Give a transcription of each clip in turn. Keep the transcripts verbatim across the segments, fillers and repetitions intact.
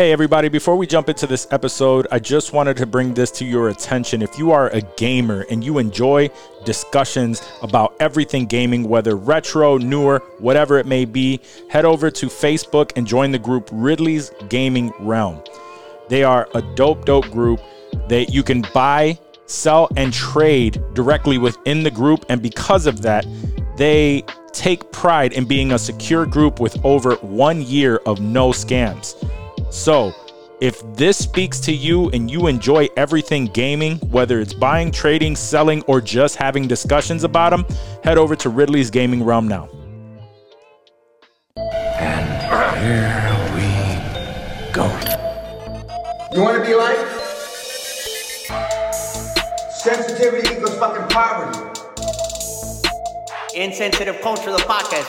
Hey everybody, before we jump into this episode, I just wanted to bring this to your attention. If you are a gamer and you enjoy discussions about everything gaming, whether retro, newer, whatever it may be, head over to Facebook and join the group Ridley's Gaming Realm. They are a dope, dope group that you can buy, sell, and trade directly within the group. And because of that, they take pride in being a secure group with over one year of no scams. So if this speaks to you and you enjoy everything gaming, whether it's buying, trading, selling, or just having discussions about them, head over to Ridley's Gaming Realm now. And here we go. You want to be like? Sensitivity equals fucking poverty. Insensitive Culture, the podcast.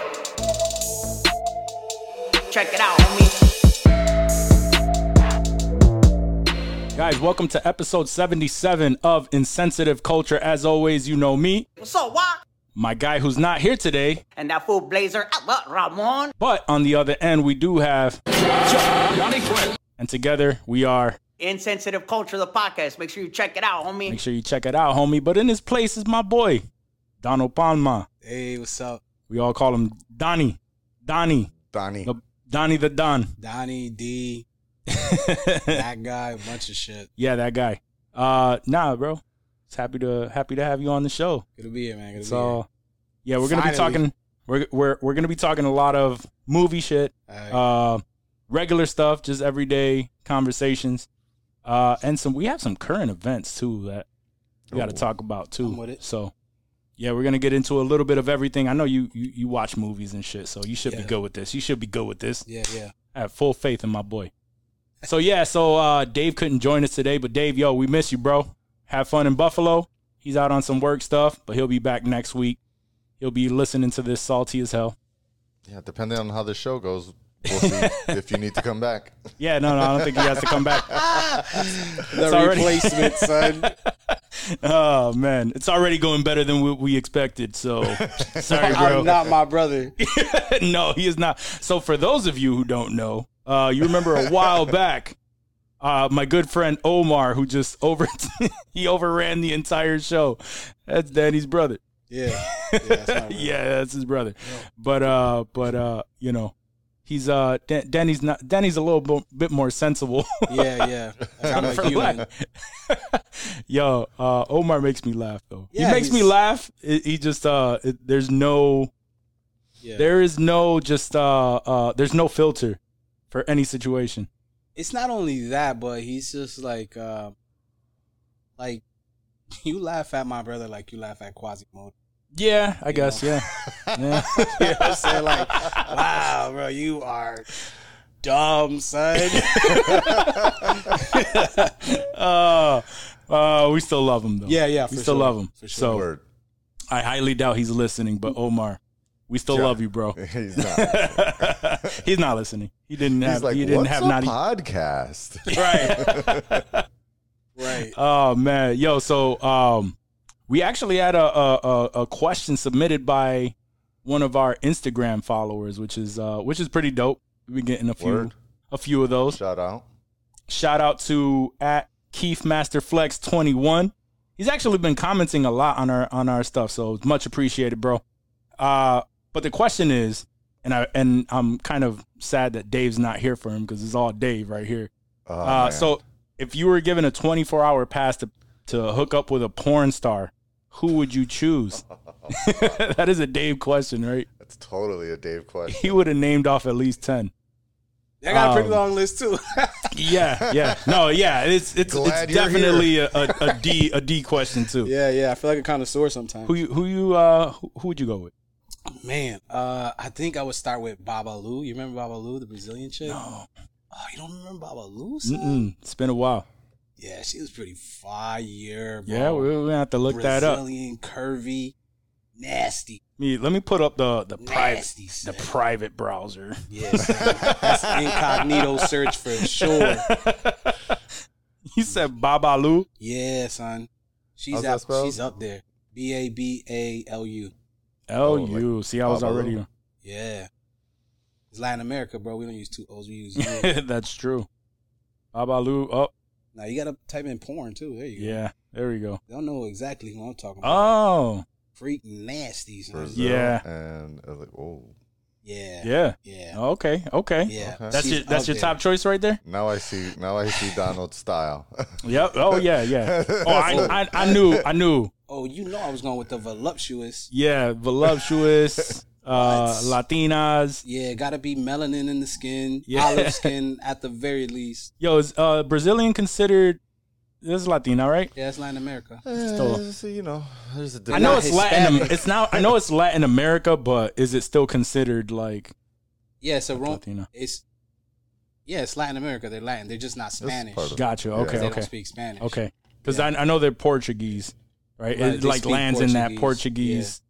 Check it out, homie. Guys, welcome to episode seventy-seven of Insensitive Culture. As always, you know me. What's up, Wop? My guy who's not here today. And that fool Blazer, Albert Ramon. But on the other end, we do have... and together, we are... Insensitive Culture, the podcast. Make sure you check it out, homie. Make sure you check it out, homie. But in his place is my boy, Donald Palma. Hey, what's up? We all call him Donnie. Donnie. Donnie. The, Donnie the Don. Donnie D. That guy, bunch of shit. Yeah, that guy. Uh, nah, bro. It's happy to happy to have you on the show. Good to be here, man. Good to so, be here. Yeah, we're Finally. gonna be talking. We're we're we're gonna be talking a lot of movie shit, right. uh, regular stuff, just everyday conversations, uh, and some. We have some current events too that we got to talk about too. I'm with it. So, yeah, we're gonna get into a little bit of everything. I know you you, you watch movies and shit, so you should yeah. be good with this. You should be good with this. Yeah, yeah. I have full faith in my boy. So, yeah, so uh, Dave couldn't join us today, but Dave, yo, we miss you, bro. Have fun in Buffalo. He's out on some work stuff, but he'll be back next week. He'll be listening to this salty as hell. Yeah, depending on how this show goes, we'll see if you need to come back. Yeah, no, no, I don't think he has to come back. The already... replacement, son. Oh, man. It's already going better than we, we expected, so sorry, bro. I'm not my brother. No, he is not. So for those of you who don't know, Uh, you remember a while back, uh, my good friend Omar, who just over he overran the entire show. That's Danny's brother. Yeah, yeah, that's, my brother. Yeah, that's his brother. Yeah. But uh, but uh, you know, he's uh, Dan- Danny's not Danny's a little b- bit more sensible. Yeah, yeah. I'm like you, man. Yo, uh, Omar makes me laugh though. Yeah, he makes he's... me laugh. It, he just uh, it, there's no, yeah. there is no just uh, uh, there's no filter. For any situation. It's not only that, but he's just like, uh, like, you laugh at my brother like you laugh at Quasimodo. Yeah, I you guess, know? yeah. yeah. You know what I'm saying? Like, wow, bro, you are dumb, son. uh, uh, we still love him, though. Yeah, yeah, for We still sure. love him. For sure. So, Word. I highly doubt he's listening, but Omar. We still John. love you, bro. He's not. He's not listening. He didn't have. He's like, he didn't have not podcast. Right. Right. Oh man, yo. So, um, we actually had a, a a question submitted by one of our Instagram followers, which is uh, which is pretty dope. We've been getting a few Word. a few of those. Shout out. Shout out to at Keith Masterflex twenty-one. He's actually been commenting a lot on our on our stuff, so much appreciated, bro. Uh. But the question is, and I and I'm kind of sad that Dave's not here for him because it's all Dave right here. Oh, uh, so if you were given a twenty-four hour pass to to hook up with a porn star, who would you choose? That is a Dave question, right? That's totally a Dave question. He would have named off at least ten. I got a pretty um, long list too. yeah, yeah, no, yeah. It's it's, it's definitely a, a, a D a D question too. Yeah, yeah. I feel like a connoisseur sometimes. Who you who you uh who, who would you go with? Man, uh, I think I would start with Babalu. You remember Babalu, the Brazilian chick? No. Oh, you don't remember Babalu? Son? Mm-mm. It's been a while. Yeah, she was pretty fire, bro. Yeah, we're going to have to look Brazilian, that up. Brazilian, curvy, nasty. Me, let me put up the, the, nasty, private, the private browser. Yes, yeah, that's incognito search for sure. You said Babalu? Yeah, son. She's, up, she's up there. B A B A L U. Oh, you like, see, I was already. Room. Yeah, it's Latin America, bro. We don't use two O's. We use. That's true. Babalu up. Now you gotta type in porn too. There you go. Yeah, there we go. They don't know exactly who I'm talking about. Oh, freak nasties. Brazil yeah, and I was like, oh. Yeah. Yeah. Yeah. Okay. Okay. Yeah. Okay. That's She's your that's your there. top choice right there. Now I see. Now I see Donald's style. Yep. Oh yeah. Yeah. Oh, I, I I knew. I knew. Oh, you know I was going with the voluptuous. Yeah, voluptuous. uh, Latinas. Yeah, gotta be melanin in the skin. Yeah. Olive skin at the very least. Yo, is uh, Brazilian considered? This is Latina, right? Yeah, it's Latin America. It's uh, you know, there's a difference. I know it's Hispanic. Latin. It's now. I know it's Latin America, but is it still considered like? Yeah, so Rome, Latina. It's yeah, it's Latin America. They're Latin. They're just not Spanish. Gotcha. Okay. Yeah. They okay. don't speak Spanish. Okay. Because yeah. I, I know they're Portuguese, right? Like, it like lands Portuguese. in that Portuguese.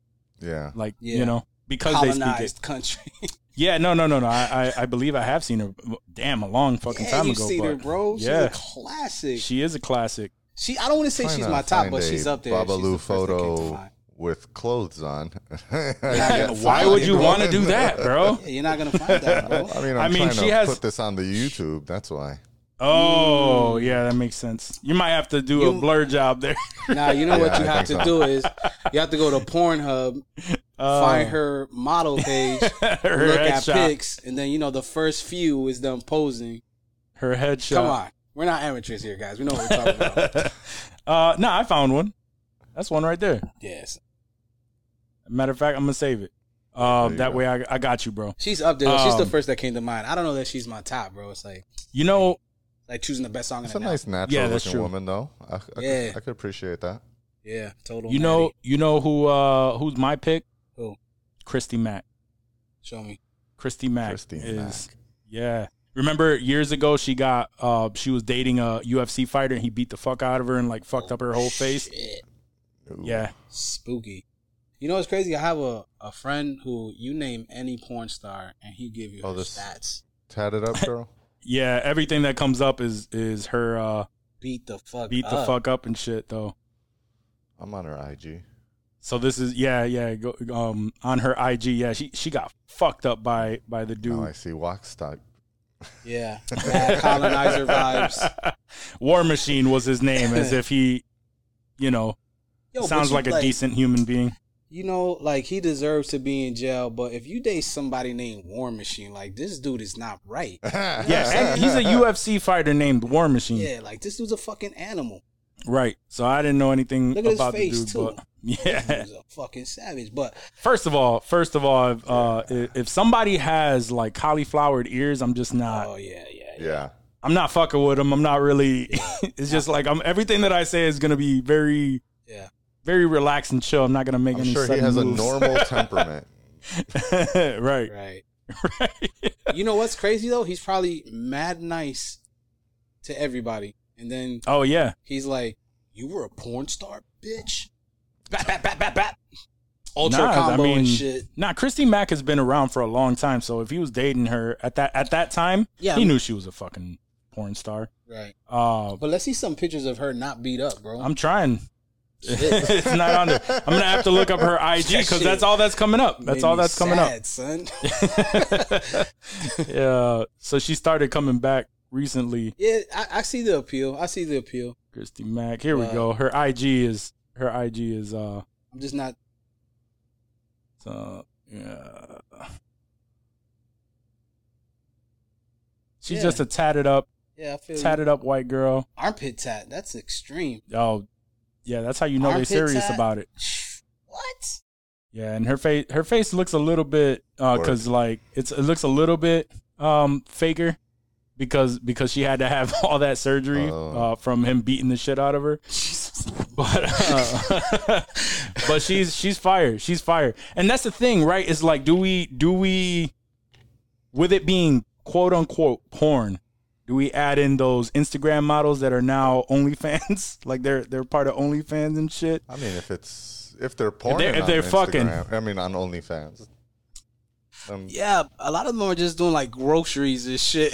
Yeah. yeah. Like yeah. you know, because Colonized they speak it. Country. Yeah, no, no, no, no. I, I, I believe I have seen her. Damn, a long fucking yeah, time ago. Yeah, you seen her, bro. She's yeah. a classic. She is a classic. She. I don't want to say Trying she's to my top, but she's up there. Babalu photo with clothes on. Why would it, you want to do that, bro? Yeah, you're not gonna find that, bro. I mean, I'm I mean, trying she to has... put this on the YouTube. That's why. Oh, mm. yeah, that makes sense. You might have to do you... a blur job there. Nah, you know yeah, what you I have to so. do is you have to go to Pornhub. Um, find her model page, her look at shot. pics, and then, you know, the first few is them posing. Her headshot. Come on. We're not amateurs here, guys. We know what we're talking about. uh, no, nah, I found one. That's one right there. Yes. Matter of fact, I'm going to save it. Uh, that go. way I, I got you, bro. She's up there. Um, she's the first that came to mind. I don't know that she's my top, bro. It's like, you know, like choosing the best song. It's in a nice natural yeah, looking woman, though. I, I, yeah. could, I could appreciate that. Yeah. Total. You natty. know, you know who, uh, who's my pick? Who? Christy Mack. Show me. Christy Mack Christy is Mack. yeah. Remember years ago she got uh she was dating a U F C fighter and he beat the fuck out of her and like fucked oh, up her whole shit. face. Ooh. Yeah. Spooky. You know what's crazy? I have a, a friend who you name any porn star and he give you oh, her stats. Tatted up girl. Yeah, everything that comes up is is her uh beat the fuck beat up. the fuck up and shit though. I'm on her I G. So this is yeah yeah go, um on her I G yeah she she got fucked up by by the dude. Oh, I see. Walkstock. Yeah, bad colonizer vibes. War Machine was his name, as if he, you know, Yo, sounds you, like a like, decent human being. You know, like he deserves to be in jail. But if you date somebody named War Machine, like this dude is not right. Yeah, and he's a U F C fighter named War Machine. Yeah, like this dude's a fucking animal. Right, so I didn't know anything Look at about his face the dude, too. But yeah, he's a fucking savage. But first of all, first of all, if, uh, if, if somebody has like cauliflowered ears, I'm just not. Oh yeah, yeah, yeah. yeah. I'm not fucking with them. I'm not really. Yeah. It's just like I'm. Everything that I say is gonna be very, yeah, very relaxed and chill. I'm not gonna make I'm any. Sure, he has moves. a normal temperament. Right, right, right. You know what's crazy though? He's probably mad nice to everybody. And then oh yeah, he's like, you were a porn star, bitch. Bat bat bat bat bat. Ultra nah, combo I mean, and shit. Nah, Christy Mack has been around for a long time, so if he was dating her at that at that time, yeah, he I mean, knew she was a fucking porn star, right? Uh, but let's see some pictures of her not beat up, bro. I'm trying. It's not on there. I'm gonna have to look up her I G because that's all that's coming up. That's Made all that's sad, coming up, son. Yeah. So she started coming back. Recently, yeah, I, I see the appeal. I see the appeal. Christy Mack, here uh, we go. Her I G is her I G is. Uh, I'm just not. So yeah, she's yeah. just a tatted up, yeah, I feel tatted you. up white girl. Armpit tat. That's extreme. Oh, yeah, that's how you know Armpit they're serious tat? about it. What? Yeah, and her face, her face looks a little bit, uh, cause like it's it looks a little bit um faker. Because because she had to have all that surgery oh. uh, from him beating the shit out of her, but uh, but she's she's fire, she's fire, and that's the thing, right? It's like do we do we with it being quote unquote porn, do we add in those Instagram models that are now OnlyFans, like they're they're part of OnlyFans and shit? I mean, if it's if they're porn, if they're, if they're fucking, I mean on OnlyFans. Um, yeah, a lot of them are just doing like groceries and shit.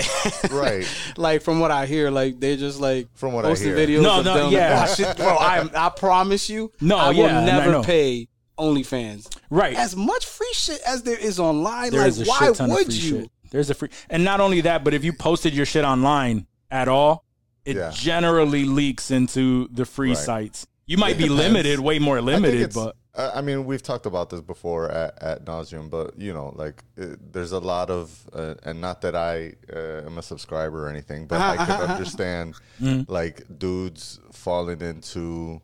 Right. Like from what I hear, like they're just like from what posting I hear. videos no, of no, them. Yeah. I should, bro, I I promise you, no, I will yeah, never no, no. pay OnlyFans. Right. As much free shit as there is online, there like is why would you? Shit. There's a free, and not only that, but if you posted your shit online, at all, it yeah. generally leaks into the free right. sites. You might it be depends. limited, way more limited, but. I mean, we've talked about this before at, at nauseum, but, you know, like, it, there's a lot of, uh, and not that I uh, am a subscriber or anything, but I could understand, mm. like, dudes falling into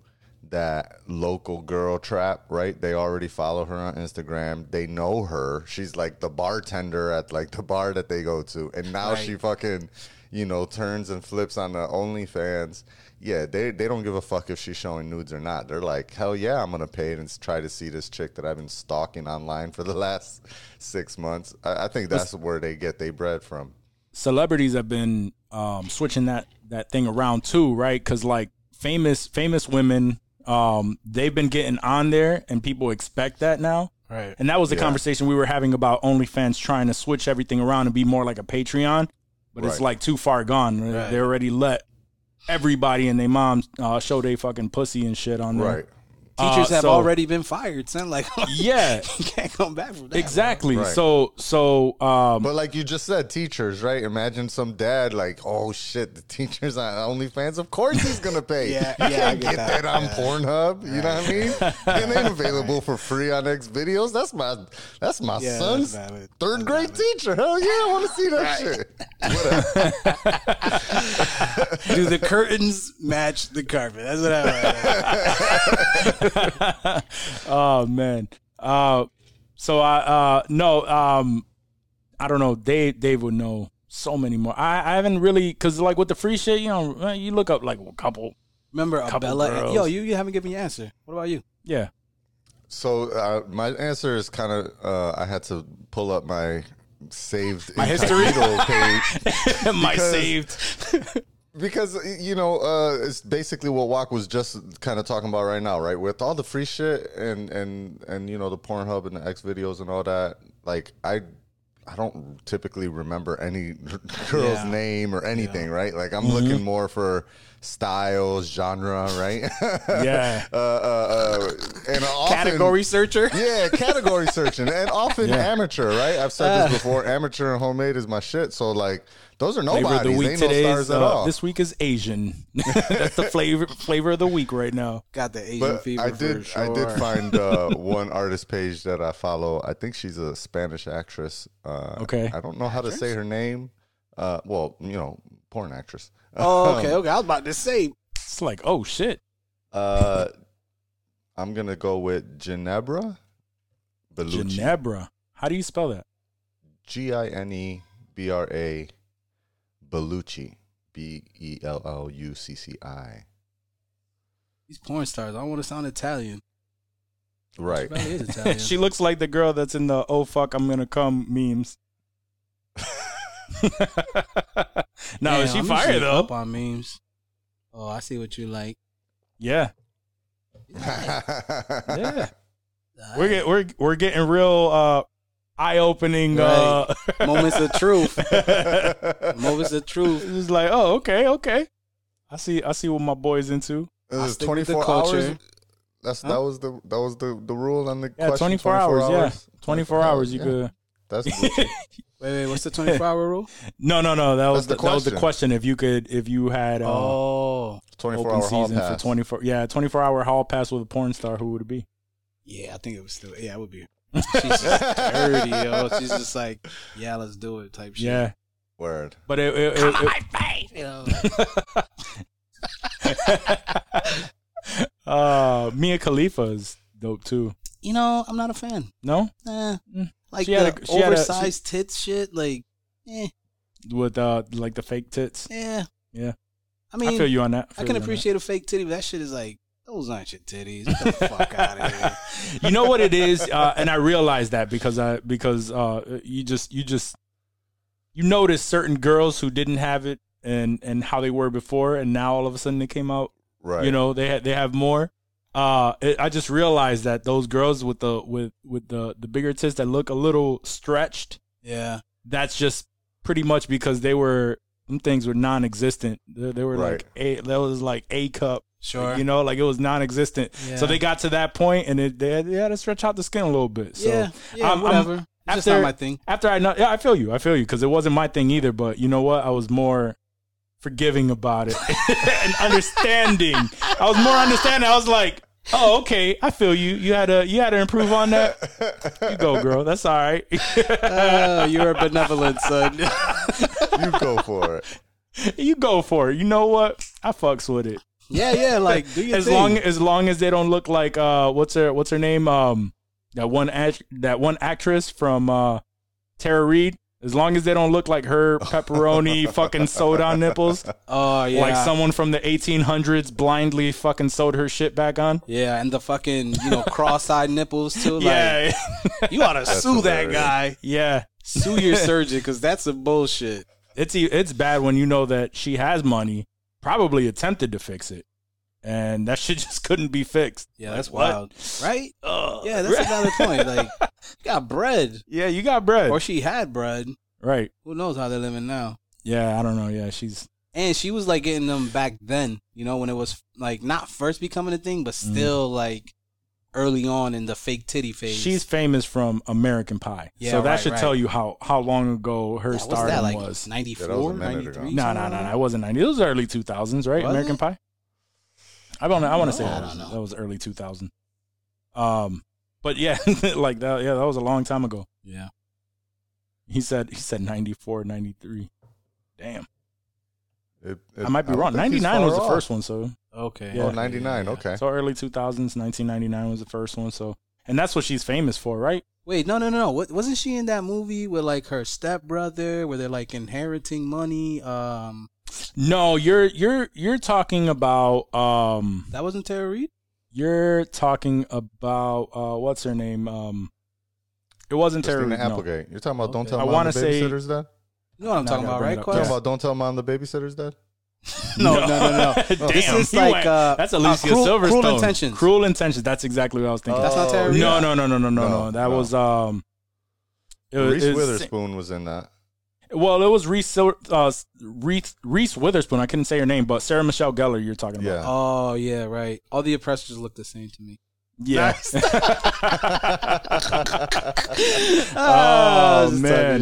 that local girl trap, right? They already follow her on Instagram. They know her. She's, like, the bartender at, like, the bar that they go to. And now right. she fucking, you know, turns and flips on the OnlyFans. Yeah, they, they don't give a fuck if she's showing nudes or not. They're like, hell yeah, I'm going to pay and try to see this chick that I've been stalking online for the last six months. I, I think that's where they get their bread from. Celebrities have been um, switching that, that thing around too, right? Because, like, famous famous women, um, they've been getting on there, and people expect that now. Right. And that was the yeah. conversation we were having about OnlyFans trying to switch everything around and be more like a Patreon. But right. it's, like, too far gone. Right. They already let... everybody and their moms uh, show they fucking pussy and shit on there. Right. Teachers uh, have so, already been fired, son. Like, yeah, you can't come back from that. Exactly. Right. So, so, um, but like you just said, teachers, right? Imagine some dad like, oh shit, the teachers on OnlyFans. Of course, he's gonna pay. yeah, yeah, you can't get, get that, that on yeah. Pornhub. You know what I mean? It ain't available for free on X videos. That's my, that's my yeah, son's that's third that's grade teacher. Hell yeah, I want to see that shit. What up? Do the curtains match the carpet? That's what I want. Oh man. Uh, so I uh, no um, I don't know. Dave Dave would know so many more. I, I haven't really, cause like with the free shit, you know, you look up like a couple. Remember couple Abella? And, yo, you, you haven't given your answer. What about you? Yeah. So uh, my answer is kind of uh, I had to pull up my saved my history page. My saved. Because, you know, uh, it's basically what Wak was just kind of talking about right now, right? With all the free shit and, and, and you know, the Pornhub and the X videos and all that, like, I I don't typically remember any girl's yeah. name or anything, yeah. right? Like, I'm mm-hmm. looking more for styles, genre, right? yeah. Uh, uh, uh, and often, category searcher? Yeah, category searching. And often yeah. amateur, right? I've said uh. this before. Amateur and homemade is my shit, so, like... Those are nobodies. The week. They ain't no stars uh, at all. This week is Asian. That's the flavor flavor of the week right now. Got the Asian but fever I did, for sure. I did find uh, one artist page that I follow. I think she's a Spanish actress. Uh, okay. I don't know how actress? to say her name. Uh, well, you know, porn actress. Oh, okay. Okay. I was about to say. It's like, oh, shit. Uh, I'm going to go with Ginebra Bellucci. Ginebra. How do you spell that? G I N E B R A Bellucci, B E L L U C C I. These porn stars, I want to sound Italian. Right. She, is Italian. She looks like the girl that's in the oh fuck, I'm going to come memes. No, yeah, she I'm fired though. Up on memes. Oh, I see what you like. Yeah. Yeah. Yeah. Nice. We're, get, we're, we're getting real... Uh, eye-opening right. uh, moments of truth. Moments of truth. It's like, oh, okay, okay. I see. I see what my boy's into. It was twenty-four hours. That's huh? that was the that was the, the rule on the yeah, question. twenty-four, twenty-four hours, hours. Yeah, twenty-four hours. hours you yeah. could. That's wait, wait. What's the twenty-four hour rule? No, no, no. That was the, the that was the question. If you could, if you had uh, oh twenty-four hour hall pass. For twenty-four. Yeah, twenty-four hour hall pass with a porn star. Who would it be? Yeah, I think it was still. Yeah, it would be. She's just dirty, yo. She's just like, yeah, let's do it type shit. Yeah. Word. But it, it, it, it, it my face, you know. uh, Mia Khalifa is dope too. You know, I'm not a fan. No? Nah. Like she the a, she oversized a, she, tits shit, like, eh. With uh, like the fake tits. Yeah. Yeah. I mean, I feel you on that. I, I can appreciate a fake titty, but that shit is like. Those aren't your titties. Get the fuck out of here. You know what it is, uh, and I realize that because I because uh, you just you just you notice certain girls who didn't have it and, and how they were before, and now all of a sudden they came out. Right. You know they ha- they have more. Uh, it, I just realized that those girls with the with, with the, the bigger tits that look a little stretched. Yeah. That's just pretty much because they were them things were non-existent. They, they were right. like a that was like A cup. Sure. You know, like it was non-existent. Yeah. So they got to that point and it, they, they had to stretch out the skin a little bit. So yeah, yeah I'm, whatever. I'm, after, it's just not my thing. After I know, yeah, I feel you. I feel you because it wasn't my thing either. But you know what? I was more forgiving about it and understanding. I was more understanding. I was like, oh, okay, I feel you. You had to, you had to improve on that. You go, girl. That's all right. Oh, you're a benevolent son. You go for it. You go for it. You know what? I fucks with it. Yeah, yeah. Like, do your as thing. long as long as they don't look like uh, what's her what's her name? Um, that one act- that one actress from uh, Tara Reid. As long as they don't look like her pepperoni fucking sewed on nipples. Oh, yeah. Like someone from the eighteen hundreds blindly fucking sewed her shit back on. Yeah, and the fucking, you know, cross-eyed nipples, too. Like, yeah. You ought to sue hilarious. that guy. Yeah. Sue your surgeon, because that's some bullshit. It's it's bad when you know that she has money, probably attempted to fix it, and that shit just couldn't be fixed. Yeah, like, that's wild. What? Right? Ugh. Yeah, that's another point. Like, you got bread. Yeah, you got bread. Or she had bread. Right. Who knows how they're living now? Yeah, I don't know. Yeah, she's... And she was, like, getting them back then, you know, when it was, like, not first becoming a thing, but still, mm. like, early on in the fake titty phase. She's famous from American Pie. Yeah, so that right, should right. tell you how, how long ago her yeah, stardom that, like, was. ninety-four, yeah, ninety-three? No, no, no, no. It wasn't ninety. It was early two thousands, right? Was American it? Pie? I don't know. I want to no, say that was, that was early two thousand. Um, but yeah, like that. Yeah, that was a long time ago. Yeah. He said he said ninety-four, ninety-three. Damn. It, it, I might be I wrong. ninety-nine was off. the first one, so. Okay. Yeah. Oh, ninety-nine. Yeah, yeah. Okay. So early two thousands, nineteen ninety-nine was the first one, so. And that's what she's famous for, right? Wait, no, no, no. What, wasn't she in that movie with, like, her stepbrother, where they're, like, inheriting money? Um. No, you're you're you're talking about um that wasn't Tara Reid? You're talking about uh what's her name? Um It wasn't Tara Reid. Applegate. No. You're talking about okay. Don't Tell I Mom the say, Babysitter's Dead? You know what I'm no, talking about, right? Talking yeah. about Don't Tell Mom the Babysitter's Dead? no, no, no, no. no. Damn, this is like went, uh, that's Alicia uh, cruel, Silverstone. Cruel Intentions. Cruel Intentions. That's exactly what I was thinking. Oh, that's not Tara Reid. No, no, no, no, no, no, no. That no. was um it was, Reese it was, Witherspoon was in that. Well, it was Reese, uh, Reese, Reese Witherspoon. I couldn't say her name, but Sarah Michelle Gellar you're talking about. Yeah. Oh, yeah, right. All the oppressors look the same to me. Yeah. Nice. oh, oh, man.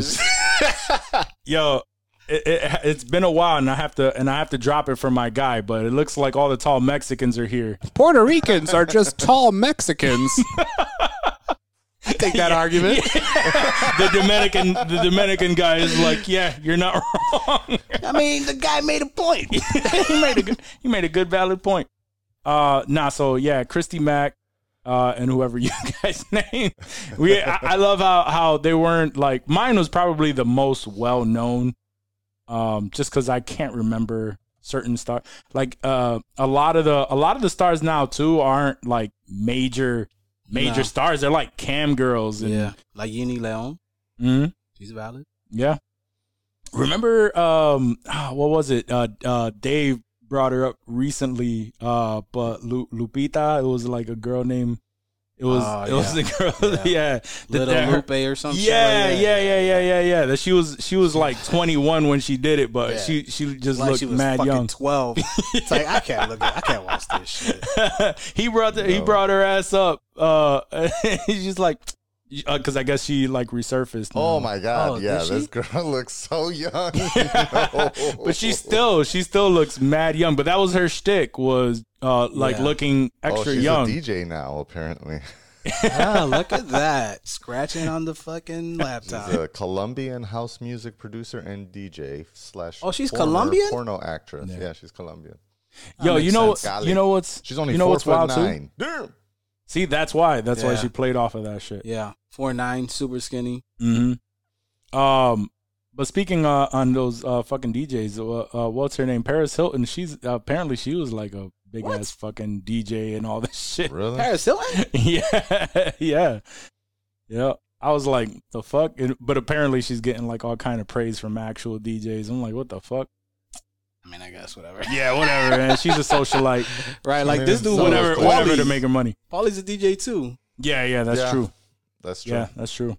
Yo, it, it, it's been a while, and I have to and I have to drop it for my guy, but it looks like all the tall Mexicans are here. Puerto Ricans are just tall Mexicans. I take that yeah, argument. Yeah. The Dominican, the Dominican guy is like, yeah, you're not wrong. I mean, the guy made a point. he made a good, he made a good, valid point. Uh, nah, so yeah, Christy Mack, uh, and whoever you guys name. We, I, I love how how they weren't like mine was probably the most well known, um, just because I can't remember certain stars. Like uh, a lot of the a lot of the stars now too aren't like major. Major no. stars, they're like cam girls. And, yeah, like Yini Leon. Mm-hmm. She's valid. Yeah. Remember, um, oh, what was it? Uh, uh, Dave brought her up recently, uh, but Lu- Lupita, it was like a girl named. It was, oh, it yeah. was the girl, yeah. yeah Little that, that, Lupe or something. Yeah, like yeah, yeah, yeah, yeah, yeah. That she was, she was like twenty-one when she did it, but yeah. she, she just like looked she was mad fucking young. twelve. It's like I can't look, at, I can't watch this shit. he brought, the, no. he brought her ass up. Uh, he's just like, because uh, I guess she like resurfaced. Now. Oh my god, oh, yeah, this girl looks so young. no. But she still, she still looks mad young. But that was her shtick was. Uh, like yeah. looking extra oh, she's young. She's a D J now, apparently. Ah, look at that. Scratching on the fucking laptop. She's a Colombian house music producer and D J slash oh, she's Colombian? Porno actress. Yeah, yeah she's Colombian. Yo, you know, you know what's... She's only you know four what's foot wild nine. Too? Damn. See, that's why. That's yeah. why she played off of that shit. Yeah. Four nine, super skinny. Mm-hmm. Um... But speaking uh, on those uh, fucking D Js, uh, uh, what's her name? Paris Hilton. She's uh, apparently she was like a big what? ass fucking D J and all this shit. Really? Paris Hilton? yeah, yeah, yeah. I was like, the fuck. And, but apparently she's getting like all kind of praise from actual D Js. I'm like, what the fuck? I mean, I guess whatever. Yeah, whatever, man. She's a socialite, right? Like I mean, this dude, so whatever, Pauly, whatever to make her money. Paulie's a D J too. Yeah, yeah, that's yeah. true. That's true. Yeah, that's true.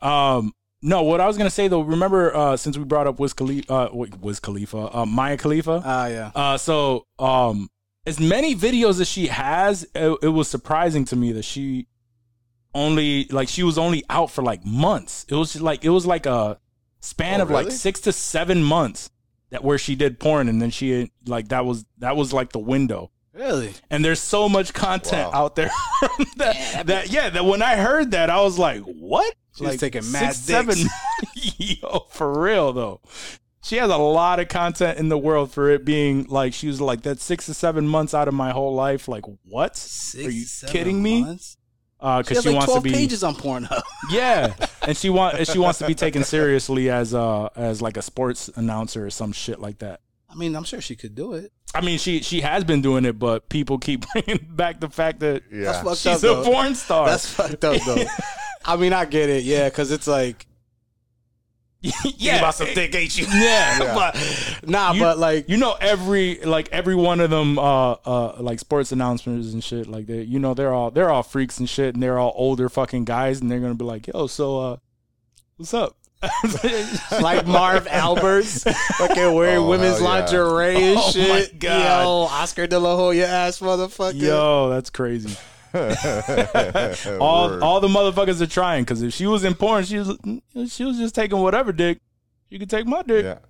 Um. No, what I was gonna say though, remember uh, since we brought up Wiz Khalifa, uh, Wiz Khalifa, uh, Mia Khalifa. Ah, uh, yeah. Uh, so um, as many videos as she has, it, it was surprising to me that she only like she was only out for like months. It was just like it was like a span oh, of really? like six to seven months that where she did porn, and then she like that was that was like the window. Really? And there's so much content wow. out there that yeah, that yeah that when I heard that I was like, what? She's like taking mad six, dicks. Seven. Yo, for real though. She has a lot of content in the world for it being like, she was like, that's six to seven months out of my whole life. Like, what? Six, Are you kidding months? me? Uh, cause she, has she like wants twelve to be pages on Pornhub. Yeah. And she wants, she wants to be taken seriously as uh as like a sports announcer or some shit like that. I mean, I'm sure she could do it. I mean, she she has been doing it, but people keep bringing back the fact that yeah. That's she's up, a porn star. That's fucked up though. I mean, I get it. Yeah. Cause it's like, yeah, about some thick, ain't you? Yeah, yeah. But, nah, you, but like you know, every like every one of them, uh, uh, like sports announcers and shit, like they, you know, they're all they're all freaks and shit, and they're all older fucking guys, and they're gonna be like, yo, so uh, what's up? Like Marv Alberts, fucking wearing oh, women's yeah. lingerie and oh, shit. My God. Yo, Oscar De La Hoya ass motherfucker. Yo, that's crazy. all Word. all the motherfuckers are trying, because if she was in porn, she was she was just taking whatever dick. You could take my dick. Yeah,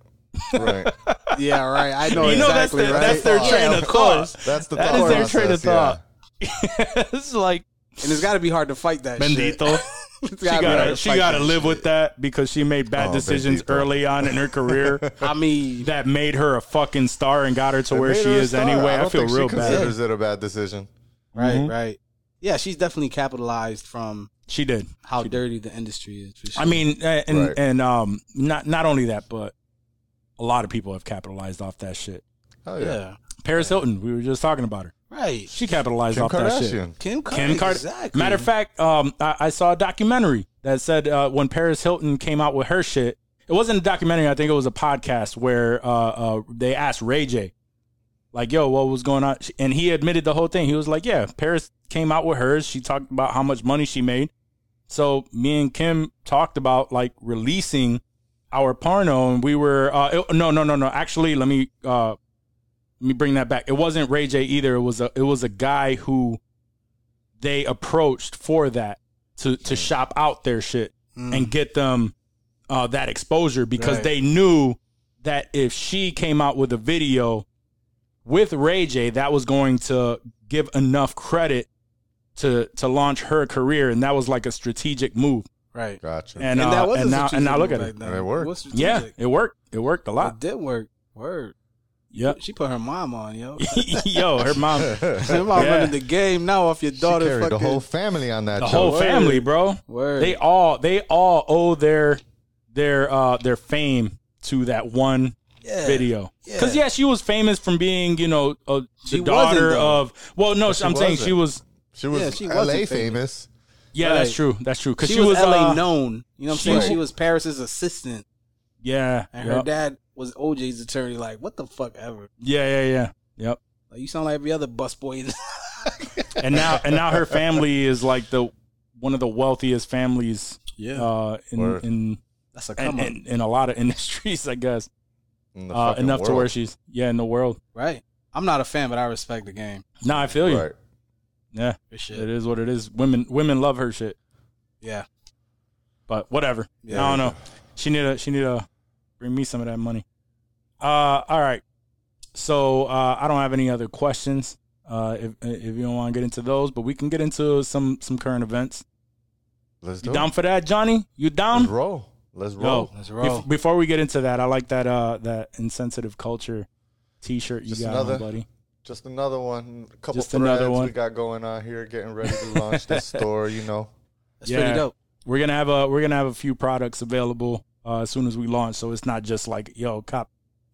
right. Yeah, right. I know. You know exactly, that's their, right? That's their train oh, of thought. That's the that thought is their process, train of thought. Yeah. It's like, and it's got to be hard to fight that. Bendito. Shit. She got she got to live shit. with that because she made bad oh, decisions Bendito. early on in her career. I mean, that made her a fucking star and got her to it where she is anyway. I, I feel real bad. She considers it a bad decision. Right. Mm-hmm. Right. Yeah, she's definitely capitalized from she did how she dirty did. the industry is. For sure. I mean, and right. and um, not not only that, but a lot of people have capitalized off that shit. Oh yeah, yeah. Paris yeah. Hilton, we were just talking about her. Right, she capitalized Kim off Kardashian. that shit. Kim, Car- Kim Kardashian, exactly. Matter of fact, um, I, I saw a documentary that said uh, when Paris Hilton came out with her shit, it wasn't a documentary. I think it was a podcast where uh, uh, they asked Ray J, like, yo, what was going on? And he admitted the whole thing. He was like, yeah, Paris came out with hers. She talked about how much money she made. So me and Kim talked about, like, releasing our porno. And we were, uh, it, no, no, no, no. Actually, let me uh, let me bring that back. It wasn't Ray J either. It was a it was a guy who they approached for that to, to shop out their shit mm. and get them uh, that exposure because right. they knew that if she came out with a video with Ray J, that was going to give enough credit to to launch her career, and that was like a strategic move, right? Gotcha. And, and uh, that was and a now and now look at it, right, it worked. It yeah, it worked. It worked a lot. It did work. Word. Yep. She put her mom on, yo. Yo, her mom. Her mom yeah. running the game now off your daughter. She carried fucking the whole family on that. The show. whole Word. family, bro. Word. They all they all owe their their uh their fame to that one. Yeah, video because yeah. yeah she was famous from being, you know, a, the she daughter of well no she I'm wasn't. saying she was she was yeah, she L A famous, famous. yeah right. that's true that's true because she, she was, was L A uh, known, you know what I'm saying, right. She was Paris's assistant, yeah and yep. her dad was O J's attorney, like what the fuck ever. yeah yeah yeah yep Like, you sound like every other busboy. and now and now her family is like the one of the wealthiest families yeah uh in Word. in that's a come and, up. In, in a lot of industries, I guess. Uh, enough world. to where she's yeah in the world, right? I'm not a fan, but I respect the game. Nah, I feel you. Right. Yeah, shit. It is what it is. Women, women love her shit. Yeah, but whatever. Yeah, I don't yeah. know. She need a she need a bring me some of that money. Uh, all right. So uh, I don't have any other questions. Uh, if if you don't want to get into those, but we can get into some some current events. Let's do. You down it. for that, Johnny? You down? Let's roll. Let's roll. Yo, Let's roll. Bef- before we get into that, I like that uh, that Insensitive Culture T-shirt you just got another, on, buddy. Just another one. A couple just threads one. we got going on here, getting ready to launch this store. You know, that's yeah. pretty dope. We're gonna have a we're gonna have a few products available uh, as soon as we launch. So it's not just like yo cop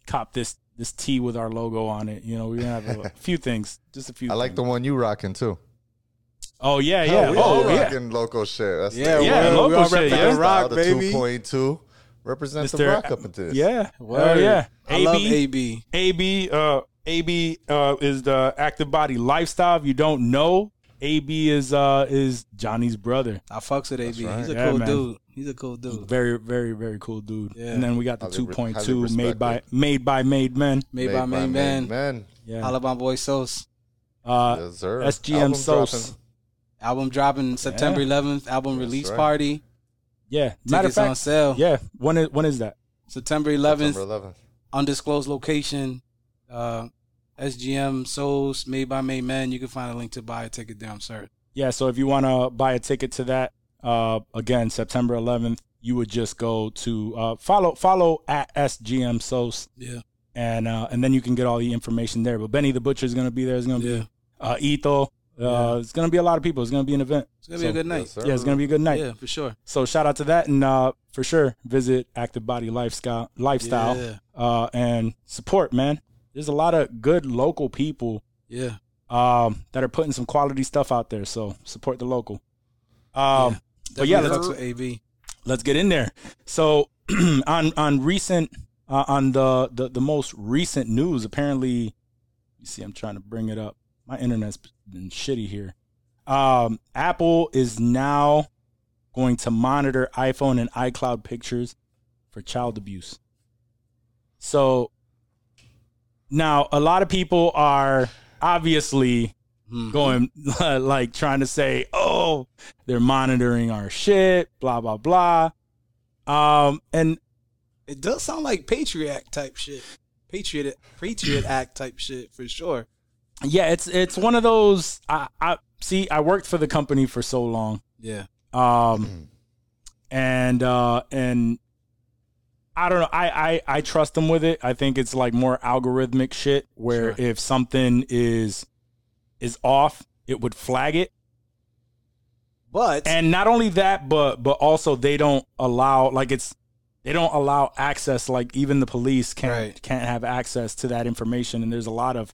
cop this this tee with our logo on it. You know, we're gonna have a few things, just a few. I like things. the one you rocking too. Oh yeah, yeah. Hell, we oh, all yeah. rocking local shit. That's yeah, the, yeah, local we all shit. Yeah, rock, the baby. two point two represents Mister the rock up into this. Yeah, well, yeah. I love A B. A B, uh, A B uh, is the active body lifestyle. If you don't know, A B is uh, is Johnny's brother. I fucks with A B. Right. He's a yeah, cool man. dude. He's a cool dude. Very, very, very cool dude. Yeah. And then we got the two point two made by made by made men. Made, made by, by made men. men. Yeah. All of my boy Sos. Uh, yes, S G M Sos. Album dropping September yeah. eleventh. Album That's release right. party. Yeah, matter of fact, on sale. Yeah, when is when is that? September eleventh. September eleventh. undisclosed location, uh, S G M, Souls, Made by Made Men. You can find a link to buy a ticket down, sir. Yeah, so if you want to buy a ticket to that, uh, again, September eleventh, you would just go to uh, follow follow at S G M Souls. Yeah. And uh, and then you can get all the information there. But Benny the Butcher is going to be there. It's going to yeah. be uh, Ito. Uh, yeah. It's going to be a lot of people. It's going to be an event. It's going to so, be a good night. Yeah, yeah it's going to be a good night. Yeah, for sure. So shout out to that. And uh, for sure, visit Active Body Lifestyle, lifestyle yeah. uh, and support, man. There's a lot of good local people yeah. um, that are putting some quality stuff out there. So support the local. Um, yeah. But yeah, let's, A B. let's get in there. So on on recent, uh, on the, the, the most recent news, apparently, you see, I'm trying to bring it up. My internet's been shitty here. Um, Apple is now going to monitor iPhone and iCloud pictures for child abuse. So now a lot of people are obviously mm-hmm. going uh, like trying to say, oh, they're monitoring our shit, blah, blah, blah. Um, and it does sound like Patriot Act type shit. Patriot, Patriot Act type shit for sure. Yeah, it's it's one of those. I, I see. I worked for the company for so long. Yeah. Um, and uh, and I don't know. I, I I trust them with it. I think it's like more algorithmic shit where sure. if something is is off, it would flag it. But and not only that, but but also they don't allow like it's they don't allow access. Like even the police can't right. can't have access to that information. And there's a lot of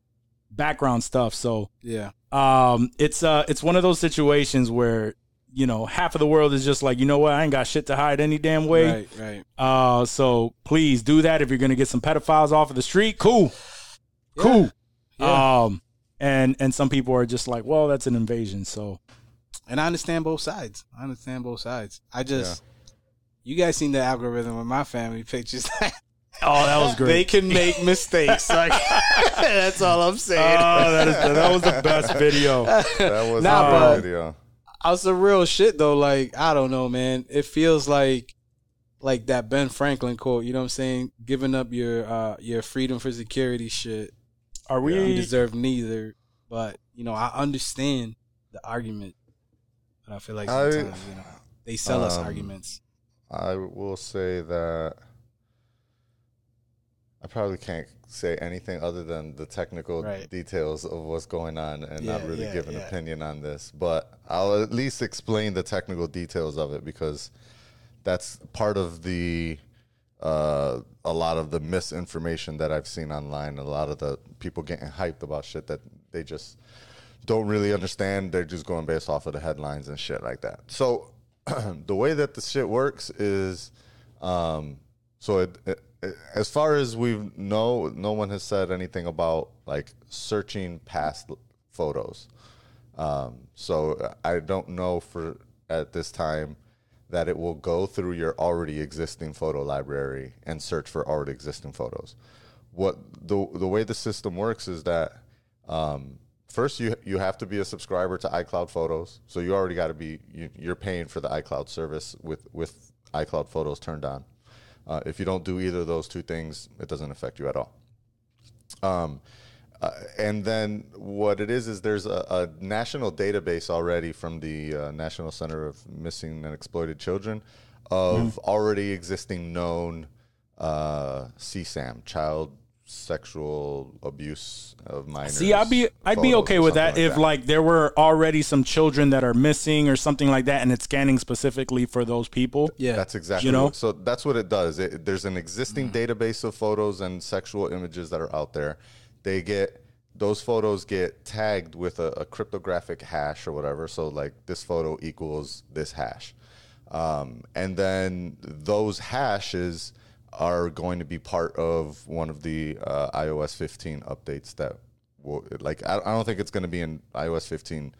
background stuff, so yeah um it's uh it's one of those situations where, you know, half of the world is just like, you know what, I ain't got shit to hide any damn way, right, right. uh so please do that. If you're gonna get some pedophiles off of the street, cool yeah. cool yeah. um and and some people are just like, well, that's an invasion. So and I understand both sides. I understand both sides I just yeah. you guys seen the algorithm with my family pictures. Oh, that was great. They can make mistakes. Like that's all I'm saying. Oh, that is the, that was the best video. That was nah, the best video. I was the real shit though. Like, I don't know, man. It feels like like that Ben Franklin quote, you know what I'm saying? Giving up your uh, your freedom for security shit. Are we yeah, you deserve neither. But, you know, I understand the argument. But I feel like sometimes, I, you know, they sell um, us arguments. I will say that I probably can't say anything other than the technical right. details of what's going on and yeah, not really yeah, give an yeah. opinion on this. But I'll at least explain the technical details of it because that's part of the uh, a lot of the misinformation that I've seen online. A lot of the people getting hyped about shit that they just don't really understand. They're just going based off of the headlines and shit like that. So the way that the shit works is um, so it, it as far as we know, no one has said anything about like searching past photos. Um, so I don't know for at this time that it will go through your already existing photo library and search for already existing photos. What the the way the system works is that um, first you you have to be a subscriber to iCloud Photos, so you already got to be you, you're paying for the iCloud service with with iCloud Photos turned on. Uh, if you don't do either of those two things, it doesn't affect you at all. Um, uh, and then what it is is there's a, a national database already from the uh, National Center of Missing and Exploited Children of mm. already existing known uh, C SAM, child sexual abuse of minors. See, I'd be I'd be okay with that like if that. like there were already some children that are missing or something like that, and it's scanning specifically for those people. Yeah, that's exactly. You know, what, so that's what it does. It, there's an existing mm. database of photos and sexual images that are out there. They get those photos get tagged with a, a cryptographic hash or whatever. So like this photo equals this hash, um, and then those hashes are going to be part of one of the uh, iOS fifteen updates that will, like, I, I don't think it's going to be in iOS fifteen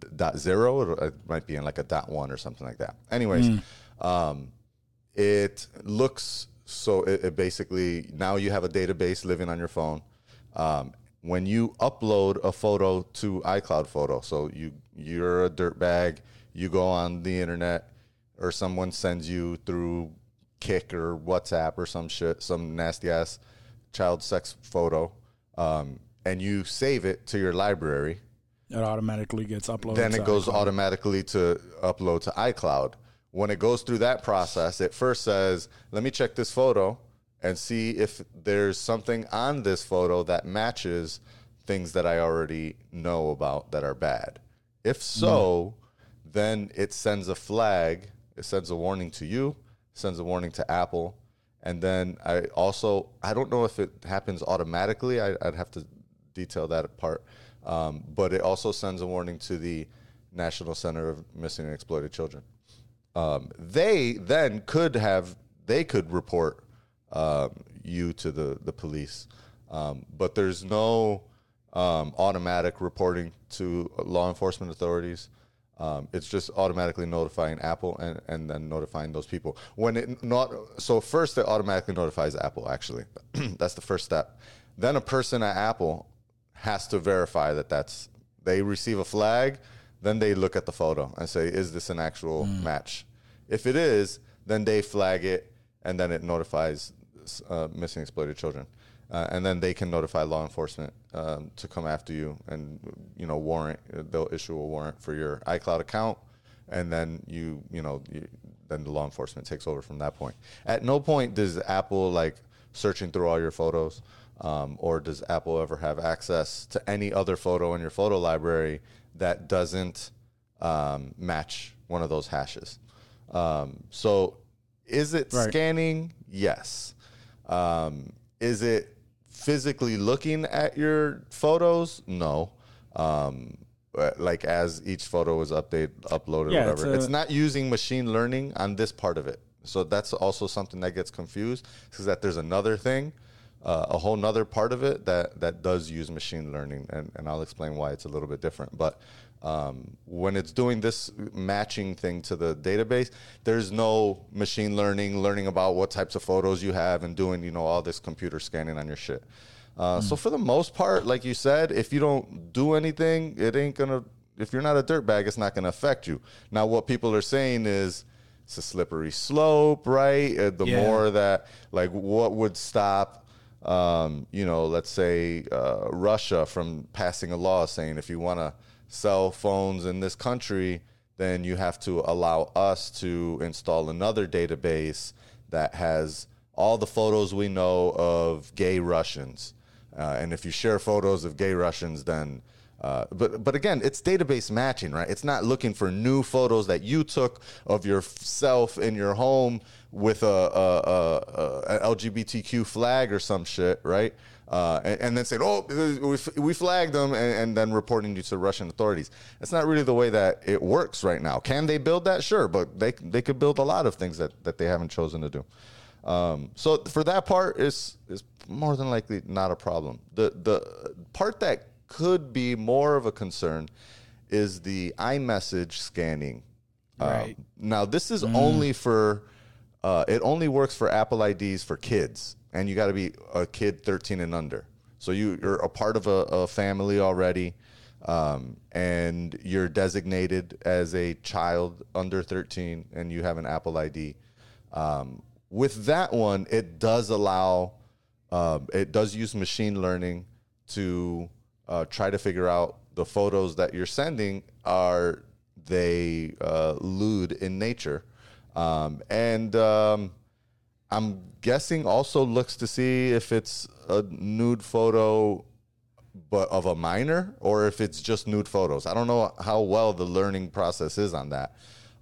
point oh. It might be in like a dot one or something like that. Anyways, mm. um, it looks, so it, it basically, now you have a database living on your phone. Um, when you upload a photo to iCloud Photo, so you, you're a dirtbag, you go on the internet or someone sends you through Kick or WhatsApp or some shit, some nasty ass child sex photo, um, and you save it to your library, it automatically gets uploaded. Then it goes iCloud. automatically to upload to iCloud. When it goes through that process, it first says, let me check this photo and see if there's something on this photo that matches things that I already know about that are bad. If so, mm-hmm. then it sends a flag. It sends a warning to you, sends a warning to Apple. And then I also, I don't know if it happens automatically. I, I'd have to detail that apart. Um, but it also sends a warning to the National Center of Missing and Exploited Children. Um, they then could have, they could report um, you to the, the police. Um, but there's no um, automatic reporting to law enforcement authorities. Um, it's just automatically notifying Apple and, and then notifying those people. When it not so first it automatically notifies Apple, actually. That's the first step. Then a person at Apple has to verify that that's, they receive a flag, then they look at the photo and say, is this an actual mm. match? If it is, then they flag it, and then it notifies uh, missing exploited children. Uh, and then they can notify law enforcement um, to come after you, and you know, warrant. They'll issue a warrant for your iCloud account, and then you, you know, you, then the law enforcement takes over from that point. At no point does Apple like searching through all your photos, um, or does Apple ever have access to any other photo in your photo library that doesn't um, match one of those hashes. Um, so, is it right. scanning? Yes. Um, is it physically looking at your photos? No. Um, like as each photo is updated, uploaded, yeah, whatever. It's, a, it's not using machine learning on this part of it. So that's also something that gets confused, because that there's another thing, uh, a whole nother part of it that, that does use machine learning. And, and I'll explain why it's a little bit different. But um, when it's doing this matching thing to the database, there's no machine learning, learning about what types of photos you have and doing, you know, all this computer scanning on your shit. Uh, mm. So for the most part, like you said, if you don't do anything, it ain't going to, if you're not a dirtbag, it's not going to affect you. Now, what people are saying is it's a slippery slope, right? Uh, the yeah. more that, like, what would stop, um, you know, let's say uh, Russia from passing a law saying if you want to sell phones in this country, then you have to allow us to install another database that has all the photos we know of gay Russians. Uh, and if you share photos of gay Russians, then... Uh, but but again, it's database matching, right? It's not looking for new photos that you took of yourself in your home with a, a, a, a L G B T Q flag or some shit, right? Uh, and, and then said, oh, we, f- we flagged them, and, and then reporting you to Russian authorities. That's not really the way that it works right now. Can they build that? Sure, but they they could build a lot of things that, that they haven't chosen to do. Um, so for that part, it's, it's more than likely not a problem. The the part that could be more of a concern is the iMessage scanning. Right. Um, now, this is mm. only for, uh, it only works for Apple I Ds for kids, and you got to be a kid thirteen and under. So you, you're a part of a, a family already, um, and you're designated as a child under thirteen, and you have an Apple I D. Um, with that one, it does allow, uh, it does use machine learning to... Uh, try to figure out the photos that you're sending, are they uh, lewd in nature? Um, and um, I'm guessing also looks to see if it's a nude photo but of a minor, or if it's just nude photos. I don't know how well the learning process is on that.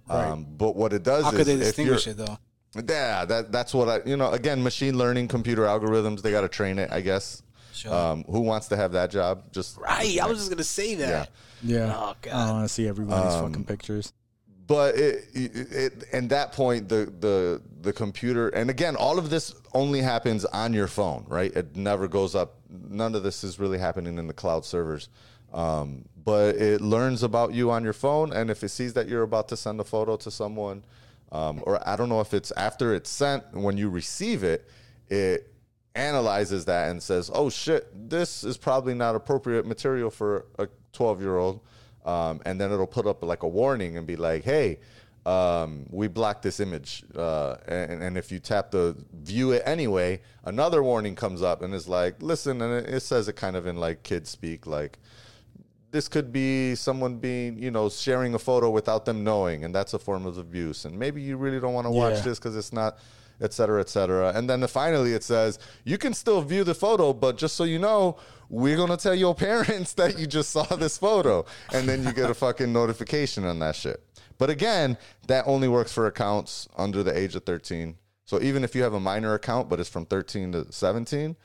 Right. Um, but what it does how is... How could they distinguish it, though? Yeah, that, that's what I... You know, again, machine learning, computer algorithms, they got to train it, I guess. Sure. Um, who wants to have that job? Just right. Just I was just gonna say that. Yeah. yeah. Oh God. I don't want to see everybody's um, fucking pictures. But it, it, it, at that point, the the the computer, and again, all of this only happens on your phone, right? It never goes up. None of this is really happening in the cloud servers. Um, but it learns about you on your phone, and if it sees that you're about to send a photo to someone, um, or I don't know if it's after it's sent, when you receive it, it. Analyzes that and says, oh shit, this is probably not appropriate material for a twelve year old, um, and then it'll put up like a warning and be like, hey, um, we block this image. Uh, and, and if you tap the view it anyway, another warning comes up and it's like, listen, and it says it kind of in like kid speak, like, this could be someone being, you know, sharing a photo without them knowing, and that's a form of abuse. And maybe you really don't want to watch yeah. this because it's not, et cetera, et cetera. And then the, finally it says, you can still view the photo, but just so you know, we're going to tell your parents that you just saw this photo. And then you get a fucking notification on that shit. But again, that only works for accounts under the age of thirteen. So even if you have a minor account, but it's from thirteen to seventeen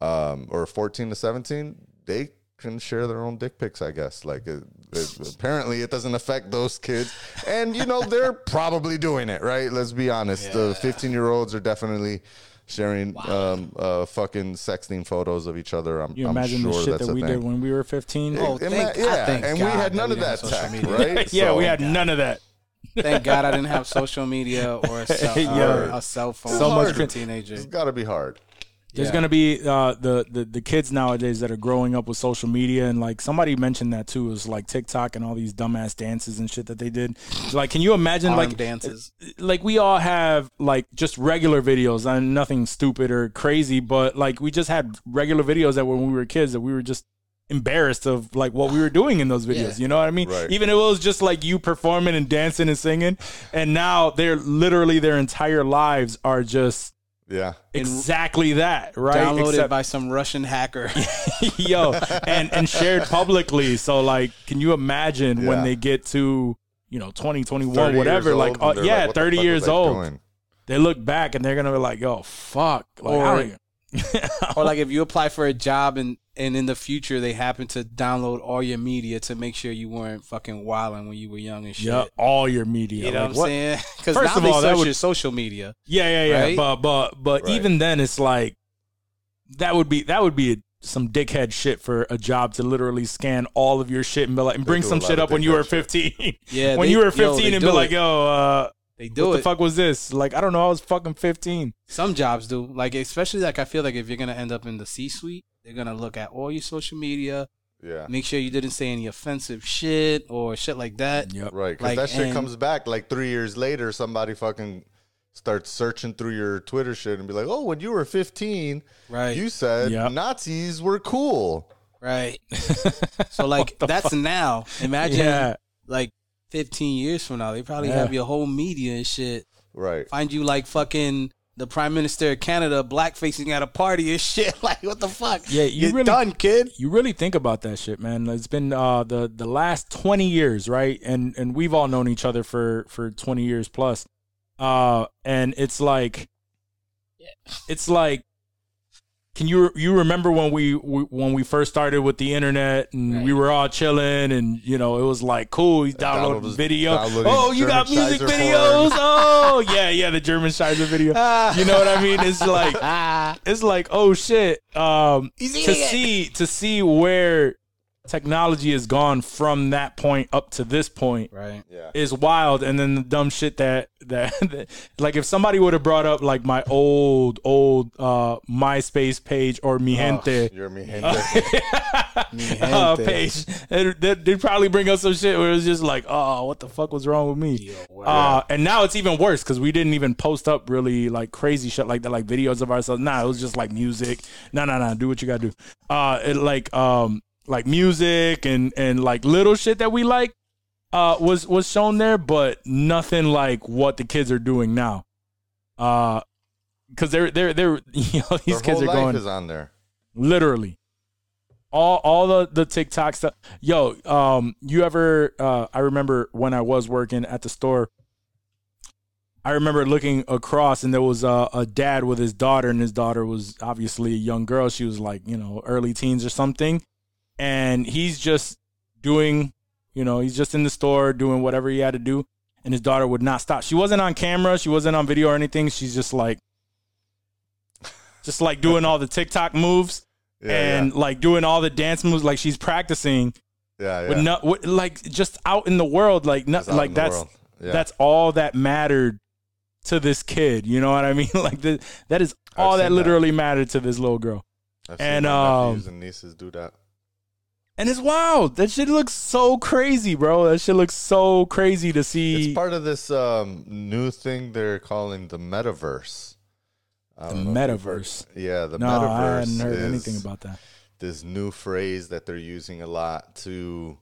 um, or fourteen to seventeen, they can share their own dick pics, I guess. Like, it, it, apparently it doesn't affect those kids. And, you know, they're probably doing it, right? Let's be honest. Yeah. The fifteen-year-olds are definitely sharing wow. um, uh, fucking sexting photos of each other. I'm, you imagine I'm sure the shit that's that we thing. Did when we were fifteen? Oh, thank, I, yeah, thank and God we had none of that tech, right? yeah, so, we had God. none of that. Thank God I didn't have social media or a cell, yeah. or a cell phone. So much for teenager. It's got to be hard. There's yeah. going to be uh, the, the, the kids nowadays that are growing up with social media. And, like, somebody mentioned that, too. It was, like, TikTok and all these dumbass dances and shit that they did. Like, can you imagine, Arm like, dances? Like, we all have, like, just regular videos. And nothing stupid or crazy, but, like, we just had regular videos that when we were kids that we were just embarrassed of, like, what we were doing in those videos. Yeah. You know what I mean? Right. Even if it was just, like, you performing and dancing and singing. And now they're literally their entire lives are just. Yeah, exactly that, right? Downloaded Except, by some Russian hacker. Yo, and, and shared publicly. So, like, can you imagine yeah. when they get to, you know, twenty, twenty-one, whatever, like, uh, yeah, like, thirty years old, doing? They look back and they're going to be like, yo, fuck. Like, or, or, like, if you apply for a job and, and in the future they happen to download all your media to make sure you weren't fucking wilding when you were young and shit. Yeah, all your media. You know like, what I'm saying? Because now they all, search would, your social media. Yeah, yeah, yeah. Right? But but but right. even then, it's like that would be that would be some dickhead shit for a job to literally scan all of your shit and be like, and bring some shit up when you were fifteen. Yeah, when they, you were fifteen yo, and be it. like, yo. uh They do what it. What the fuck was this? Like, I don't know. I was fucking fifteen. Some jobs do. Like, especially, like, I feel like if you're going to end up in the C-suite, they're going to look at all your social media. Yeah. Make sure you didn't say any offensive shit or shit like that. Yep. Right. Because like, that shit and, comes back, like, three years later, somebody fucking starts searching through your Twitter shit and be like, oh, when you were fifteen, right. you said yep. Nazis were cool. Right. So, like, that's fuck? Now. Imagine, yeah. like, fifteen years from now, they probably yeah. have your whole media and shit. Right. Find you like fucking the Prime Minister of Canada blackfacing at a party and shit. Like, what the fuck? Yeah, you You're really, done, kid. You really think about that shit, man. It's been uh, the the last twenty years, right? And and we've all known each other for, for twenty years plus. Uh, and it's like, yeah. it's like, can you you remember when we, we when we first started with the internet and right. we were all chilling and you know it was like cool he's downloading video oh you German got music Scheiser videos porn. oh yeah yeah the German Scheiser video you know what I mean it's like it's like oh shit um, to it. see to see where technology has gone from that point up to this point right yeah. is wild. And then the dumb shit that, that that like if somebody would have brought up like my old old uh MySpace page or Mi Gente, oh, your Mi Gente, uh, Mi Gente. Uh, page they'd, they'd probably bring up some shit where it was just like oh what the fuck was wrong with me. Yo, uh and now it's even worse because we didn't even post up really like crazy shit like that like videos of ourselves. Nah, it was just like music. Nah, nah, nah. Do what you gotta do. Uh it like um like music and, and like little shit that we like uh, was, was shown there, but nothing like what the kids are doing now. Uh, cause they're, they're, they're, you know, these kids are going is on there. Literally all, all the, the TikTok stuff. Yo, um, you ever, uh, I remember when I was working at the store, I remember looking across and there was a, a dad with his daughter and his daughter was obviously a young girl. She was like, you know, early teens or something. And he's just doing, you know, he's just in the store doing whatever he had to do. And his daughter would not stop. She wasn't on camera. She wasn't on video or anything. She's just like, just like doing all the TikTok moves yeah, and yeah. like doing all the dance moves. Like she's practicing. Yeah. yeah. With no, with, like just out in the world. Like, no, like that's, yeah. that's all that mattered to this kid. You know what I mean? Like the, that is all I've that literally that. mattered to this little girl. I've and, seen my um, nephews and nieces do that. And it's wild. That shit looks so crazy, bro. That shit looks so crazy to see. It's part of this um, new thing they're calling the metaverse. The metaverse. Yeah, the no, metaverse. I hadn't heard anything about that. This new phrase that they're using a lot to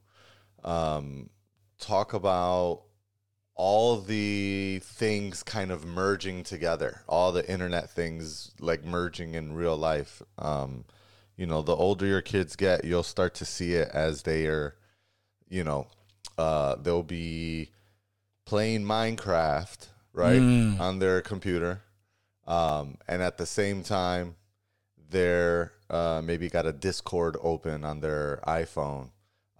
um, talk about all the things kind of merging together, all the internet things like merging in real life. Um You know, the older your kids get, you'll start to see it as they are, you know, uh, they'll be playing Minecraft, right, mm. on their computer. Um, and at the same time, they're uh, maybe got a Discord open on their iPhone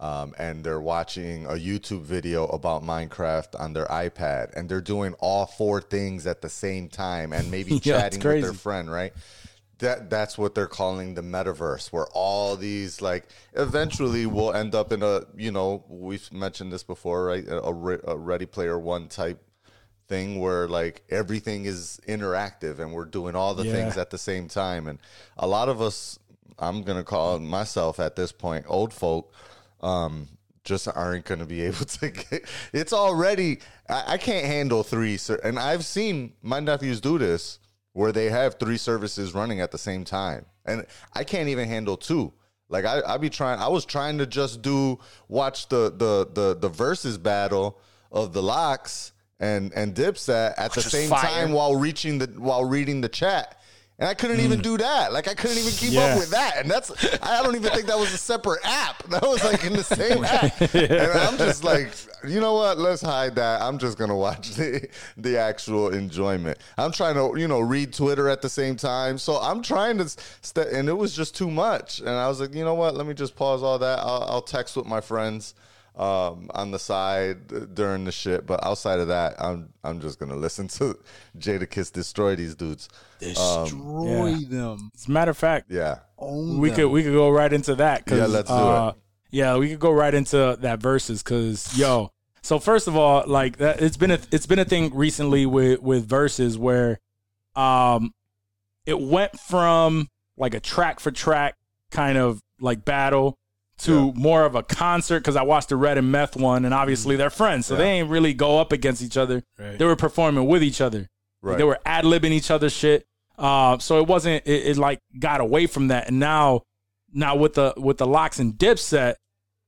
um, and they're watching a YouTube video about Minecraft on their iPad. And they're doing all four things at the same time and maybe yeah, chatting with their friend, right? That that's what they're calling the metaverse, where all these, like, eventually we'll end up in a, you know, we've mentioned this before, right? A, a Ready Player One type thing where, like, everything is interactive and we're doing all the yeah. things at the same time. And a lot of us, I'm going to call myself at this point, old folk, um, just aren't going to be able to get, it's already, I, I can't handle three. And I've seen my nephews do this, where they have three services running at the same time. And I can't even handle two. Like, I, I be trying, I was trying to just do, watch the the the, the versus battle of the locks and, and Dipset at Which the same fire. time while reaching the while reading the chat. And I couldn't mm. even do that. Like, I couldn't even keep yeah. up with that. And that's, I don't even think that was a separate app. That was, like, in the same app. And I'm just like, you know what? Let's hide that. I'm just going to watch the, the actual enjoyment. I'm trying to, you know, read Twitter at the same time. So I'm trying to, st- and it was just too much. And I was like, you know what? Let me just pause all that. I'll, I'll text with my friends um, on the side during the shit. But outside of that, I'm I'm just going to listen to Jadakiss destroy these dudes. Destroy um, yeah. them. As a matter of fact, yeah, we them. could we could go right into that. Yeah, let's do uh, it. Yeah, we could go right into that versus because yo. So first of all, like that, it's been a it's been a thing recently with with versus where, um, it went from like a track for track kind of like battle to yeah. more of a concert because I watched the Red and Meth one and obviously they're friends so yeah. they ain't really go up against each other. Right. They were performing with each other. Right. They were ad-libbing each other's shit. Uh, so it wasn't, it, it like got away from that. And now, now with the, with the locks and Dipset,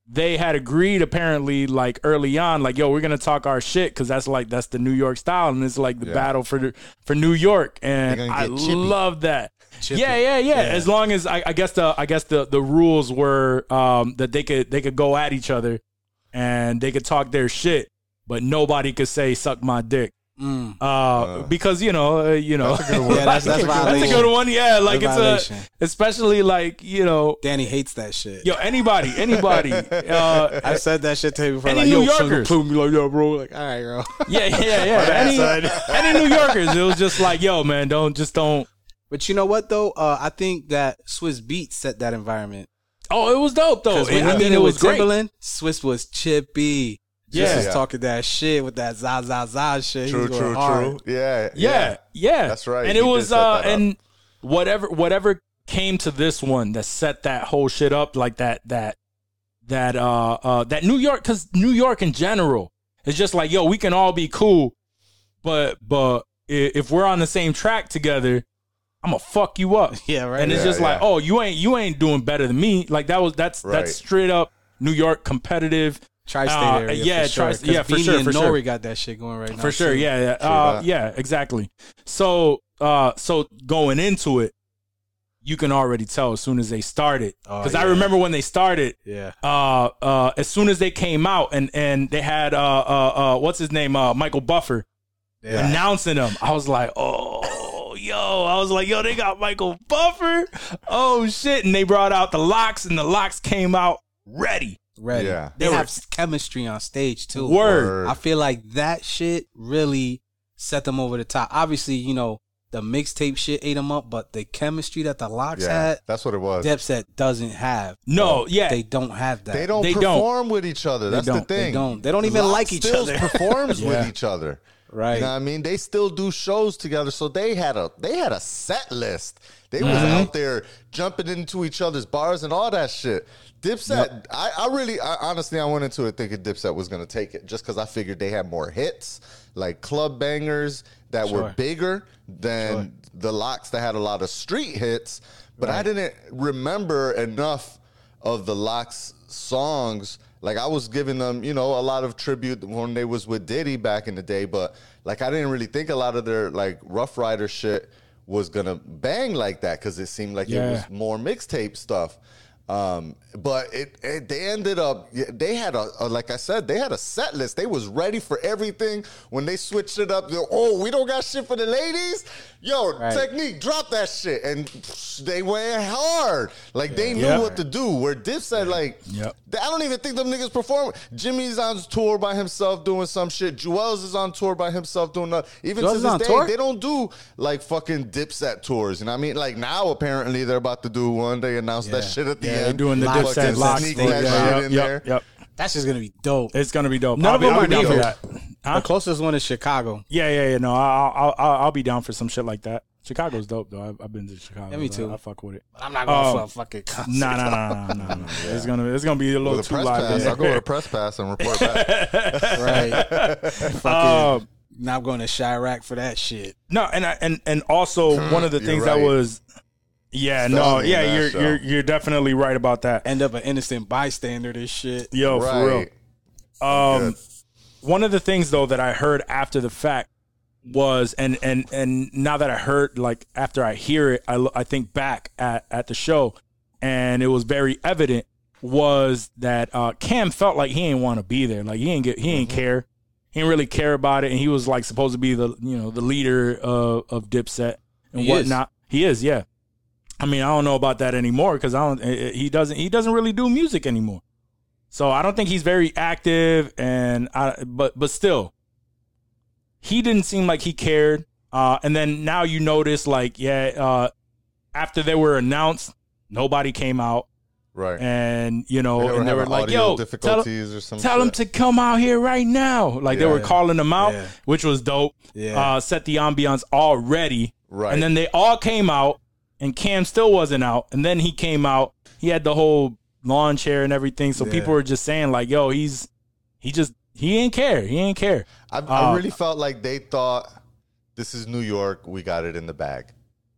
they had agreed apparently like early on, like, yo, we're going to talk our shit. Cause that's like, that's the New York style. And it's like the yeah. battle for, for New York. And I chippy. love that. Chippy. Yeah, yeah, yeah. Yeah. As long as I, I guess the, I guess the, the rules were um, that they could, they could go at each other and they could talk their shit, but nobody could say, suck my dick. Mm. Uh, uh, because you know, uh, you know, that's a good one. Yeah, that's, that's, that's a good one. Yeah, like it's a, especially like you know, Danny hates that shit. Yo, anybody, anybody. uh, I said that shit to you before. Any like, New Yorkers, yo, me like, yo, bro, like, all right, bro. Yeah, yeah, yeah. any, any New Yorkers, it was just like, yo, man, don't just don't. But you know what though? Uh, I think that Swiss Beats set that environment. Oh, it was dope though. It, I mean, it, it was great. Swiss was chippy. Yeah. Just yeah. talking that shit with that za za za shit. True, true, hard. true. Yeah, yeah, yeah, yeah. That's right. And it he was, uh, and whatever, whatever came to this one that set that whole shit up, like that, that, that, uh, uh, that New York, because New York in general is just like, yo, we can all be cool, but, but if we're on the same track together, I'm gonna fuck you up. Yeah, right. And it's yeah, just yeah. like, oh, you ain't, you ain't doing better than me. Like that was, that's, right. that's straight up New York competitive. Tri-state uh, area, yeah, for sure. Tri- yeah, for Beanie sure, for and sure. Nori got that shit going right now. For sure, too. yeah, yeah, uh, yeah, exactly. So, uh, so going into it, you can already tell as soon as they started, because oh, yeah. I remember when they started. Yeah. Uh, uh, as soon as they came out, and and they had uh, uh, uh what's his name, uh, Michael Buffer, yeah. announcing them. I was like, oh, yo, I was like, yo, they got Michael Buffer. Oh shit! And they brought out the locks, and the locks came out ready. Ready. Yeah. They, they have were, chemistry on stage too. Word. I feel like that shit really set them over the top. Obviously, you know, the mixtape shit ate them up, but the chemistry that the locks yeah, had, that's what it was. Dipset doesn't have. No, yeah, they don't have that. They don't they perform don't. with each other. That's the thing. They don't. They don't even Lock like each other. Performs yeah. with each other. Right. You know what I mean? They still do shows together. So they had a they had a set list. They mm-hmm. was out there jumping into each other's bars and all that shit. Dipset, yep. I, I really, I, honestly, I went into it thinking Dipset was going to take it just because I figured they had more hits, like club bangers that sure. were bigger than sure. the locks that had a lot of street hits. But right. I didn't remember enough of the locks songs. Like, I was giving them, you know, a lot of tribute when they was with Diddy back in the day, but, like, I didn't really think a lot of their, like, Rough Rider shit was going to bang like that because it seemed like yeah. it was more mixtape stuff. Um, but it, it they ended up, they had a, a, like I said, they had a set list. They was ready for everything. When they switched it up, they're, oh, we don't got shit for the ladies? Yo, right. Technique, drop that shit. And they went hard. Like, yeah. they knew yeah. what to do. Where Dipset, yeah. like, yep. I don't even think them niggas perform. Jimmy's on tour by himself doing some shit. Juelz is on tour by himself doing nothing. Even Juelz to this day, tour? They don't do, like, fucking Dipset tours. You know what I mean? Like, now, apparently, they're about to do one. They announced yeah. that shit at the yeah. end. They're doing the Dipset locks thing. That yeah. yep, yep, yep. That's just going to be dope. It's going to be dope. None of them are down for that. Huh? The closest one is Chicago. Yeah, yeah, yeah. No, I'll, I'll, I'll be down for some shit like that. Chicago's dope, though. I've, I've been to Chicago. Yeah, me too. I, I fuck with it. But I'm not going um, for a fucking concert. Nah, nah, nah, nah, nah. nah. Yeah. It's gonna, it's gonna be a little with too live. I'll go to a press pass and report back. Right. Fucking um, not going to Chirac for that shit. No, and I, and and also one of the things right. that was. Yeah, Stunning no, yeah, you're show. you're you're definitely right about that. End up an innocent bystander, this shit. Yo, right. for real. Um, Good. One of the things though that I heard after the fact was, and and and now that I heard, like after I hear it, I I think back at, at the show, and it was very evident was that uh, Cam felt like he ain't want to be there, like he ain't get, he ain't mm-hmm. care, he didn't really care about it, and he was like supposed to be the you know the leader of of Dipset and he whatnot. Is. He is, yeah. I mean, I don't know about that anymore because I don't. He doesn't. He doesn't really do music anymore, so I don't think he's very active. And I, but but still, he didn't seem like he cared. Uh, and then now you notice, like, yeah, uh, after they were announced, nobody came out, right? And you know, they were and they were like, "Yo, difficulties tell, or some tell them to come out here right now." Like yeah. they were calling them out, yeah. which was dope. Yeah, uh, set the ambiance already, right? And then they all came out. And Cam still wasn't out. And then he came out. He had the whole lawn chair and everything. So yeah. people were just saying, like, yo, he's, he just, he ain't care. He ain't care. I, uh, I really felt like they thought, this is New York. We got it in the bag.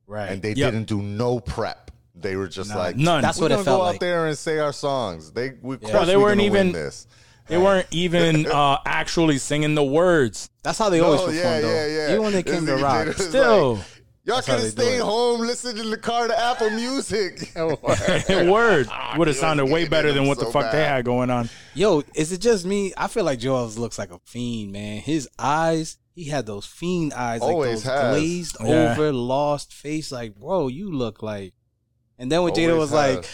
Right. And they yep. didn't do no prep. They were just no, like, none. That's what it felt go like. Go out there and say our songs. They, we yeah. no, they we weren't even, this. They weren't even uh, actually singing the words. That's how they always no, performed, yeah, though. Yeah, yeah. Even when they came this to rock. Still. Like, y'all could have stayed home, listened in the car to Apple Music. Word. Oh, would have sounded way better than what so the fuck bad. They had going on. Yo, is it just me? I feel like Juelz looks like a fiend, man. His eyes, he had those fiend eyes. Always like those has. Glazed yeah. over, lost face. Like, bro, you look like. And then when Always Jada was has. Like,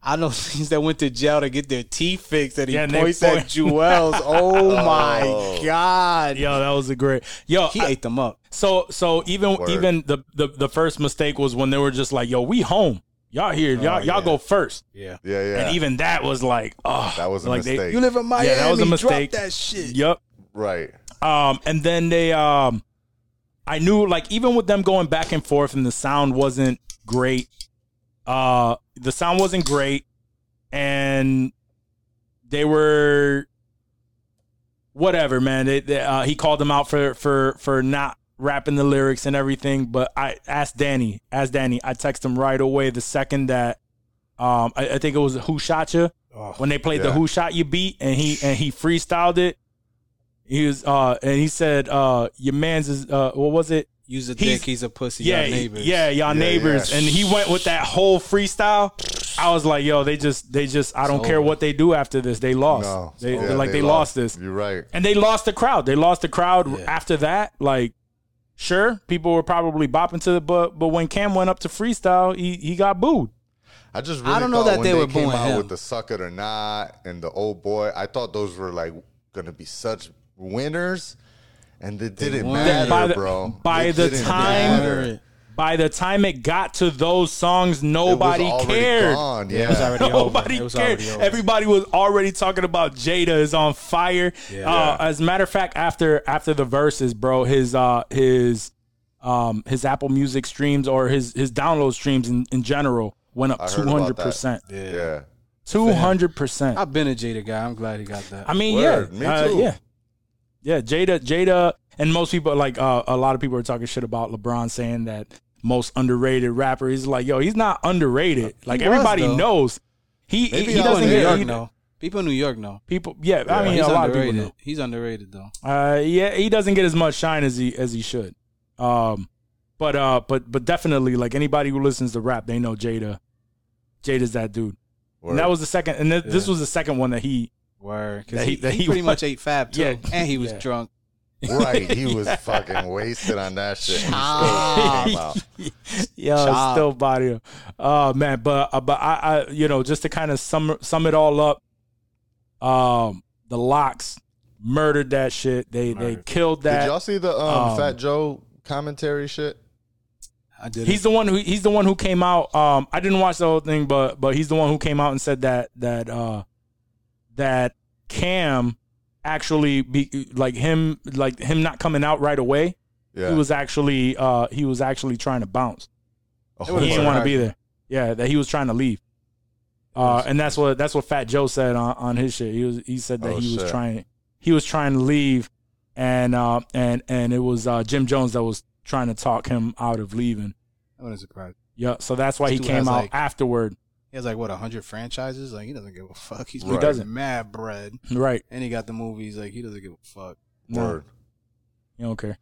I know things that went to jail to get their teeth fixed and he yeah, points at Juelz. Oh my oh. God. Yo, that was a great. Yo, he I, ate them up. So so even Word. even the, the the first mistake was when they were just like, yo, we home. Y'all here. Y'all oh, y'all yeah. go first. Yeah. Yeah, yeah. And even that was like, oh. That was a like mistake. They, you live in Miami. Yeah, that was a mistake. Drop that shit. Yep. Right. Um, and then they, um, I knew like even with them going back and forth and the sound wasn't great. Uh, the sound wasn't great, and they were whatever, man. They, they, uh, he called them out for, for, for not rapping the lyrics and everything. But I asked Danny, asked Danny. I texted him right away the second that um, I, I think it was "Who Shot Ya" oh, when they played yeah. the "Who Shot Ya" beat, and he and he freestyled it. He was uh, and he said, uh, "Your man's is uh, what was it?" Use a he's, dick, he's a pussy, yeah, y'all neighbors. Yeah, y'all yeah, neighbors. Yeah. And he went with that whole freestyle. I was like, yo, they just, they just, I don't so, care what they do after this. They lost. No, they, yeah, like, they, they lost. lost this. You're right. And they lost the crowd. They lost the crowd yeah. after that. Like, sure, people were probably bopping to the, but, but when Cam went up to freestyle, he, he got booed. I just really I don't know that when they, they were came out him. With the Suck It or Not and the Old Boy, I thought those were, like, going to be such winners. And it didn't matter, bro. By the time, By the time it got to those songs, nobody it was cared. Gone. Yeah. It was already nobody over. It was cared. Already over. Everybody was already talking about Jada is on fire. Yeah. Uh, yeah. As a matter of fact, after after the verses, bro, his uh, his um, his Apple Music streams or his his download streams in, in general went up two hundred percent. Yeah, two hundred percent. I've been a Jada guy. I'm glad he got that. I mean, Word. yeah, me uh, too. Yeah, yeah. Jada, Jada, and most people like uh, a lot of people are talking shit about LeBron saying that. Most underrated rapper. He's like, yo, he's not underrated. Like he everybody was, knows. He Maybe he, he doesn't get York, you know. People in New York know. People, yeah, yeah I mean, a underrated. lot of people know. He's underrated though. Uh, yeah, he doesn't get as much shine as he as he should. Um, but uh, but but definitely, like anybody who listens to rap, they know Jada. Jada's that dude. Word. And that was the second, and th- yeah. this was the second one that he. Word. That he, he, that he, he pretty was, much ate Fab too, yeah. and he was yeah. drunk. Right, he was yeah. fucking wasted on that shit. Yo, Child. still body up. Oh, man, but uh, but I, I, you know, just to kind of sum sum it all up, um, the Locks murdered that shit. They murdered. they killed that. Did y'all see the um, um, Fat Joe commentary shit? I did. He's the one who he's the one who came out. Um, I didn't watch the whole thing, but but he's the one who came out and said that that uh, that Cam. Actually, be like him, like him not coming out right away. Yeah. He was actually, uh, he was actually trying to bounce. Oh, he didn't want to be there. Yeah, that he was trying to leave. Uh, and that's what that's what Fat Joe said on, on his shit. He was he said that oh, he was shit. trying he was trying to leave, and uh, and and it was uh, Jim Jones that was trying to talk him out of leaving. That wasn't a surprise. Yeah, so that's why this he came out like- afterward. He has like what a hundred franchises. Like he doesn't give a fuck. He's right. He mad bread. Right. And he got the movies. Like he doesn't give a fuck. No. Word. You don't care.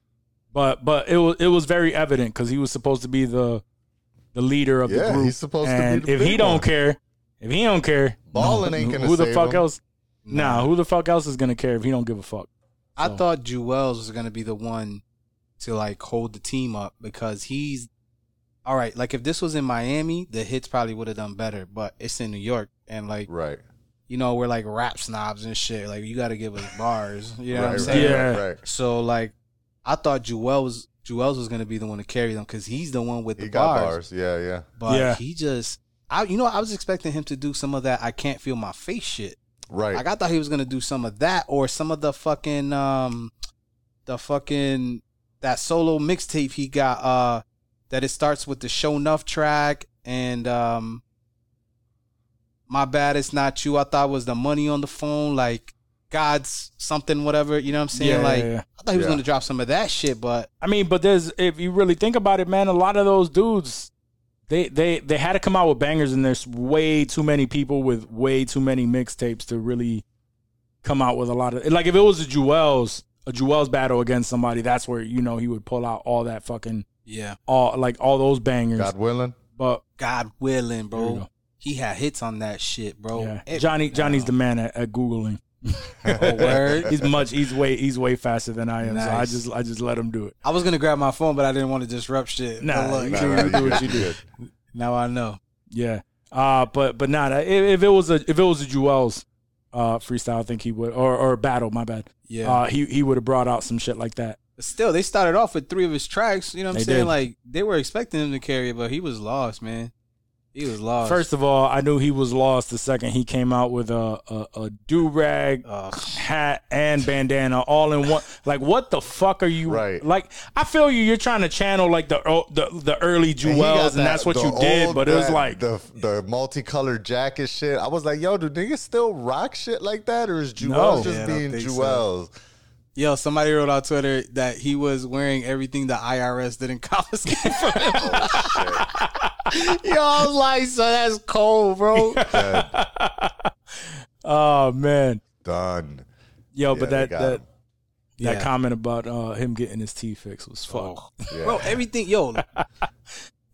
But but it was it was very evident because he was supposed to be the the leader of yeah, the group. He's supposed and to be the if he one. don't care, if he don't care, balling ain't gonna. Who the save fuck him. else? No. Nah, who the fuck else is gonna care if he don't give a fuck? So. I thought Juelz was gonna be the one to like hold the team up because he's. All right, like if this was in Miami, the hits probably would have done better, but it's in New York and like, right. you know, we're like rap snobs and shit. Like you got to give us bars, you know right, what I'm saying? Right, yeah. right. So like, I thought Juelz was Juelz was gonna be the one to carry them because he's the one with he the got bars. bars. Yeah, yeah. But yeah. he just, I you know, I was expecting him to do some of that. I can't feel my face shit. Right. Like I thought he was gonna do some of that or some of the fucking um, the fucking that solo mixtape he got uh. That it starts with the Show Nuff track and um, My Bad It's Not You. I thought was the money on the phone, like God's something, whatever. You know what I'm saying? Yeah, like yeah, yeah. I thought he was yeah. going to drop some of that shit, but I mean, but there's if you really think about it, man, a lot of those dudes, they they they had to come out with bangers, and there's way too many people with way too many mixtapes to really come out with a lot of. Like if it was a Juelz, a Juelz battle against somebody, that's where you know he would pull out all that fucking. Yeah, all like all those bangers. God willing, but God willing, bro. He had hits on that shit, bro. Yeah. It, Johnny, Johnny's no. the man at, at Googling. Oh, word. He's much. He's way. He's way faster than I am. Nice. So I just, I just let him do it. I was gonna grab my phone, but I didn't want to disrupt shit. Nah, look, nah, you nah, do nah, what you do. Now I know. Yeah. Uh but but not nah, if, if it was a if it was a Juelz uh, freestyle, I think he would or or battle. My bad. Yeah. Uh, he he would have brought out some shit like that. Still, they started off with three of his tracks. You know what I'm they saying? Did. Like, they were expecting him to carry it, but he was lost, man. He was lost. First of all, I knew he was lost the second he came out with a, a, a do-rag, uh, hat, and bandana all in one. Like, what the fuck are you? Right. Like, I feel you. You're trying to channel, like, the the, the early Juelz, and, that, and that's what you old, did, but that, it was like. The the multicolored jacket shit. I was like, yo, do niggas still rock shit like that, or is Juelz no. just yeah, being Juelz? So. Yo, somebody wrote on Twitter that he was wearing everything the I R S didn't confiscate from him. Oh, shit. Yo, I was like, so that's cold, bro. Oh, man. Done. Yo, yeah, but that that, yeah. that comment about uh, him getting his teeth fixed was fucked. Oh, yeah. Bro, everything, yo.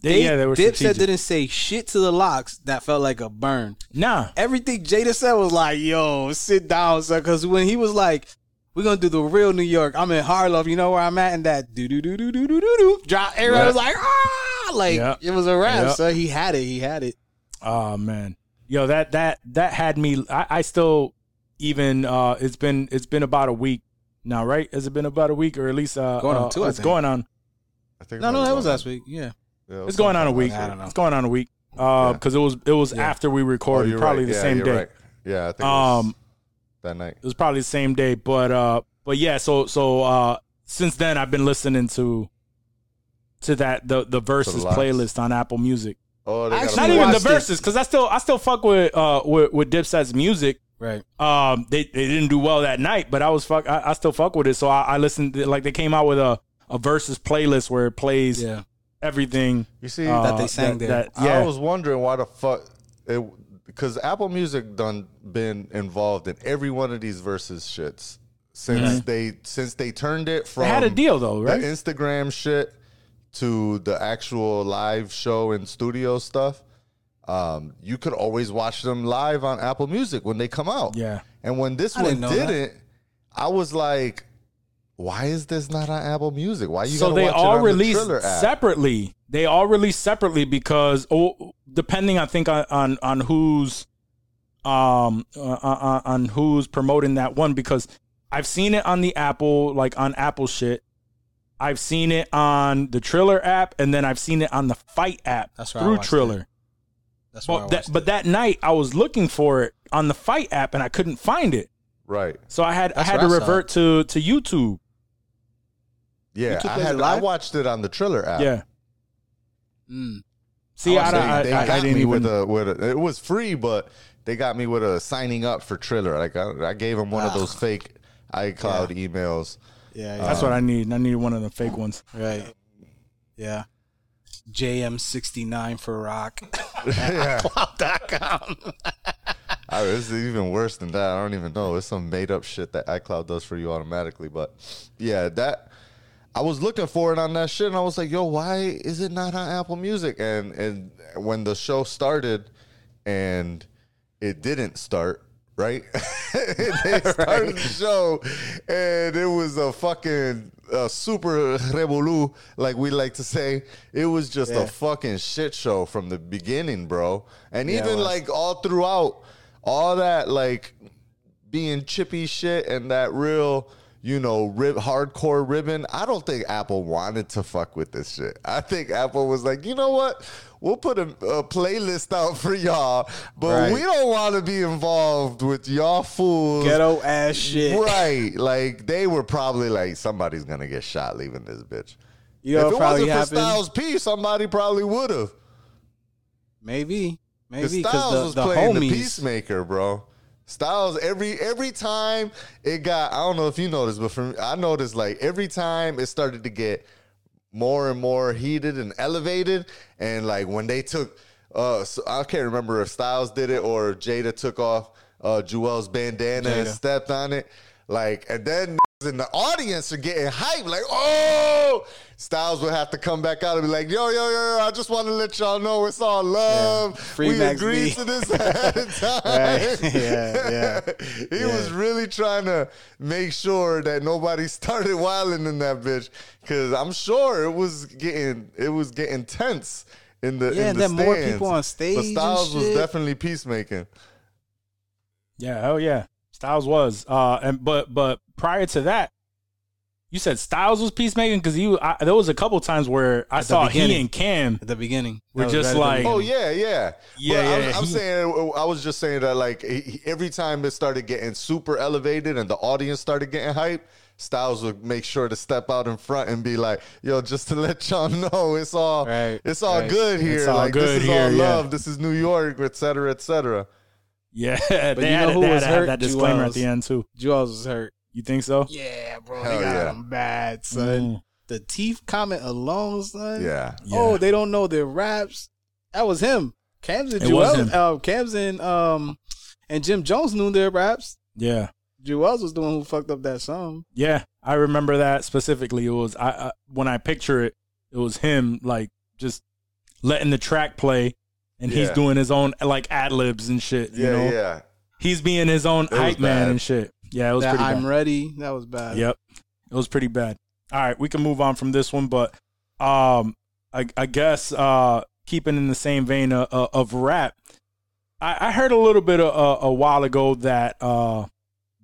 They, yeah, they were Dipset didn't say shit to the Locks that felt like a burn. Nah. Everything Jada said was like, yo, sit down, son. Because when he was like, we're going to do the real New York. I'm in Harlem. You know where I'm at? And that do-do-do-do-do-do-do-do drop. Everyone yep. was like, ah! Like, yep. it was a rap. Yep. So he had it. He had it. Oh, man. Yo, that that that had me. I, I still even, uh, it's been it's been about a week now, right? Has it been about a week? Or at least uh, going on uh, two, it's going on. I think no, no, that was last week. Yeah. Yeah, it it's going on a week. I don't know. It's going on a week. Uh, because yeah. it was it was yeah. after we recorded, oh, probably right. the yeah, same day. Right. Yeah, I think um, it was that night. It was probably the same day, but uh, but yeah. So so uh, since then I've been listening to to that the the Versus playlist on Apple Music. Oh, they actually, not even the Versus, because I still I still fuck with uh with, with Dipset's music. Right. Um. They, they didn't do well that night, but I was fuck. I, I still fuck with it. So I, I listened. To, like they came out with a a Versus playlist where it plays. Yeah. Everything you see uh, that they sang that, there. That, yeah. I was wondering why the fuck it, because Apple Music done been involved in every one of these Versus shits since mm-hmm. they since they turned it from they had a deal though, right? The Instagram shit to the actual live show and studio stuff. Um, you could always watch them live on Apple Music when they come out. Yeah, and when this I one didn't, didn't I was like. Why is this not on Apple Music? Why you? So they watch all it on released the separately. They all released separately because, oh, depending, I think on on, on who's, um, uh, on, on who's promoting that one. Because I've seen it on the Apple, like on Apple shit. I've seen it on the Triller app, and then I've seen it on the Fight app That's through Triller. It. That's why. Well, I that, but that night I was looking for it on the Fight app, and I couldn't find it. Right. So I had That's I had to I revert to, to YouTube. Yeah, I, had, I watched it on the Triller app. Yeah. Mm. See, I, I, they, they I, got I didn't me even... with a with a, it was free, but they got me with a signing up for Triller. Like I, I gave them one wow. of those fake iCloud yeah. emails. Yeah, yeah. Um, that's what I need. I need one of the fake ones. Right. Yeah. J M sixty-nine for rock. iCloud dot com. I, it's even worse than that. I don't even know. It's some made up shit that iCloud does for you automatically. But yeah, that. I was looking for it on that shit, and I was like, yo, why is it not on Apple Music? And and when the show started, and it didn't start, right? They started right. the show, and it was a fucking uh, super revolú, like we like to say. It was just yeah. a fucking shit show from the beginning, bro. And yeah, even, like, all throughout, all that, like, being chippy shit and that real... you know, rib, hardcore ribbon. I don't think Apple wanted to fuck with this shit. I think Apple was like, you know what? We'll put a, a playlist out for y'all, but right. we don't want to be involved with y'all fools. Ghetto ass shit. Right. Like, they were probably like, somebody's going to get shot leaving this bitch. You know, if it wasn't happened. For Styles P, somebody probably would have. Maybe. Maybe. Styles the, was the playing homies. The Peacemaker, bro. Styles every every time it got, I don't know if you noticed, but for me, I noticed like every time it started to get more and more heated and elevated, and like when they took, uh, so I can't remember if Styles did it or Jada took off uh, Juelz's bandana Jada. and stepped on it, like, and then in the audience are getting hyped, like, oh, Styles would have to come back out and be like, yo, yo, yo, I just want to let y'all know it's all love. Yeah. Free we Max agreed B. to this ahead of time. Right. Yeah, yeah. he yeah. was really trying to make sure that nobody started wilding in that bitch, because I'm sure it was getting it was getting tense in the yeah, in the stands. Yeah, more people on stage. But Styles was definitely peacemaking. Yeah, hell yeah. Styles was, uh, and but but prior to that, you said Styles was peacemaking because you. I, there was a couple times where I saw he and Cam at the beginning. We're just right like, oh yeah, yeah, yeah. But yeah I'm, yeah. I'm saying, I was just saying that like every time it started getting super elevated and the audience started getting hype, Styles would make sure to step out in front and be like, yo, just to let y'all know, it's all, right, it's all right. good here. It's all like good this is here, all love. Yeah. This is New York, et cetera, et cetera. Yeah, but they you know had, who they was had hurt? That disclaimer Juelz. At the end too. Juelz was hurt. You think so? Yeah, bro. Hell they got yeah. him bad, son. Mm. The teeth comment alone, son. Yeah. yeah. Oh, they don't know their raps. That was him. Cam's and Juelz. Uh, Cam's and um and Jim Jones knew their raps. Yeah. Juelz was the one who fucked up that song. Yeah, I remember that specifically. It was I, I when I picture it, it was him like just letting the track play. And yeah. he's doing his own like ad libs and shit. You yeah, know? yeah. He's being his own hype man and shit. Yeah, it was that pretty bad. I'm ready. That was bad. Yep, it was pretty bad. All right, we can move on from this one, but um, I, I guess uh, keeping in the same vein of, of rap, I, I heard a little bit a, a while ago that uh,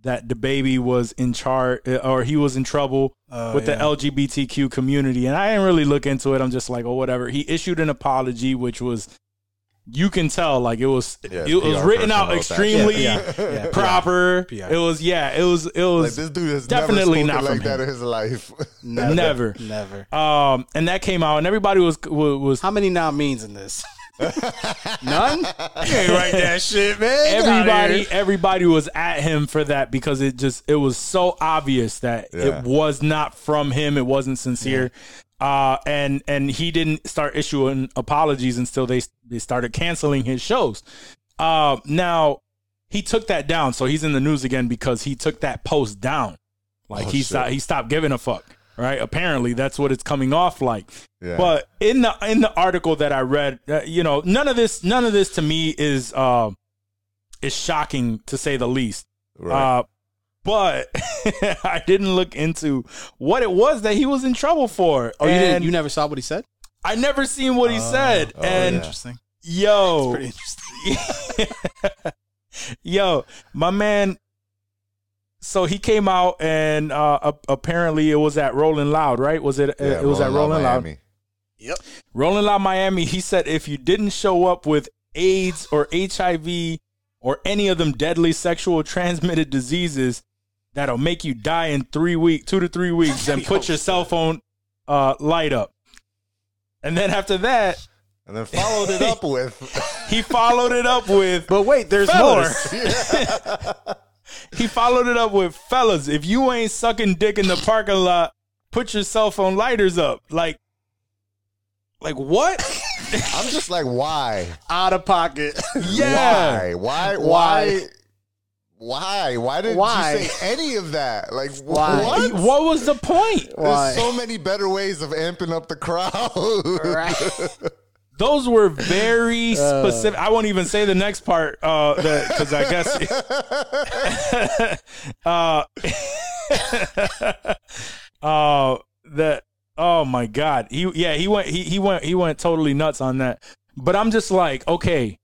that DaBaby was in charge, or he was in trouble uh, with yeah. the L G B T Q community. And I didn't really look into it. I'm just like, oh, whatever. He issued an apology, which was, you can tell, like it was, yeah, it was written out extremely yeah, yeah, yeah, proper. P R. It was, yeah, it was, it was. Like, this dude has definitely never spoken like that in his life. Never, never. never. Um, and that came out, and everybody was was. How many now means in this? None? I can't write that shit, man. Everybody everybody was at him for that because it just it was so obvious that yeah. it was not from him. It wasn't sincere. Yeah. Uh and and he didn't start issuing apologies until they they started canceling his shows. Uh now he took that down, so he's in the news again because he took that post down. Like oh, he stopped he stopped giving a fuck. Right. Apparently, that's what it's coming off like. Yeah. But in the in the article that I read, uh, you know, none of this none of this to me is uh, is shocking, to say the least. Right. Uh, but I didn't look into what it was that he was in trouble for. Oh, and you didn't, you never saw what he said? I never seen what he uh, said. Oh, and yeah. Interesting. Yo, that's pretty interesting. Yo, my man. So he came out and uh, apparently it was at Rolling Loud, right? Was it? Yeah, it was at Rolling Loud. Miami. Yep. Rolling Loud Miami. He said if you didn't show up with AIDS or H I V or any of them deadly sexual transmitted diseases that'll make you die in three weeks, two to three weeks, then put your cell phone uh, light up. And then after that. And then followed it up with. He followed it up with. But wait, there's fellas. More. Yeah. He followed it up with, fellas, if you ain't sucking dick in the parking lot, put your cell phone lighters up. Like, like what? I'm just like, why? Out of pocket. Yeah. Why? Why? Why? Why? Why didn't why? you say any of that? Like, why? What? What was the point? Why? There's so many better ways of amping up the crowd. Right. Those were very uh, specific. I won't even say the next part uh, because I guess uh, uh, that. Oh my God! He yeah he went he he went he went totally nuts on that. But I'm just like, okay,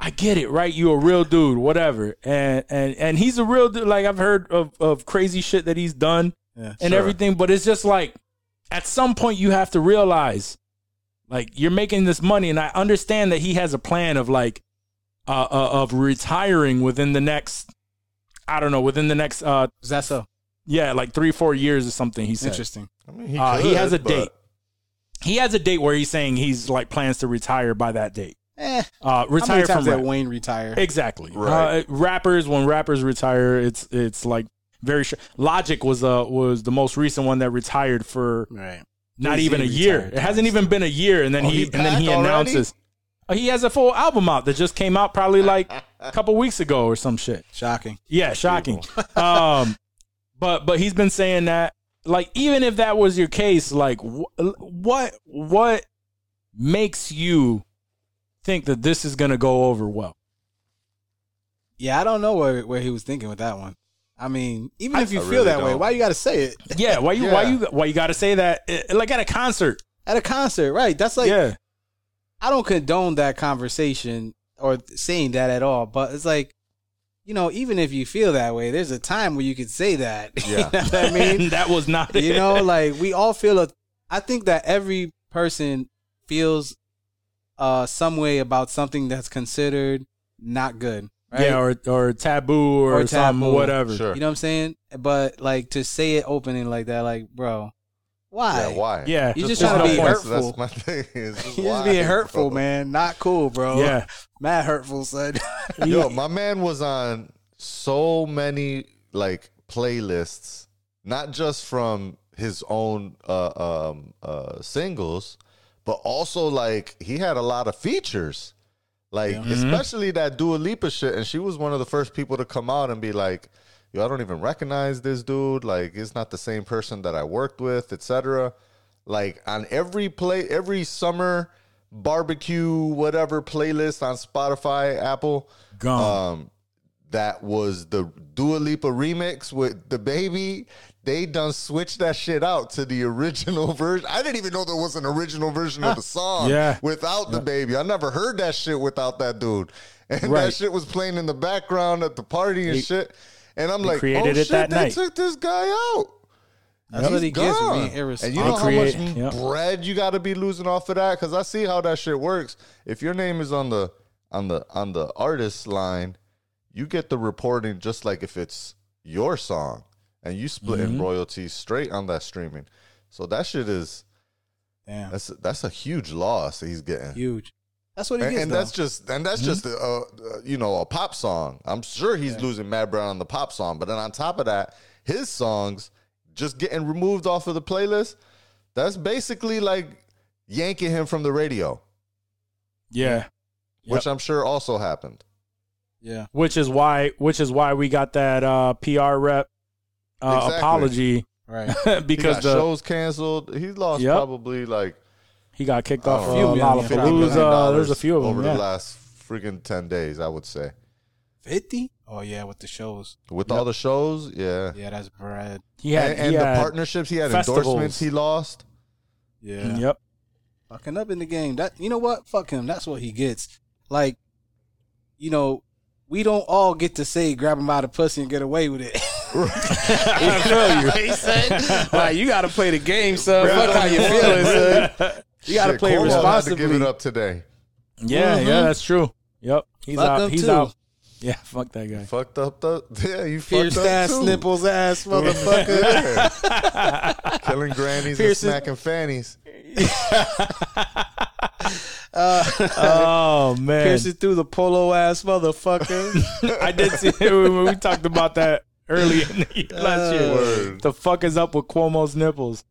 I get it, right? You a real dude, whatever, and and and he's a real dude. Like I've heard of of crazy shit that he's done yeah, and sure. everything, but it's just like at some point you have to realize. Like, you're making this money, and I understand that he has a plan of, like, uh, uh, of retiring within the next, I don't know, within the next... Uh, Is that so? Yeah, like three, four years or something, he said. Interesting. I mean, he, uh, could, he has a but... date. He has a date where he's saying he's, like, plans to retire by that date. Eh, uh, retire how many times from did Wayne retire? Exactly. Right. Uh, rappers, when rappers retire, it's, it's like, very... Sh- Logic was uh, was the most recent one that retired for... Right. Not He's even a year. It hasn't even been a year, and then oh, he, he and then he announces oh, he has a full album out that just came out probably like a couple weeks ago or some shit. Shocking. Yeah, shocking. um, but but he's been saying that like even if that was your case, like wh- what what makes you think that this is gonna go over well? Yeah, I don't know where where he was thinking with that one. I mean, even I, if you I feel really that don't. way, why you got to say it? Yeah, why you yeah. why you why you got to say that? It, like at a concert, at a concert, right? That's like, yeah. I don't condone that conversation or saying that at all. But it's like, you know, even if you feel that way, there's a time where you could say that. Yeah, you know what I mean, that was not. You it. know, like we all feel. A, I think that every person feels uh, some way about something that's considered not good. Right? Yeah, or or taboo or, or something, taboo. whatever. Sure. You know what I'm saying? But like to say it opening like that, like bro, why? Yeah, why? Yeah, you just, just trying to no be point. hurtful. That's my thing. It's just you why, just being hurtful, bro. man. Not cool, bro. Yeah, mad hurtful, son. Yo, my man was on so many like playlists, not just from his own uh, um, uh, singles, but also like he had a lot of features. Like, yeah. especially that Dua Lipa shit. And she was one of the first people to come out and be like, yo, I don't even recognize this dude. Like, it's not the same person that I worked with, et cetera. Like, on every play, every summer barbecue, whatever playlist on Spotify, Apple. Gone. Um, that was the Dua Lipa remix with DaBaby. They done switched that shit out to the original version. I didn't even know there was an original version of the song yeah. without yeah. DaBaby. I never heard that shit without that dude. And right. that shit was playing in the background at the party and it, shit. And I'm they like, created oh, it shit, that they night. took this guy out. That's He's what he gets for being irresponsible. And you know create, how much yep. bread you got to be losing off of that? Because I see how that shit works. If your name is on the on the on the artist line, you get the reporting just like if it's your song, and you split mm-hmm. in royalties straight on that streaming. So that shit is, damn, that's that's a huge loss that he's getting. Huge. That's what he and, gets, and that's just and that's mm-hmm. just a, a, you know, a pop song. I'm sure he's yeah. losing mad bread on the pop song, but then on top of that, his songs just getting removed off of the playlist. That's basically like yanking him from the radio. Yeah, which yep. I'm sure also happened. Yeah, which is why which is why we got that uh, P R rep uh, exactly. apology. Right, because the show's canceled. He lost yep. probably like he got kicked off a few. Lollapalooza. There's a few of them over yeah. the last freaking ten days. I would say fifty. Oh yeah, with the shows, with yep. all the shows. Yeah, yeah, that's bread. He had and, and he had the partnerships. He had festivals. Endorsements. He lost. Yeah. Yep. Fucking up in the game. That you know what? Fuck him. That's what he gets. Like, you know, we don't all get to say grab him out of pussy and get away with it. I feel you. He said, like, you got to play the game, son. Fuck how you feeling, son. You got to play Cole responsibly. Had to give it up today. Yeah, mm-hmm. yeah, that's true. Yep, he's fuck out. He's too. out. Yeah, fuck that guy. Fucked up the yeah. You pierced fucked up ass too. nipples, ass motherfucker. Yeah. Killing grannies Pierce and smacking is- fannies. Uh, oh man, piercing through the polo ass motherfucker. I did see it when we talked about that. Early in the year, last year. Uh, the fuck is up with Cuomo's nipples?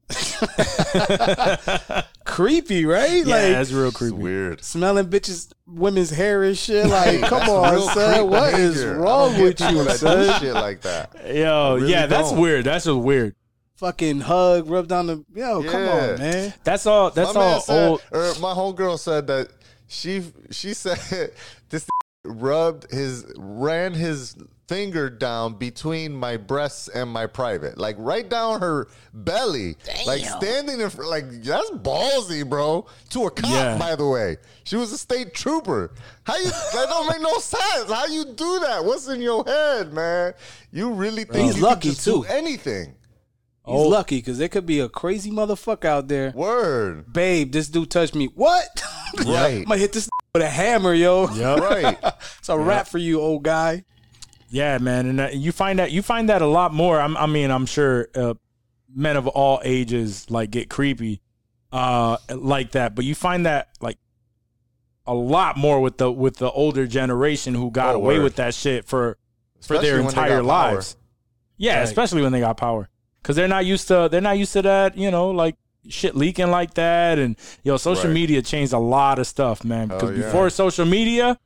Creepy, right? Yeah, like, that's real creepy. It's weird. Smelling bitches, women's hair and shit. Like, come on, son. What behavior. is wrong with you, son? Shit like that. Yo, really yeah, don't. that's weird. That's just weird. Fucking hug, rub down the. Yo, yeah. come on, man. That's all. That's my all. Said, old. Or my homegirl said that she she said this rubbed his ran his. finger down between my breasts and my private, like right down her belly. Damn. Like standing in front, like that's ballsy, bro. To a cop, yeah. by the way. She was a state trooper. How you that don't make no sense. How you do that? What's in your head, man? You really think he's you lucky just too? Do anything. He's oh. lucky because there could be a crazy motherfucker out there. Word, babe, this dude touched me. What? Right, I'm gonna hit this with a hammer, yo. Yeah, right. It's a yep. wrap for you, old guy. Yeah, man, and uh, you find that you find that a lot more. I'm, I mean, I'm sure uh, men of all ages like get creepy uh, like that, but you find that like a lot more with the with the older generation who got oh, away word. with that shit for for especially their entire lives. Power. Yeah, like, especially when they got power, because they're not used to they're not used to that. You know, like shit leaking like that, and yo, social right. media changed a lot of stuff, man. Because oh, yeah. before social media,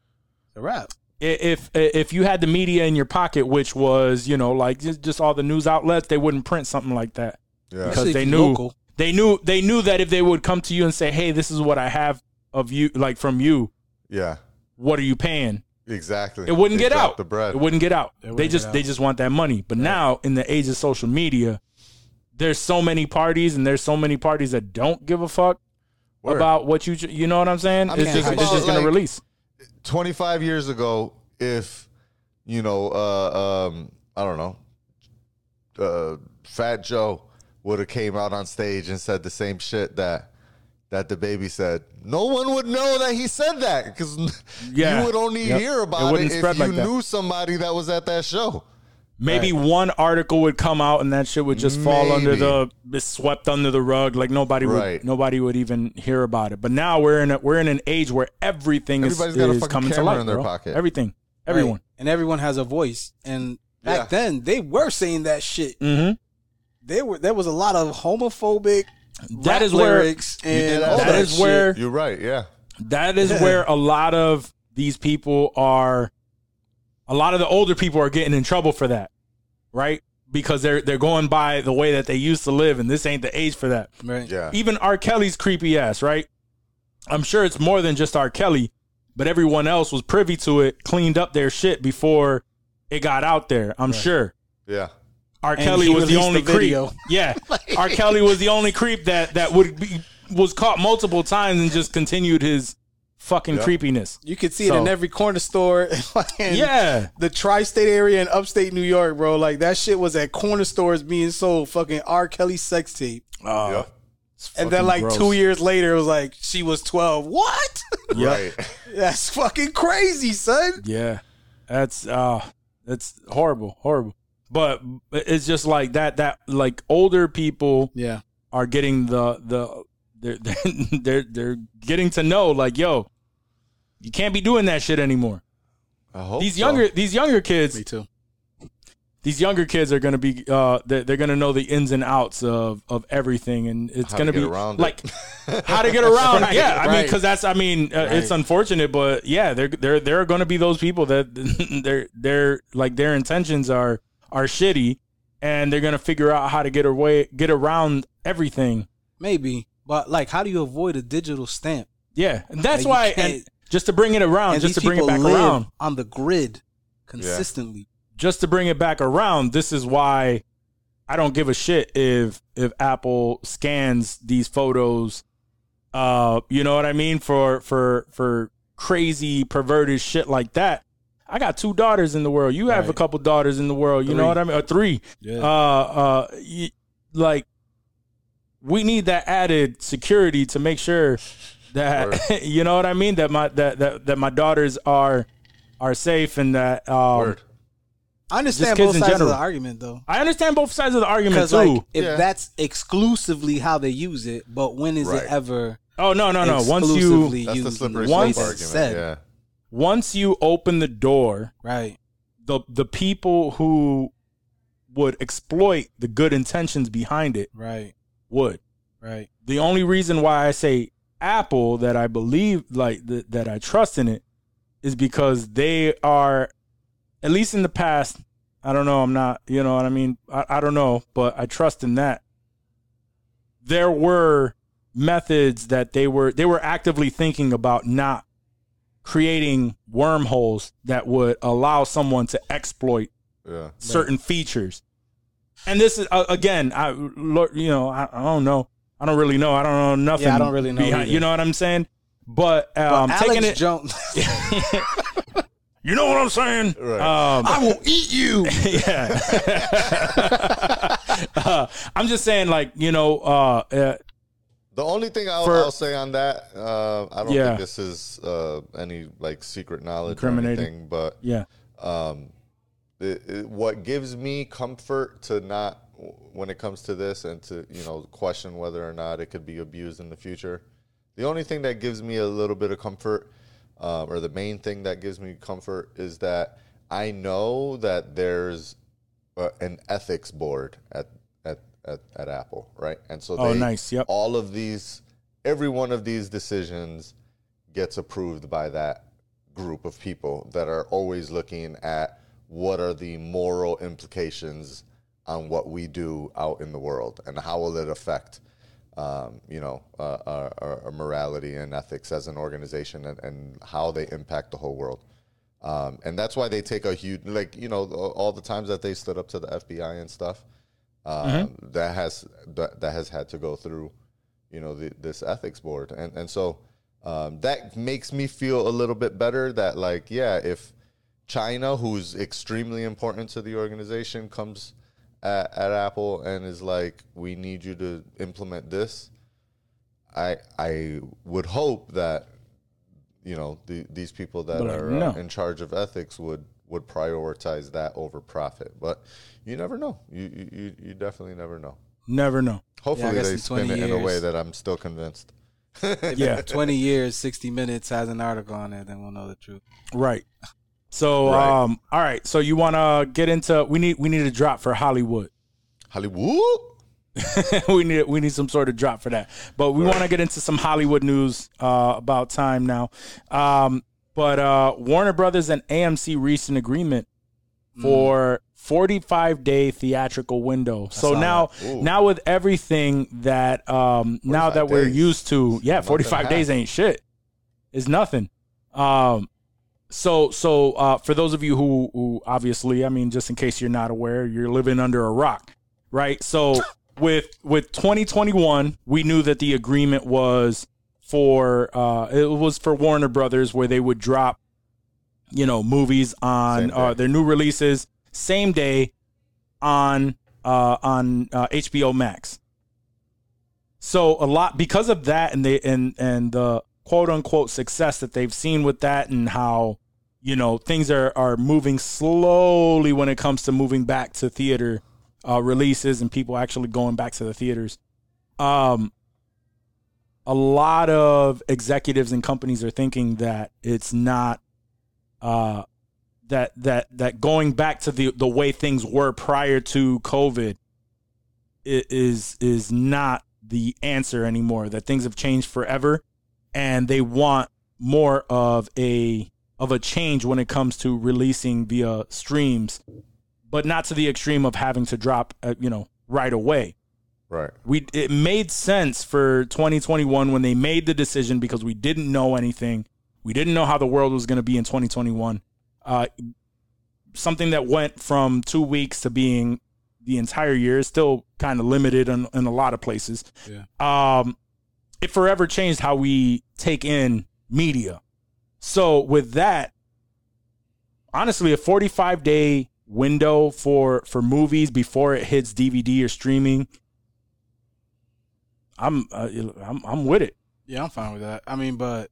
it's a wrap. If if you had the media in your pocket, which was, you know, like just, just all the news outlets, they wouldn't print something like that yeah. because they knew local. they knew they knew that if they would come to you and say, hey, this is what I have of you, like from you. Yeah. What are you paying? Exactly. It wouldn't they get out. The bread. It wouldn't get out. They, they just out. they just want that money. But right. now in the age of social media, there's so many parties and there's so many parties that don't give a fuck Word. about what you you know what I'm saying? I mean, it's just it's just like, gonna release. twenty-five years ago, if, you know, uh, um, I don't know, uh, Fat Joe would have came out on stage and said the same shit that that the baby said, no one would know that he said that because yeah. you would only yep. hear about it, it if you like knew somebody that was at that show. Maybe right. one article would come out and that shit would just Maybe. fall under the be swept under the rug, like nobody right. would nobody would even hear about it. But now we're in a, we're in an age where everything Everybody's is, got a is coming to light in their bro. pocket. Everything, everyone, right. and everyone has a voice. And back yeah. then, they were saying that shit. Mm-hmm. They were there was a lot of homophobic that is lyrics where, and that, that, that is shit. where you're right. Yeah, that is yeah. where a lot of these people are. A lot of the older people are getting in trouble for that. Right? Because they're they're going by the way that they used to live, and this ain't the age for that. Right. Yeah. Even R. Kelly's creepy ass, right? I'm sure it's more than just R. Kelly, but everyone else was privy to it, cleaned up their shit before it got out there. I'm right. sure. Yeah. R. Kelly was the only the creep. Yeah. Like. R. Kelly was the only creep that that would be was caught multiple times and just continued his fucking yeah. creepiness. You could see so. it in every corner store. Yeah. The tri-state area in upstate New York, bro. Like, that shit was at corner stores being sold fucking R. Kelly sex tape. Uh, yeah. And then, like, gross. two years later, it was like, she was twelve. What? Right. That's fucking crazy, son. Yeah. That's, uh, that's horrible, horrible. But it's just like that, that, like, older people yeah. are getting the, the, They're, they're they're getting to know, like, yo, you can't be doing that shit anymore. I hope these younger so. these younger kids. Me too. These younger kids are gonna be uh they're, they're gonna know the ins and outs of of everything, and it's how gonna to be like it. how to get around. Right, yeah, right. I mean, because that's I mean uh, right. it's unfortunate, but yeah, there there there are gonna be those people that they're they're like their intentions are are shitty, and they're gonna figure out how to get away get around everything. Maybe. But, like, how do you avoid a digital stamp? Yeah. And that's like why, and just to bring it around, just to bring it back around. On the grid consistently. Yeah. Just to bring it back around, this is why I don't give a shit if if Apple scans these photos, uh, you know what I mean, for, for, for crazy, perverted shit like that. I got two daughters in the world. You have right. a couple daughters in the world. You three. know what I mean? Or three. Yeah. Uh, uh, you, like. We need that added security to make sure that you know what I mean that my that, that, that my daughters are are safe and that um, Word. I understand both sides of the argument though. I understand both sides of the argument too. Like, if yeah. that's exclusively how they use it, but when is right. it ever? Oh no no no! Once you that's used the slippery slope argument. Said, yeah. Once you open the door, right? The the people who would exploit the good intentions behind it, right? Would right the only reason why I say Apple that I believe like th- that I trust in it is because they are, at least in the past, I don't know I'm not you know what I mean I, I don't know but I trust in that there were methods that they were they were actively thinking about not creating wormholes that would allow someone to exploit yeah. certain yeah. features. And this is uh, again, I you know, I, I don't know, I don't really know, I don't know nothing. Yeah, I don't really know. Behind, you know what I'm saying? But, um, but taking it, Jones. You know what I'm saying? Right. Um, I will eat you. Yeah. uh, I'm just saying, like you know, uh, uh, the only thing I'll, for, I'll say on that, uh, I don't yeah. think this is uh, any like secret knowledge or anything, but yeah. Um, It, it, what gives me comfort to not, when it comes to this, and to, you know, question whether or not it could be abused in the future. The only thing that gives me a little bit of comfort, uh, or the main thing that gives me comfort, is that I know that there's uh, an ethics board at, at at at Apple, right? And so they, oh, nice. Yep. all of these, every one of these decisions gets approved by that group of people that are always looking at what are the moral implications on what we do out in the world, and how will it affect, um, you know, uh, our, our morality and ethics as an organization, and, and how they impact the whole world. Um, and that's why they take a huge, like, you know, all the times that they stood up to the F B I and stuff, uh, mm-hmm. that has that, that has had to go through, you know, the, this ethics board. And, and so um, that makes me feel a little bit better that, like, yeah, if China, who's extremely important to the organization, comes at, at Apple and is like, we need you to implement this. I I would hope that, you know, the, these people that but are no. uh, in charge of ethics would, would prioritize that over profit. But you never know. You you, you definitely never know. Never know. Hopefully yeah, they spin it years. in a way that I'm still convinced. Yeah, twenty years, sixty minutes has an article on it, then we'll know the truth. Right. So, right. um, all right. So you want to get into, we need, we need a drop for Hollywood. Hollywood? we need, we need some sort of drop for that, but we want to get into some Hollywood news, uh, about time now. Um, but, uh, Warner Brothers and A M C reached an agreement for mm. forty-five day theatrical window. That's so now, now with everything that, um, now that days. we're used to, yeah, forty-five days ain't shit. It's nothing. Um, So, so uh, for those of you who, who obviously, I mean, just in case you're not aware, you're living under a rock, right? So with with twenty twenty-one, we knew that the agreement was for uh, it was for Warner Brothers, where they would drop, you know, movies on uh, their new releases same day on uh, on uh, H B O Max. So a lot because of that, and they and and the quote unquote success that they've seen with that, and how, you know, things are, are moving slowly when it comes to moving back to theater uh, releases and people actually going back to the theaters. Um, a lot of executives and companies are thinking that it's not uh, that that that going back to the, the way things were prior to COVID is is not the answer anymore, that things have changed forever, and they want more of a of a change when it comes to releasing via streams, but not to the extreme of having to drop, uh, you know, right away. Right. We, it made sense for twenty twenty-one when they made the decision, because we didn't know anything. We didn't know how the world was going to be in twenty twenty-one. Uh, something that went from two weeks to being the entire year is still kind of limited in, in a lot of places. Yeah. Um, it forever changed how we take in media. So with that, honestly, a forty-five day window for, for movies before it hits D V D or streaming, I'm, uh, I'm I'm with it. Yeah, I'm fine with that. I mean, but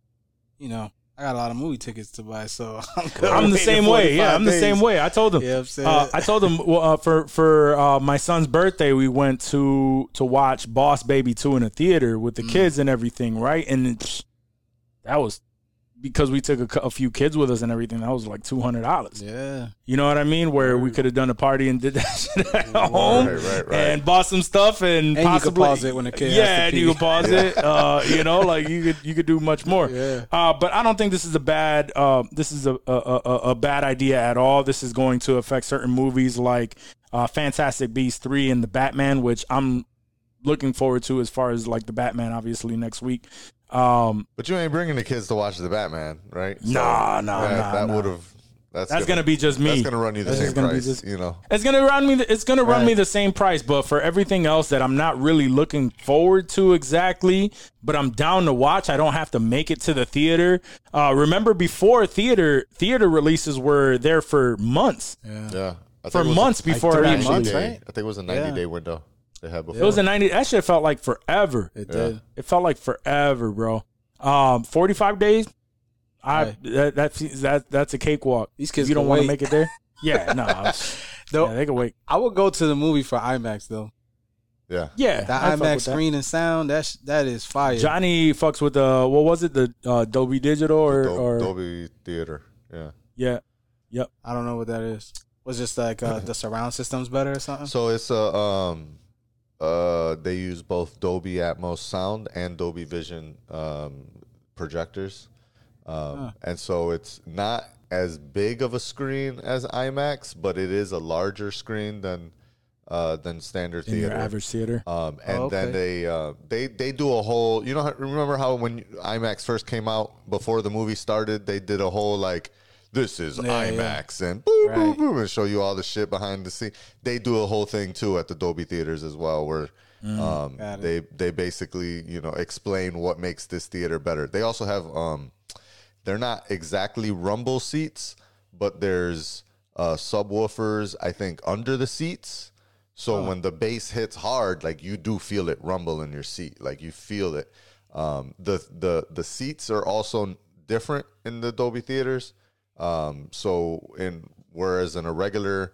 you know, I got a lot of movie tickets to buy, so I'm, I'm the same way. Yeah, I'm days. the same way. I told him. Yeah, I'm saying uh, I told him well, uh, for for uh, my son's birthday, we went to to watch Boss Baby two in a theater with the mm. kids and everything, right? And it, that was. Because we took a, a few kids with us and everything, that was like two hundred dollars. Yeah. You know what I mean? Where right. we could have done a party and did that shit at right, home right, right. and bought some stuff and, and possibly. And you could pause it when the kid Yeah, and pee. you could pause yeah. it. Uh, you know, like you could you could do much more. Yeah. Uh, but I don't think this is a bad, uh, this is a, a, a, a bad idea at all. This is going to affect certain movies like uh, Fantastic Beasts three and The Batman, which I'm looking forward to as far as like The Batman, obviously, next week. Um, but you ain't bringing the kids to watch The Batman, right? So, nah, nah, yeah, nah. That nah. would have. That's, that's gonna, gonna be just me. That's gonna run you the that's same price, just, you know. It's gonna run me. The, it's gonna run right. me the same price, but for everything else that I'm not really looking forward to exactly, but I'm down to watch. I don't have to make it to the theater. Uh, remember before theater theater releases were there for months. Yeah, yeah. I think for months a, before I it months, day, right? I think it was a ninety yeah. day window. They had before. It was a ninety. That shit felt like forever. It did. Yeah. It felt like forever, bro. Um, forty-five days. I right. that, that's that that's a cakewalk. These kids, you don't want to make it there. Yeah, no. Nah, yeah, they can wait. I would go to the movie for IMAX though. Yeah, yeah. The I IMAX screen that. and sound. That's that is fire. Johnny fucks with the what was it? The uh, Dolby Digital or, Dol- or Dolby Theater. Yeah. Yeah. Yep. I don't know what that is. Was just like uh, the surround system's better or something. So it's a uh, um. Uh, they use both Dolby Atmos sound and Dolby Vision um, projectors. Um, huh. And so it's not as big of a screen as IMAX, but it is a larger screen than uh, than standard In theater. Your average theater. Um, and oh, okay. then they, uh, they they do a whole, you know, remember how when IMAX first came out, before the movie started, they did a whole like, this is yeah, IMAX, yeah. and boom, right. boom, boom, and show you all the shit behind the scene. They do a whole thing, too, at the Dolby Theaters as well, where mm, um, they they basically, you know, explain what makes this theater better. They also have, um, they're not exactly rumble seats, but there's uh, subwoofers, I think, under the seats. So oh. when the bass hits hard, like, you do feel it rumble in your seat. Like, you feel it. Um, the the The seats are also different in the Dolby Theaters. Um, so in, whereas in a regular,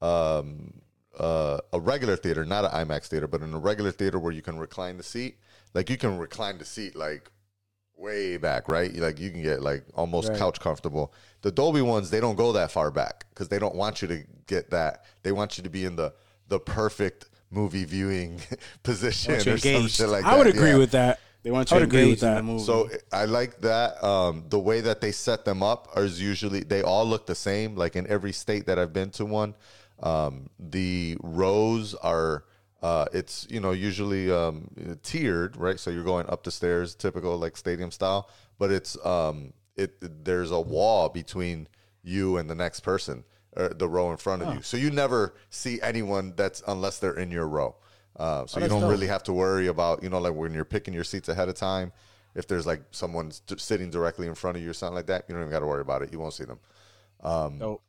um, uh, a regular theater, not an IMAX theater, but in a regular theater where you can recline the seat, like you can recline the seat, like way back, right? Like you can get like almost right. couch comfortable. The Dolby ones, they don't go that far back because they don't want you to get that. They want you to be in the, the perfect movie viewing position or some shit like that. I would agree yeah. with that. They want you to agree with that. So I like that. Um, the way that they set them up is usually they all look the same. Like in every state that I've been to one, um, the rows are uh, it's, you know, usually um, tiered. Right. So you're going up the stairs, typical like stadium style. But it's um, it there's a wall between you and the next person, or the row in front of oh. you. So you never see anyone that's unless they're in your row. Uh, so oh, you don't dope. really have to worry about, you know, like when you're picking your seats ahead of time If there's like someone st- sitting directly in front of you or something like that, you don't even got to worry about it. You won't see them. Um, nope.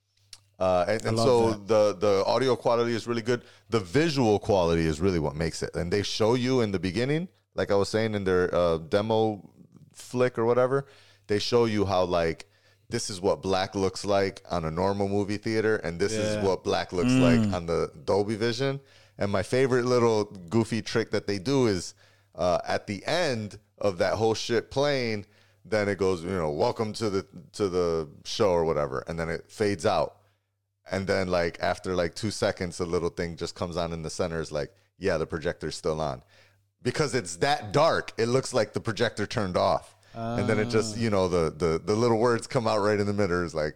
Uh, and and so that. the the audio quality is really good. The visual quality is really what makes it. And they show you in the beginning, like I was saying in their uh, demo flick or whatever, they show you how like this is what black looks like on a normal movie theater, and this yeah. is what black looks mm. like on the Dolby Vision. And my favorite little goofy trick that they do is uh, at the end of that whole shit playing, then it goes, you know, welcome to the to the show or whatever, and then it fades out. And then, like, after, like, two seconds, a little thing just comes on in the center. It's like, yeah, the projector's still on. Because it's that dark, it looks like the projector turned off. Uh. And then it just, you know, the, the, the little words come out right in the mirror. It's like,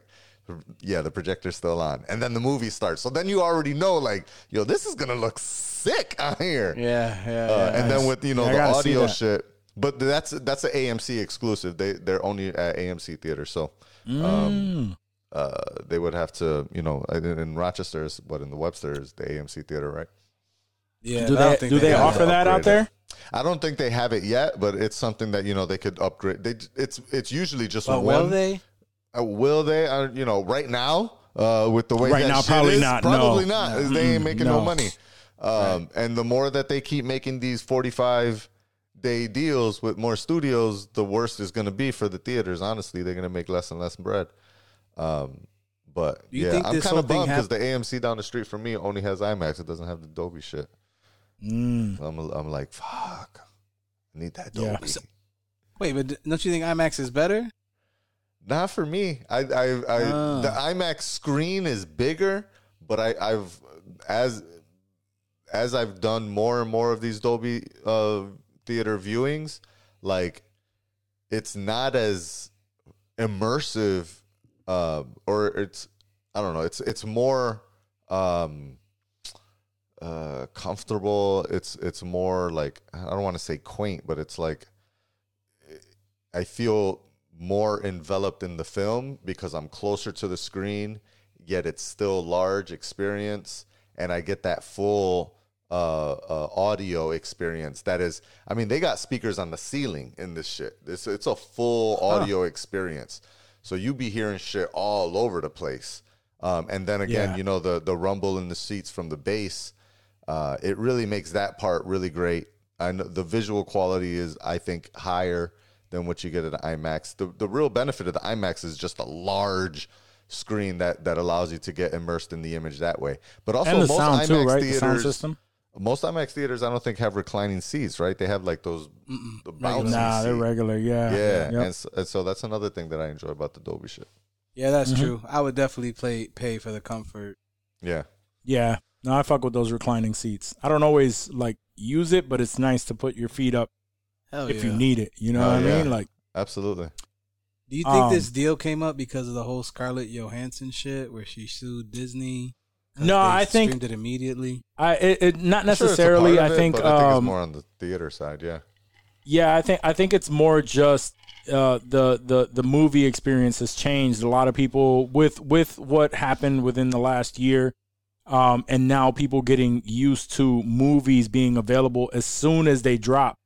yeah, the projector's still on. And then the movie starts. So then you already know, like, yo, this is going to look sick on here. Yeah, yeah, uh, yeah. And nice. Then with, you know, yeah, the audio shit. But that's that's an A M C exclusive. They, they're only at A M C Theater. So, mm. um Uh, they would have to, you know, in Rochester's, but in the Webster's, the A M C Theater, right? Yeah. Do they, do they, they offer that out there? It. I don't think they have it yet, but it's something that, you know, they could upgrade. They it's it's usually just well, one. Will they? Uh, will they? Uh, you know, right now, uh, with the way right that now, shit probably is, not. Probably no. not. Mm-mm. They ain't making no, no money. Um, right. And the more that they keep making these forty-five day deals with more studios, the worse it's going to be for the theaters. Honestly, they're going to make less and less bread. Um, but yeah, I'm kind of bummed because the A M C down the street from me only has IMAX. It doesn't have the Dolby shit. Mm. So I'm, I'm like, fuck, I need that Dolby. Yeah. So, wait, but don't you think IMAX is better? Not for me. I, I, I uh. the IMAX screen is bigger, but I, I've as as I've done more and more of these Dolby uh, theater viewings, like it's not as immersive. Uh, or it's, I don't know, it's it's more um, uh, comfortable. It's it's more like, I don't want to say quaint, but it's like I feel more enveloped in the film because I'm closer to the screen, yet it's still large experience, and I get that full uh, uh, audio experience. That is, I mean, they got speakers on the ceiling in this shit. It's, it's a full audio huh. experience. So you be hearing shit all over the place. Um, and then again, yeah. you know, the the rumble in the seats from the bass, uh, it really makes that part really great. And the visual quality is, I think, higher than what you get at IMAX. The the real benefit of the IMAX is just a large screen that, that allows you to get immersed in the image that way. But also and the most sound IMAX too, right? theaters, the sound system? Most IMAX theaters, I don't think, have reclining seats, right? They have like those the bouncy Nah, seat. They're regular, yeah. Yeah, yep. and, so, and so that's another thing that I enjoy about the Dolby shit. Yeah, that's mm-hmm. true. I would definitely play, pay for the comfort. Yeah. Yeah. No, I fuck with those reclining seats. I don't always, like, use it, but it's nice to put your feet up Hell if yeah. you need it. You know Hell what yeah. I mean? Like, absolutely. Do you think um, this deal came up because of the whole Scarlett Johansson shit where she sued Disney? No, I think streamed it immediately. I it, it not necessarily. Sure I, it, think, um, I think it's more on the theater side. Yeah, yeah. I think I think it's more just uh, the the the movie experience has changed. A lot of people with with what happened within the last year, um, and now people getting used to movies being available as soon as they drop,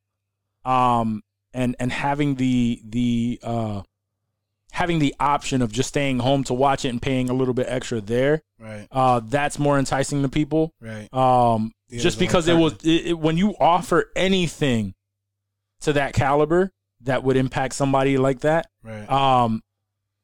um, and and having the the uh, having the option of just staying home to watch it and paying a little bit extra there. Right. Uh, that's more enticing to people. Right. Um, yeah, just because it was, it, it, when you offer anything to that caliber that would impact somebody like that. Right. Um,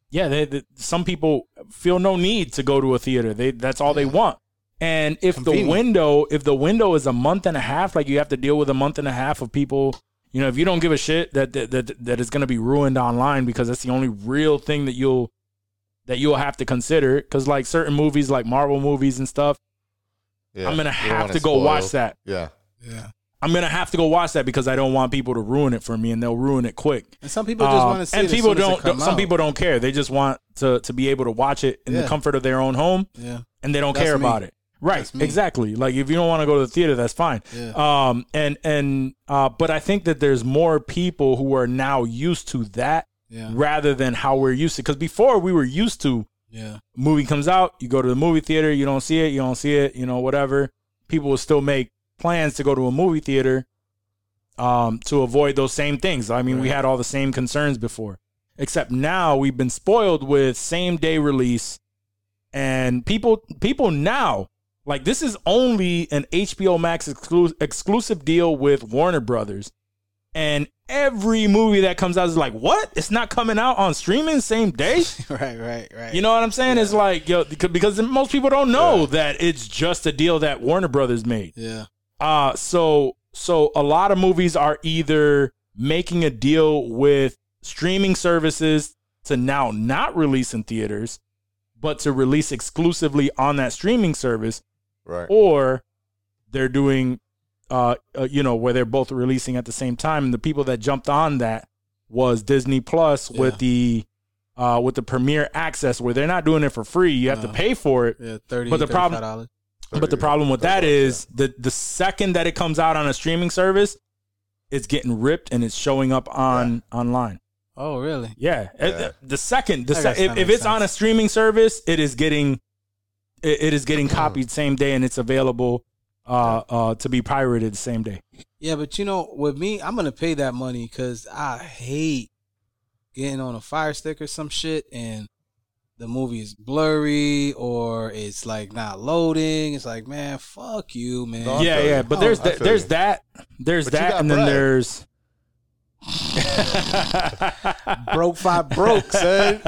yeah. They, they, some people feel no need to go to a theater. They, that's all yeah. they want. And if Convenient. the window, if the window is a month and a half, like you have to deal with a month and a half of people, you know, if you don't give a shit that that that, that is going to be ruined online because that's the only real thing that you'll that you'll have to consider. Because like certain movies, like Marvel movies and stuff, yeah, I'm gonna have to go spoil. watch that. Yeah, yeah. I'm gonna have to go watch that because I don't want people to ruin it for me, and they'll ruin it quick. And some people just um, want to see it. And people as soon don't. As it come some out. people don't care. They just want to to be able to watch it in yeah. the comfort of their own home. Yeah, and they don't that's care me. about it. Right, exactly. Like if you don't want to go to the theater, that's fine. Yeah. Um, and and uh, but I think that there's more people who are now used to that yeah. rather than how we're used to. Because before we were used to, yeah, movie comes out, you go to the movie theater, you don't see it, you don't see it, you know, whatever. People will still make plans to go to a movie theater, um, to avoid those same things. I mean, right. we had all the same concerns before, except now we've been spoiled with same day release, and people people now, like, this is only an H B O Max exclu- exclusive deal with Warner Brothers, and every movie that comes out is like, what? It's not coming out on streaming same day? right, right, right. You know what I'm saying? Yeah. It's like, yo, because most people don't know yeah. that it's just a deal that Warner Brothers made. Yeah. Uh, so, so a lot of movies are either making a deal with streaming services to now not release in theaters, but to release exclusively on that streaming service. Right. Or they're doing... Uh, uh, you know, where they're both releasing at the same time. And the people that jumped on that was Disney Plus yeah. with the uh, with the Premier Access, where they're not doing it for free. You have uh, to pay for it. Yeah, thirty, but the problem, thirty, but the problem with that is yeah. the the second that it comes out on a streaming service, it's getting ripped and it's showing up on yeah. online. Oh, really? Yeah. yeah. It, the second, the se- if, if it's sense. on a streaming service, it is getting it, it is getting copied same day, and it's available. Uh, uh, to be pirated the same day. Yeah, but you know, with me, I'm gonna pay that money because I hate getting on a Fire Stick or some shit, and the movie is blurry or it's like not loading. It's like, man, fuck you, man. No, yeah, yeah. But oh, there's th- there's you. that, there's but that, and bread. then there's broke by broke, son.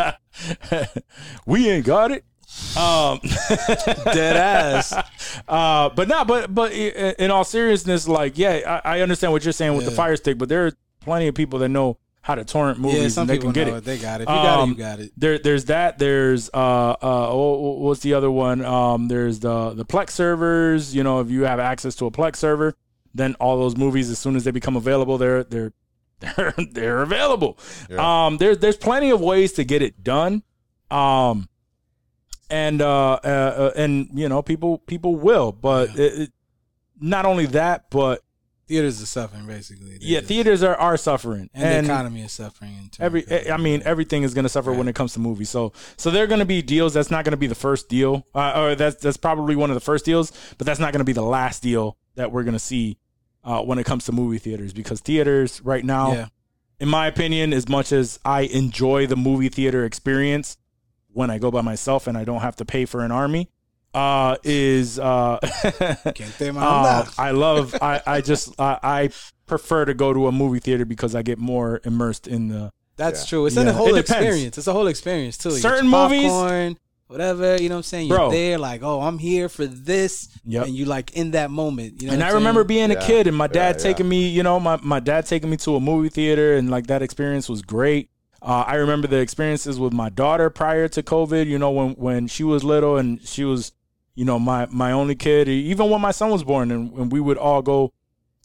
We ain't got it. Um, dead ass. Uh, but no, nah, but but in all seriousness, like, yeah, I, I understand what you're saying with yeah. the Fire Stick, but there are plenty of people that know how to torrent movies. Yeah, some and they people can get know it. it. They got it. If you um, got it, you got it. There, there's that. There's uh, uh, oh, what's the other one? Um, there's the the Plex servers. You know, if you have access to a Plex server, then all those movies, as soon as they become available, they're they're they're they're available. Yeah. Um, there's there's plenty of ways to get it done. Um. And uh, uh, and you know, people people will, but yeah. it, it, not only that, but theaters are suffering basically. They're yeah, just, theaters are, are suffering, and, and the economy is suffering. In every, I mean, everything is going to suffer right. when it comes to movies. So, so there are going to be deals. That's not going to be the first deal, uh, or that's that's probably one of the first deals, but that's not going to be the last deal that we're going to see uh, when it comes to movie theaters, because theaters right now, yeah. in my opinion, as much as I enjoy the movie theater experience, when I go by myself and I don't have to pay for an army, uh, is, uh, uh I love, I, I just, I, I prefer to go to a movie theater because I get more immersed in the, that's yeah. true. It's in the whole it experience. It's a whole experience too. Certain movies, popcorn, whatever, you know what I'm saying? You're Bro. there like, oh, I'm here for this. Yep. And you like in that moment, you know? And I saying? remember being yeah. a kid and my dad yeah, taking yeah. me, you know, my, my dad taking me to a movie theater, and like that experience was great. Uh, I remember the experiences with my daughter prior to COVID, you know, when, when she was little and she was, you know, my, my only kid, even when my son was born, and, and we would all go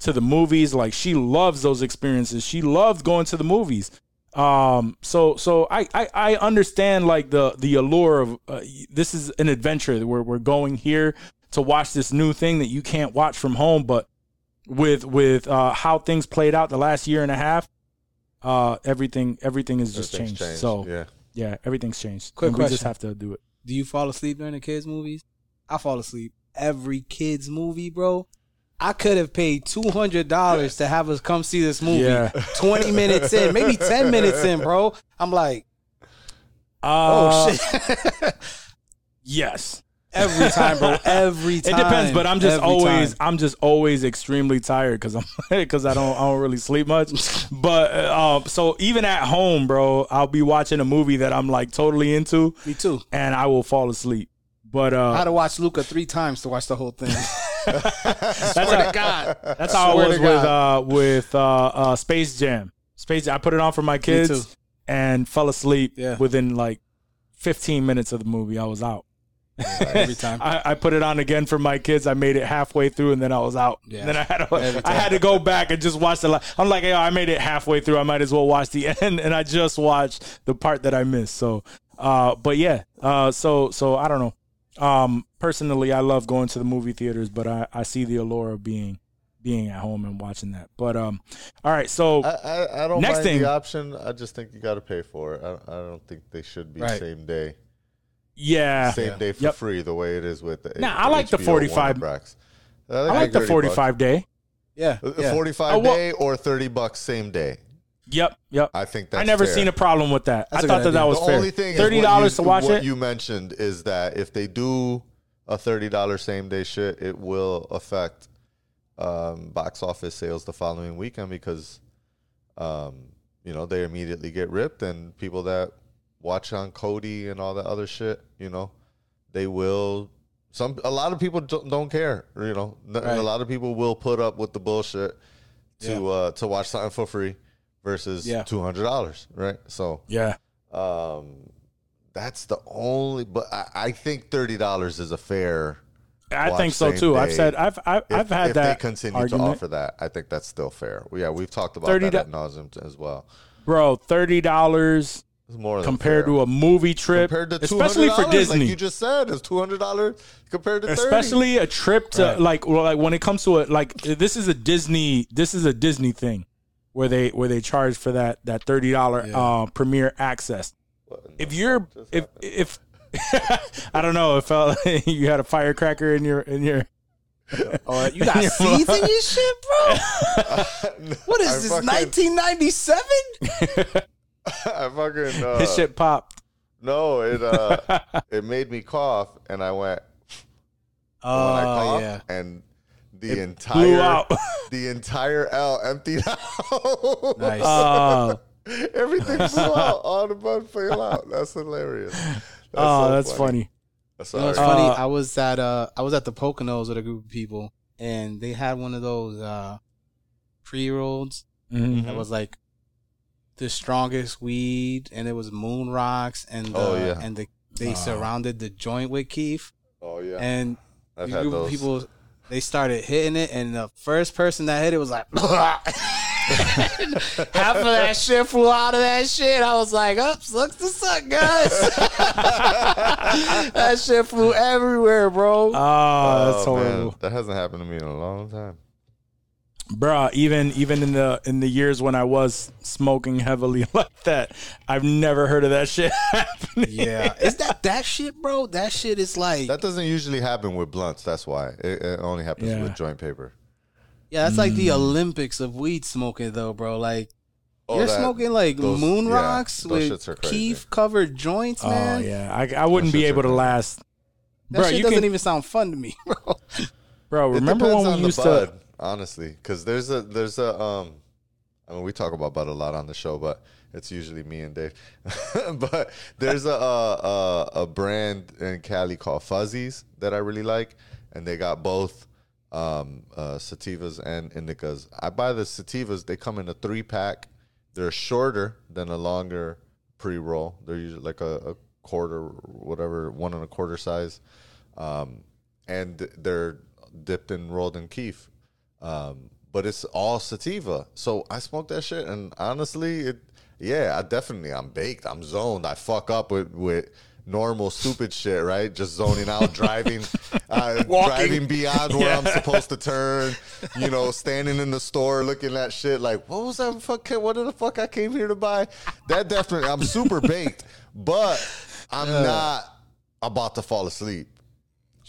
to the movies. Like, she loves those experiences. She loved going to the movies. Um, so, so I, I, I understand like the, the allure of, uh, this is an adventure where we're going here to watch this new thing that you can't watch from home. But with, with, uh, how things played out the last year and a half, Uh, everything, everything is just changed. changed. So yeah. yeah, everything's changed. Quick question. We just have to do it. Do you fall asleep during the kids' movies? I fall asleep every kids' movie, bro. I could have paid two hundred dollars yes. to have us come see this movie. Yeah. twenty minutes in, maybe ten minutes in, bro. I'm like, uh, oh shit. yes. Every time, bro. Every time. It depends, but I'm just Every always, time. I'm just always extremely tired because I'm because I don't, I don't really sleep much. But uh, so even at home, bro, I'll be watching a movie that I'm like totally into. Me too. And I will fall asleep. But uh, I had to watch Luca three times to watch the whole thing. That's how God. That's how I was with uh, with uh, uh, Space Jam. Space Jam. I put it on for my kids and fell asleep yeah. within like fifteen minutes of the movie. I was out. Every time I, I put it on again for my kids, I made it halfway through and then I was out. Yeah. And then I had to, I had to go back and just watch the. Li- I'm like, yo, I made it halfway through. I might as well watch the end, and I just watched the part that I missed. So, uh, but yeah, uh, so so I don't know. Um, personally, I love going to the movie theaters, but I, I see the allure of being being at home and watching that. But um, all right, so I, I, I don't next mind thing, the option. I just think you got to pay for it. I, I don't think they should be right. same day. Yeah. Same yeah. day for yep. free, the way it is with the H B O. Nah, I like the forty-five. I like, I like the forty-five bucks. day. Yeah. yeah. forty-five day oh, well, or thirty bucks same day. Yep, yep. I think that's I never fair. seen a problem with that. That's I thought that idea. that was the fair. The only thing thirty dollars is you, to watch what it? you mentioned is that if they do a thirty dollars same day shit, it will affect um, box office sales the following weekend because, um, you know, they immediately get ripped and people that watch on Cody and all that other shit, you know, they will... Some a lot of people don't, don't care, you know. Right. A lot of people will put up with the bullshit to yeah. uh, to watch something for free versus yeah. two hundred dollars, right? So yeah, um, that's the only. But I, I think thirty dollars is a fair. I think so too. Day. I've said I've I've, if, I've had if that. If they continue argument. to offer that, I think that's still fair. Yeah, we've talked about that ad nauseum as well, bro. Thirty dollars. It's more compared fair. to a movie trip, compared to especially for Disney, like you just said, it's two hundred dollars compared to thirty. Especially a trip to right. like, well, like when it comes to it, like this is a Disney, this is a Disney thing, where they where they charge for that that thirty dollar yeah. uh, premiere access. If you're if if I don't know, it felt like you had a firecracker in your in your. Uh, you got seeds in your shit, bro. Uh, what is I this? Nineteen ninety seven. I fucking uh, this shit popped. No, it uh, it made me cough, and I went. Oh when I coughed, yeah! And the it entire the entire L emptied out. Nice. Oh. Everything flew out. All the blood fell out. That's hilarious. That's oh, so that's funny. That's you know, it's funny. Uh, I was at uh, I was at the Poconos with a group of people, and they had one of those uh, pre-rolls mm-hmm. that was like. The strongest weed, and it was moon rocks, and the, oh, yeah. and the, they uh, surrounded the joint with Keith. Oh yeah, and I've had those. People they started hitting it, and the first person that hit it was like, half of that shit flew out of that shit. I was like, "Up, oh, sucks to suck, guys." That shit flew everywhere, bro. Oh, oh that's horrible. Man. That hasn't happened to me in a long time. Bruh, even even in the in the years when I was smoking heavily like that, I've never heard of that shit happening. Yeah, is that that shit, bro? That shit is like that doesn't usually happen with blunts. That's why it, it only happens yeah. with joint paper. Yeah, that's mm. like the Olympics of weed smoking, though, bro. Like oh, you're that, smoking like those, moon rocks yeah, with Keef covered joints, man. Oh yeah, I, I wouldn't those be able to last. That bro, shit you doesn't can... even sound fun to me, bro. Bro, remember when we used bud. to. Honestly, because there's a there's a um, I mean we talk about bud a lot on the show, but it's usually me and Dave. But there's a, a a brand in Cali called Fuzzies that I really like, and they got both um uh, sativas and indicas. I buy the sativas; they come in a three pack. They're shorter than a longer pre roll. They're usually like a, a quarter, whatever, one and a quarter size, um, and they're dipped and rolled in keef. Um, but it's all sativa. So I smoke that shit, and honestly, it yeah, I definitely I'm baked. I'm zoned. I fuck up with, with normal stupid shit, right? Just zoning out, driving, uh, driving beyond where yeah. I'm supposed to turn. You know, standing in the store looking at shit like, what was that fuck? What the fuck I came here to buy? That definitely. I'm super baked, but I'm yeah. not about to fall asleep.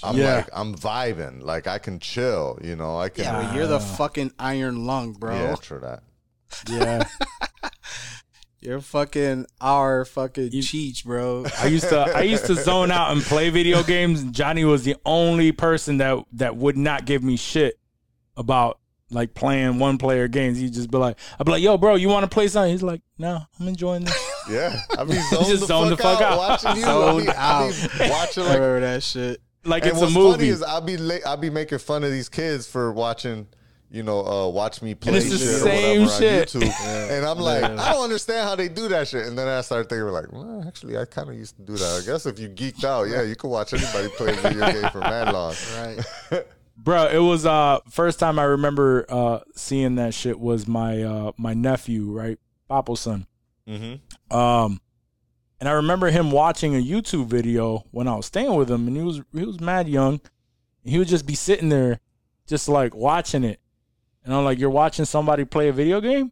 I'm yeah. like, I'm vibing. Like, I can chill, you know? I can. Yeah, but you're the fucking iron lung, bro. Yeah, true that. Yeah. You're fucking our fucking you, cheech, bro. I used to I used to zone out and play video games. And Johnny was the only person that, that would not give me shit about, like, playing one-player games. He'd just be like, I'd be like, yo, bro, you want to play something? He's like, no, I'm enjoying this. Yeah. I'd be zoned just the, zoned fuck the fuck out. out. Watching you. Zoned I'd be, out. I'd be watching, like, I remember that shit. Like and it's what's a movie. Funny is I'll be la- I'll be making fun of these kids for watching, you know, uh, watch me play shit or whatever shit. on YouTube, yeah. and I'm like, yeah. I don't understand how they do that shit. And then I started thinking, like, well, actually, I kind of used to do that. I guess if you geeked out, yeah, you could watch anybody play a video game for mad long, right? Bro, it was uh first time I remember uh seeing that shit was my uh my nephew, right, Papo's son. Mm-hmm. Um. And I remember him watching a YouTube video when I was staying with him, and he was he was mad young. And he would just be sitting there, just like watching it. And I'm like, "You're watching somebody play a video game?"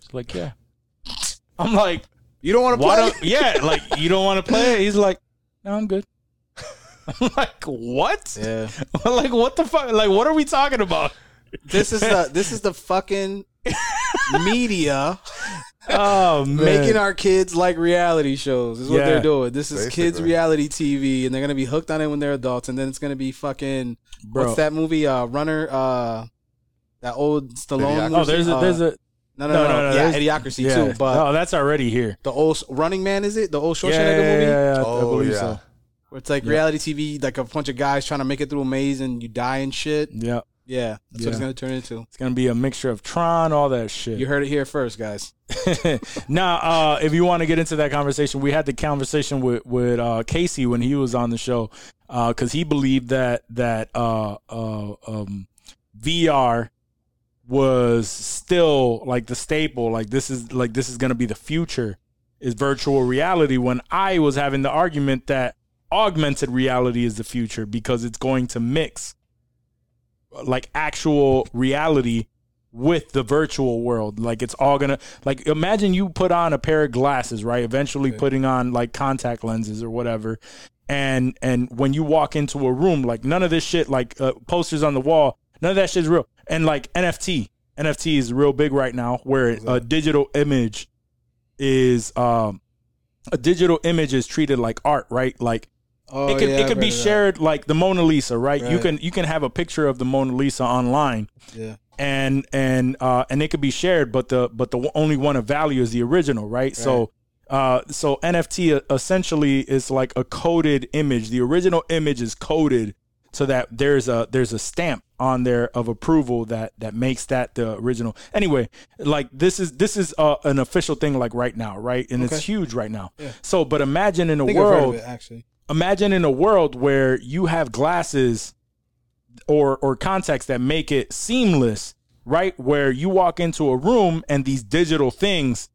He's like, "Yeah." I'm like, "You don't want to play?" Don't, yeah, like you don't want to play. He's like, "No, I'm good." I'm like, "What?" Yeah. Like what the fuck? Like what are we talking about? This is the this is the fucking media. Oh man. Making our kids like reality shows is what yeah, they're doing. This is basically kids reality T V, and they're gonna be hooked on it when they're adults, and then it's gonna be fucking Bro. what's that movie? Uh, Runner. Uh, that old Stallone. Idiocracy. Oh, there's a there's a no no no, no, no, no, no, no yeah, Idiocracy yeah. too. But no, that's already here. The old Running Man, is it the old Schwarzenegger yeah, yeah, movie? Yeah, yeah, oh, I believe yeah. so. Where it's like yeah. reality T V, like a bunch of guys trying to make it through a maze and you die and shit. Yeah, yeah, that's yeah. what it's gonna turn into. It's gonna be a mixture of Tron, all that shit. You heard it here first, guys. Now, uh, if you want to get into that conversation, we had the conversation with with uh, Casey when he was on the show, because uh, he believed that that uh, uh, um, V R was still like the staple. Like this is like this is gonna be the future, is virtual reality. When I was having the argument that augmented reality is the future because it's going to mix like actual reality with the virtual world. Like it's all gonna, like imagine you put on a pair of glasses, right? Eventually okay. putting on like contact lenses or whatever, and and when you walk into a room, like none of this shit, like uh, posters on the wall, none of that shit's real. And like N F T, N F T is real big right now, where exactly. a digital image is um a digital image is treated like art, right? Like oh, it could yeah, it could be shared that. Like the Mona Lisa, right? right? You can you can have a picture of the Mona Lisa online, yeah, and and uh, and it could be shared, but the but the only one of value is the original, right? right. So uh, so N F T essentially is like a coded image. The original image is coded so that there's a there's a stamp on there of approval that that makes that the original. Anyway, like this is this is uh, an official thing like right now, right? And okay. it's huge right now. Yeah. So, but imagine in a I think world. I've heard of it, actually. Imagine in a world where you have glasses or or contacts that make it seamless, right? Where you walk into a room and these digital things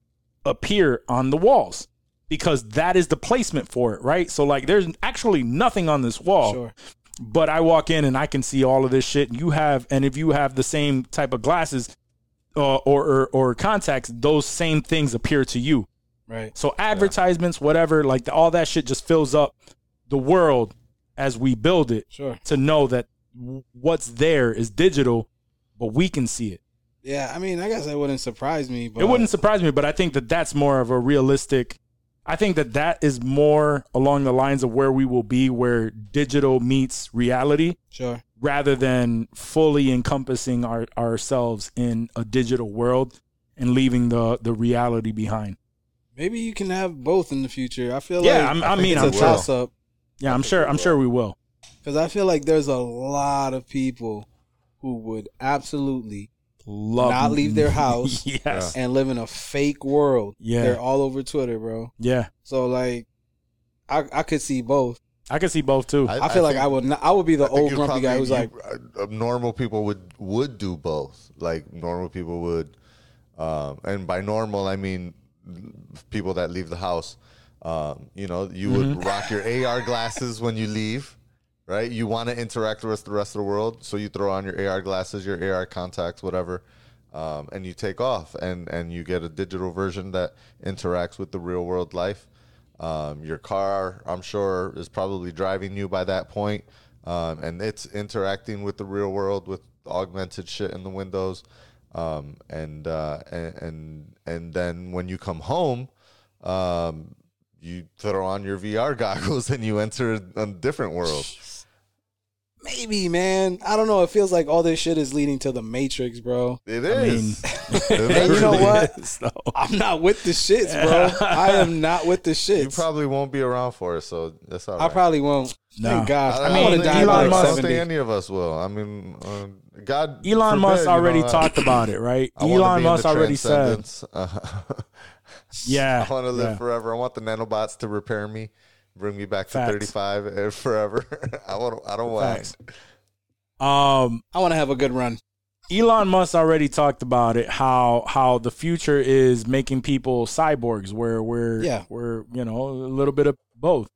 appear on the walls because that is the placement for it, right? So like there's actually nothing on this wall, sure. but I walk in and I can see all of this shit. You have, and if you have the same type of glasses uh, or, or or contacts, those same things appear to you. Right. So advertisements, yeah. whatever, like the, all that shit just fills up the world as we build it sure. to know that w- what's there is digital, but we can see it. Yeah. I mean, I guess that wouldn't surprise me. But it wouldn't surprise me, but I think that that's more of a realistic. I think that that is more along the lines of where we will be, where digital meets reality. Sure. Rather than fully encompassing our, ourselves in a digital world and leaving the, the reality behind. Maybe you can have both in the future. I feel yeah, like I'm, I mean, it's I'm a sure. toss up. Yeah, I'm sure. I'm sure we will. Because I feel like there's a lot of people who would absolutely love not leave their house yes. and live in a fake world. Yeah, they're all over Twitter, bro. Yeah. So like, I I could see both. I could see both too. I, I feel I like I would. Not, I would be the I old grumpy guy who's you, like, uh, normal people would would do both. Like normal people would, um, and by normal I mean. People that leave the house, um, you know, you would mm-hmm. rock your A R glasses when you leave, right? You want to interact with the rest of the world, so you throw on your A R glasses, your A R contacts, whatever, um, and you take off, and, and you get a digital version that interacts with the real world life. Um, your car, I'm sure, is probably driving you by that point, um, and it's interacting with the real world with augmented shit in the windows. Um, and, uh, and, and, and then when you come home, um, you throw on your V R goggles and you enter a different world. Maybe, man. I don't know. It feels like all this shit is leading to the Matrix, bro. It is. I mean, and you know what? Is, so. I'm not with the shits, bro. I am not with the shits. You probably won't be around for it, so that's all right. I probably won't. No. Thank God. I, I mean, I Elon Musk. I don't think any of us will. I mean, uh, God. Elon forbid, Musk already you know, talked about it, right? I Elon Musk already said. Uh, yeah. I want to live yeah. forever. I want the nanobots to repair me, bring me back Facts. to thirty-five and forever. I want. I don't want. Um, I want to have a good run. Elon Musk already talked about it. How how the future is making people cyborgs, where we're yeah. we're you know a little bit of both.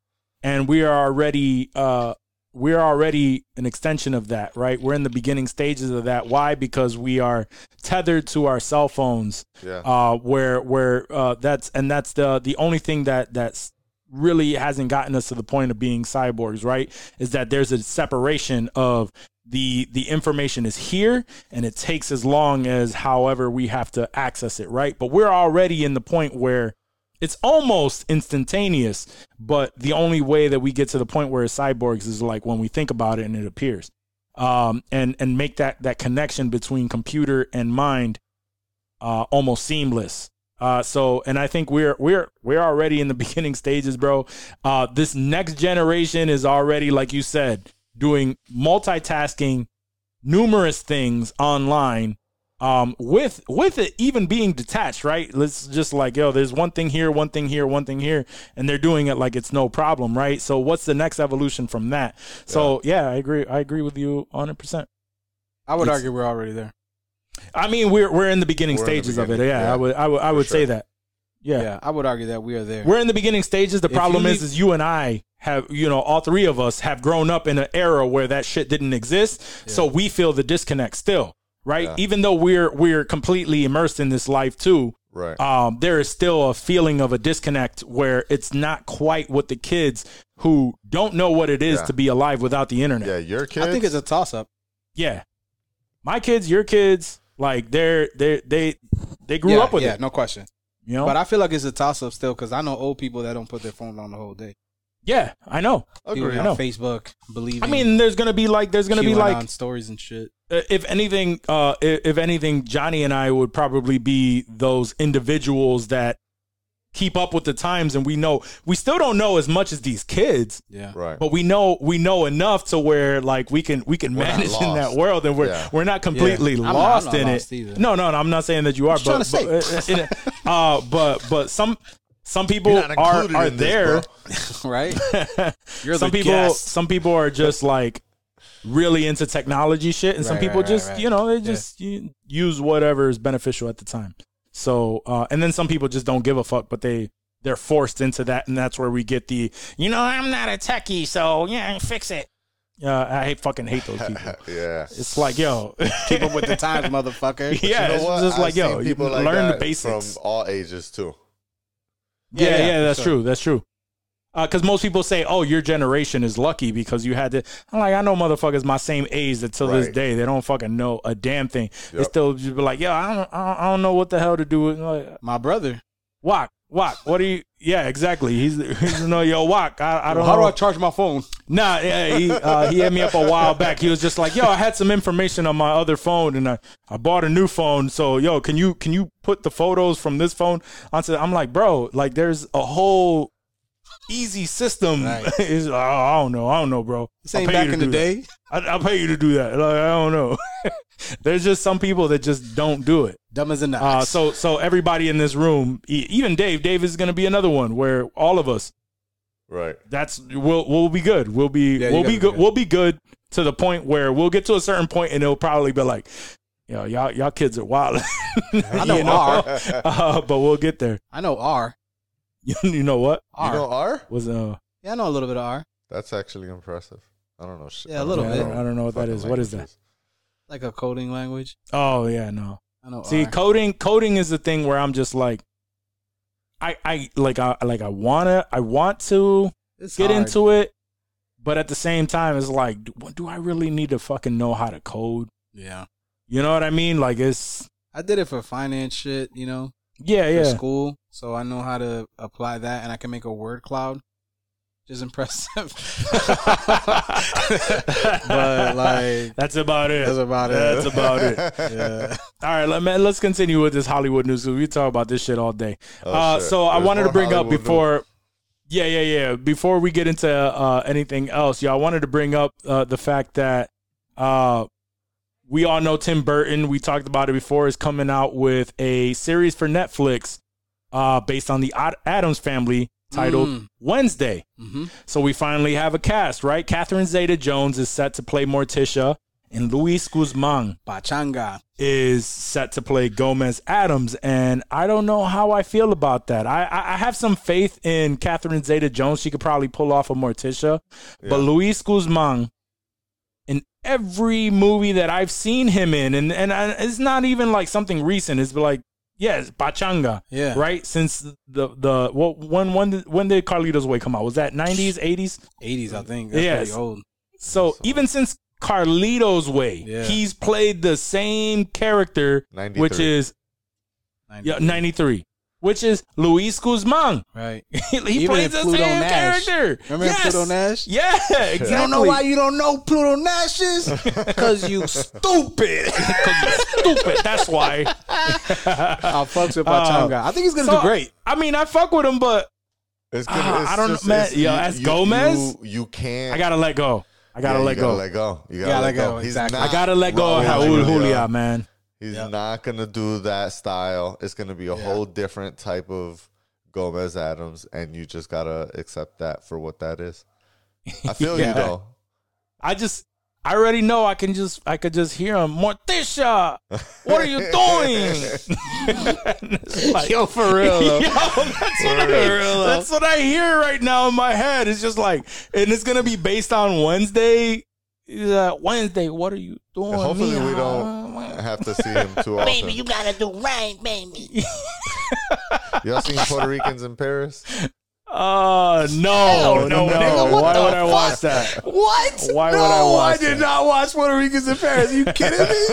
And we are already uh, we are already an extension of that, right? We're in the beginning stages of that. Why? Because we are tethered to our cell phones. Yeah. Uh, where where uh, that's and that's the the only thing that that's really hasn't gotten us to the point of being cyborgs, right? Is that there's a separation of the the information is here, and it takes as long as however we have to access it, right? But we're already in the point where it's almost instantaneous, but the only way that we get to the point where it's cyborgs is like when we think about it and it appears. Um, and and make that, that connection between computer and mind uh, almost seamless. Uh, so, and I think we're we're we're already in the beginning stages, bro. Uh, this next generation is already, like you said, doing multitasking, numerous things online. Um, with with it even being detached, right? Let's just like, yo, there's one thing here, one thing here, one thing here, and they're doing it like it's no problem, right? So what's the next evolution from that? Yeah. So yeah, I agree. I agree with you one hundred percent. I would it's, argue we're already there. I mean, we're we're in the beginning we're stages the beginning. of it. Yeah, yeah, I would I would I would sure. say that. Yeah. yeah, I would argue that we are there. We're in the beginning stages. The if problem is, is you and I have, you know, all three of us have grown up in an era where that shit didn't exist. Yeah. So we feel the disconnect still. Right. Yeah. Even though we're we're completely immersed in this life, too. Right. Um, there is still a feeling of a disconnect where it's not quite what the kids who don't know what it is yeah. to be alive without the internet. Yeah. Your kids. I think it's a toss up. Yeah. My kids, your kids, like they're they they they grew yeah, up with yeah, it. Yeah. No question. You know, but I feel like it's a toss up still because I know old people that don't put their phone on the whole day. Yeah, I know. People Agreed. on I know. Facebook, believing. I mean, there's gonna be like, there's gonna QAnon be like stories and shit. If anything, uh, if anything, Johnny and I would probably be those individuals that keep up with the times, and we know we still don't know as much as these kids. Yeah, right. But we know we know enough to where like we can we can we're manage in that world, and we're yeah. we're not completely yeah. lost I'm not, I'm not in lost it. Either. No, no, no. I'm not saying that you are, but but, in, uh, but but some. Some people are are there, this, right? You're some the people, guest. some people are just like really into technology shit, and right, some people right, just right, right. you know they just yeah. use whatever is beneficial at the time. So, uh, and then some people just don't give a fuck, but they they're forced into that, and that's where we get the you know I'm not a techie, so yeah, fix it. Uh, I hate, fucking hate those people. yeah, it's like yo, keep up with the times, motherfucker. But yeah, you know it's what? just I've like yo, you like learn the basics from all ages too. Yeah, yeah, yeah, yeah, that's sure. true. That's true. Because uh, most people say, oh, your generation is lucky because you had to. I'm like, I know motherfuckers my same age that till right. this day, they don't fucking know a damn thing. Yep. They still just be like, yo, I don't, I don't know what the hell to do with like, my brother. Wok, Wok, what do you. Yeah, exactly. He's, he's no, yo, Wok, I, I don't well, know. How do I charge my phone? Nah, yeah, he, uh, he hit me up a while back. He was just like, yo, I had some information on my other phone, and I, I bought a new phone. So, yo, can you can you put the photos from this phone onto? I'm like, bro, like, there's a whole easy system. Nice. It's, oh, I don't know. I don't know, bro. This ain't back in the day. I, I'll pay you to do that. Like, I don't know. There's just some people that just don't do it. Dumb as an ox. Uh, so, so everybody in this room, even Dave, Dave is going to be another one where all of us, right? That's we'll we'll be good. We'll be yeah, we'll be good. Be good. We'll be good to the point where we'll get to a certain point, and it'll probably be like, you know, y'all y'all kids are wild. I know, you know? R, uh, but we'll get there. I know R. You know what? R. You know R? Was uh? Yeah, I know a little bit of R. That's actually impressive. I don't know. Yeah, a little yeah, bit. I don't, I don't know what that is. What is that? Like a coding language. Oh yeah, no. I know See, R. coding coding is the thing where I'm just like, I I like I like I wanna I want to it's get hard. into it, but at the same time, it's like, do, do I really need to fucking know how to code? Yeah. You know what I mean? Like it's. I did it for finance shit, you know. Yeah, yeah. School, so I know how to apply that, and I can make a word cloud. Just impressive. But like that's about it. That's about it. That's about it. Yeah. All right, let me, let's continue with this Hollywood news. We talk about this shit all day. Oh, uh, so There's I wanted to bring Hollywood up before. News. Yeah, yeah, yeah. Before we get into uh, anything else, yeah, I wanted to bring up uh, the fact that uh, we all know Tim Burton. We talked about it before. Is coming out with a series for Netflix uh, based on the Addams Family, titled mm. Wednesday. Mm-hmm. So we finally have a cast, right? Catherine Zeta-Jones is set to play Morticia, and Luis Guzmán Pachanga is set to play Gomez Adams. And I don't know how I feel about that. I, I, I have some faith in Catherine Zeta-Jones. She could probably pull off a Morticia. Yeah. But Luis Guzmán, in every movie that I've seen him in, and, and I, it's not even like something recent. It's like, yes, Pachanga. Yeah. Right? Since the, the well, when, when, did, when did Carlito's Way come out? Was that nineties, eighties? eighties, I think. That's yes. pretty old. So, so even since Carlito's Way. Yeah. He's played the same character, which is ninety-three. Yeah, ninety-three, which is Luis Guzmán. Right. he he plays the Pluto same Nash. Character. Remember yes. Pluto Nash? Yeah, exactly. You don't know why you don't know Pluto Nash is? Because you stupid. Because you stupid. That's why. I fucks with my uh, time guy. I think he's going to so, do great. I mean, I fuck with him, but it's gonna, uh, it's I don't just, know. Man, yo, that's Gomez. You, you can't. I got to let go. I gotta yeah, let you gotta go. Let go. You gotta, you gotta let go. go. He's exactly. not I gotta let go of Raul Julia, man. He's yep. not gonna do that style. It's gonna be a yeah. whole different type of Gomez Adams, and you just gotta accept that for what that is. I feel yeah. you though. I just, I already know. I can just, I could just hear him. Morticia, what are you doing? Like, yo, for real. Though. Yo, that's for what real, I real, that's what I hear right now in my head. It's just like, and it's gonna be based on Wednesday. Uh, Wednesday, what are you doing? And hopefully, me? we don't have to see him too often. Baby, you gotta do right, baby. Y'all seen Puerto Ricans in Paris? Uh no, no, no. Nigga, why would fuck? I watch that? What? Why no, would I watch that? I did that? not watch Puerto Ricans in Paris. Are you kidding me?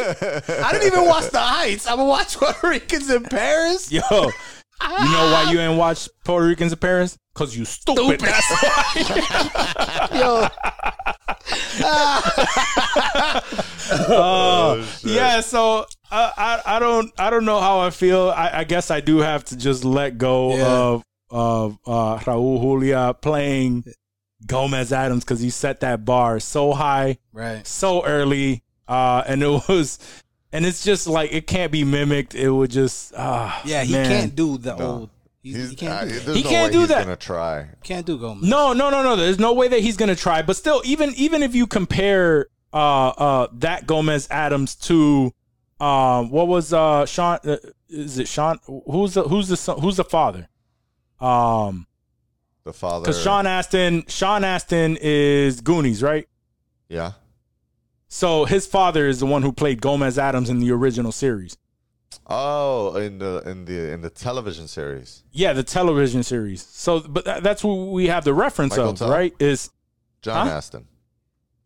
I didn't even watch The Heights. I'm gonna watch Puerto Ricans in Paris. Yo, ah. you know why you ain't watch Puerto Ricans in Paris? Cause you stupid. stupid. That's why. Yo. uh, oh, yeah, so uh, I I don't I don't know how I feel. I, I guess I do have to just let go yeah. of Of uh, Raul Julia playing Gomez Adams because he set that bar so high, right? So early, uh, and it was, and it's just like it can't be mimicked. It would just, uh, yeah, he man. can't do the no. old. He's, he can't do that. He no can't do he's that. Gonna try. Can't do Gomez. No, no, no, no. There's no way that he's gonna try. But still, even even if you compare uh, uh, that Gomez Adams to um, what was uh, Sean? Uh, is it Sean? Who's the who's the son, who's the father? Um, the father, because Sean Astin, Sean Astin is Goonies, right? Yeah. So his father is the one who played Gomez Adams in the original series. Oh, in the in the in the television series. Yeah, the television series. So, but that, that's what we have the reference Michael of, Tull? right? Is John huh? Astin?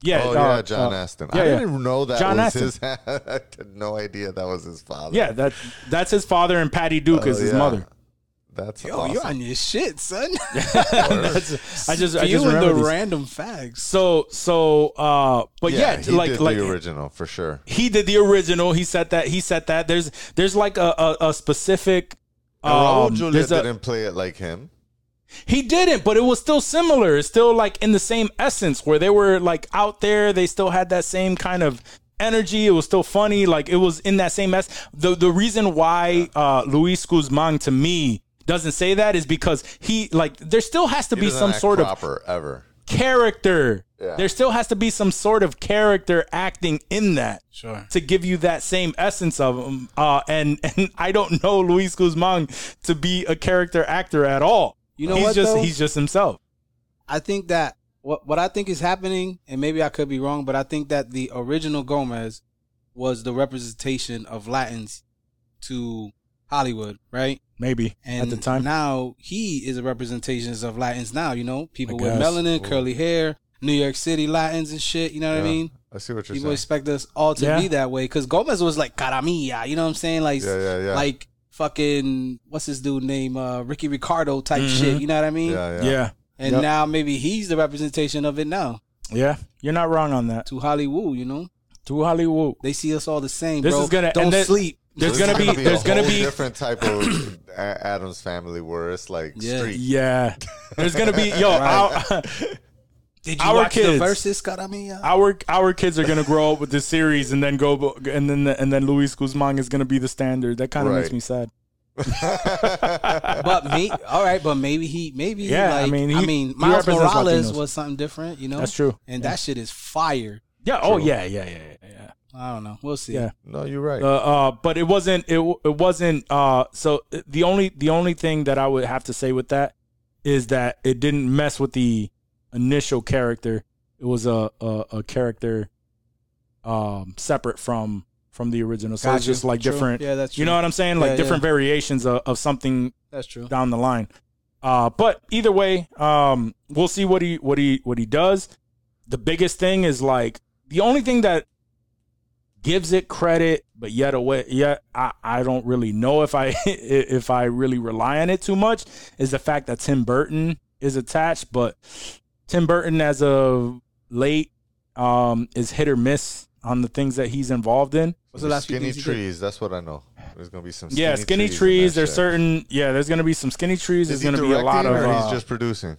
Yeah. Oh uh, yeah, John uh, Astin. Yeah, I didn't yeah. know that John was Astin. his. I had no idea that was his father. Yeah, that that's his father, and Patty Duke oh, is his yeah. mother. That's Yo, awesome. You're on your shit, son. That's, I just, I just remember the these. random facts. So, so, uh, but yeah, yeah he like, did like the original for sure. He did the original. He said that. He said that. There's, there's like a a, a specific. Um, Raul Julia a, didn't play it like him. He didn't, but it was still similar. It's still like in the same essence where they were like out there. They still had that same kind of energy. It was still funny. Like it was in that same essence. The the reason why uh, Luis Guzmán to me doesn't say that is because he like there still has to he be some sort of ever. character. Yeah. There still has to be some sort of character acting in that sure. to give you that same essence of him. Uh, and and I don't know Luis Guzmán to be a character actor at all. You know, he's what, just though? he's just himself. I think that what what I think is happening, and maybe I could be wrong, but I think that the original Gomez was the representation of Latins to Hollywood, right? Maybe and at the time. Now he is a representation of Latins now, you know, people with melanin, Ooh. curly hair, New York City Latins and shit, you know what yeah. I mean? I see what you're people saying. People expect us all to yeah. be that way because Gomez was like Caramilla, you know what I'm saying? Like, yeah, yeah, yeah. like fucking, what's his dude name? Uh, Ricky Ricardo type mm-hmm. shit, you know what I mean? Yeah. yeah. yeah. And yep. now maybe he's the representation of it now. Yeah. You're not wrong on that. To Hollywood, you know? To Hollywood. They see us all the same, this bro. Is gonna, Don't that, sleep. There's so gonna, gonna be, be there's gonna be different type of Adams family where it's like yeah. street. Yeah, there's gonna be yo. Right. Our, Did you our watch kids, the versus Caramilla? Our our kids are gonna grow up with this series and then go and then and then Luis Guzmán is gonna be the standard. That kind of right. makes me sad. But me, all right, but maybe he, maybe yeah. Like, I mean, he, I mean, Miles Morales Latinos. was something different, you know. That's true, and yeah. that shit is fire. Yeah. True. Oh yeah, yeah, yeah, yeah. yeah. I don't know. We'll see. Yeah. No, you're right. Uh, uh, but it wasn't. It it wasn't. Uh, so the only the only thing that I would have to say with that is that it didn't mess with the initial character. It was a a, a character um, separate from from the original. So gotcha. It's just like true. different. Yeah, that's true. You know what I'm saying? Like yeah, different yeah. variations of, of something. That's true. Down the line. Uh, but either way, um, we'll see what he what he what he does. The biggest thing is like the only thing that gives it credit, but yet away, yet I, I don't really know if I if I really rely on it too much, is the fact that Tim Burton is attached. But Tim Burton, as of late, um, is hit or miss on the things that he's involved in. What's the last skinny trees? That's what I know. There's gonna be some skinny yeah skinny trees. trees there's shit. certain yeah. There's gonna be some skinny trees. Is there's gonna be a lot of. Or he's uh, just producing.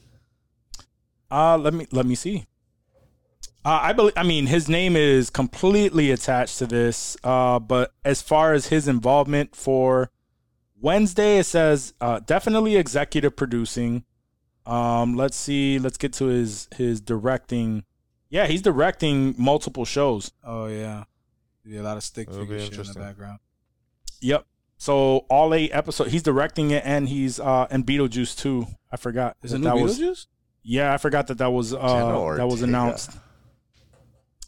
Uh let me let me see. Uh, I believe. I mean, his name is completely attached to this. Uh, but as far as his involvement for Wednesday, it says uh, definitely executive producing. Um, let's see. Let's get to his his directing. Yeah, he's directing multiple shows. Oh yeah, yeah, a lot of stick figure shit in the background. Yep. So all eight episodes, he's directing it, and he's uh and Beetlejuice too. I forgot. Is it new Beetlejuice? Was, yeah, I forgot that that was uh that was announced.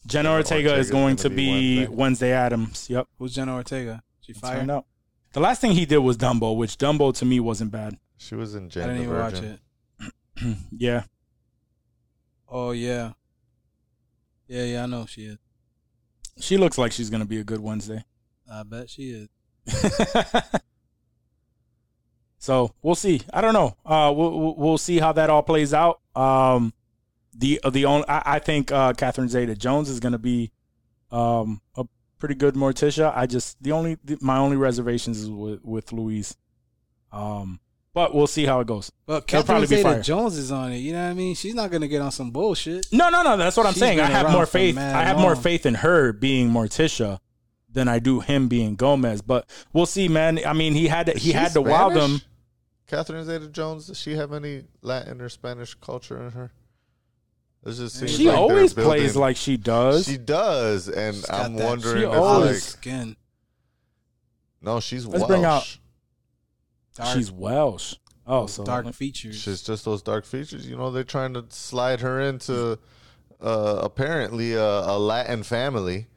Jenna Ortega, Ortega is going to be Wednesday. Wednesday Adams. Yep. Who's Jenna Ortega? She fired up. The last thing he did was Dumbo, which Dumbo to me wasn't bad. She was in Jane I didn't even Virgin. watch it. Yeah. Oh yeah. Yeah, yeah, I know she is. She looks like she's gonna be a good Wednesday. I bet she is. So we'll see. I don't know. Uh, we'll we'll see how that all plays out. Um. The the only I, I think uh, Catherine Zeta-Jones is going to be um, a pretty good Morticia. I just the only the, my only reservations is with with Louise, um, but we'll see how it goes. But It'll Catherine Zeta-Jones is on it. You know what I mean? She's not going to get on some bullshit. No, no, no. That's what I'm She's saying. I have more faith. I have on. more faith in her being Morticia than I do him being Gomez. But we'll see, man. I mean, he had to, he had to Spanish? wild him. Catherine Zeta-Jones. Does she have any Latin or Spanish culture in her? She like always plays like she does. She does, and I'm that. wondering. She always like, skin. No, she's Let's Welsh. Bring out, dark, she's Welsh. Oh, so dark like, features. She's just those dark features. You know, they're trying to slide her into uh, apparently a, a Latin family.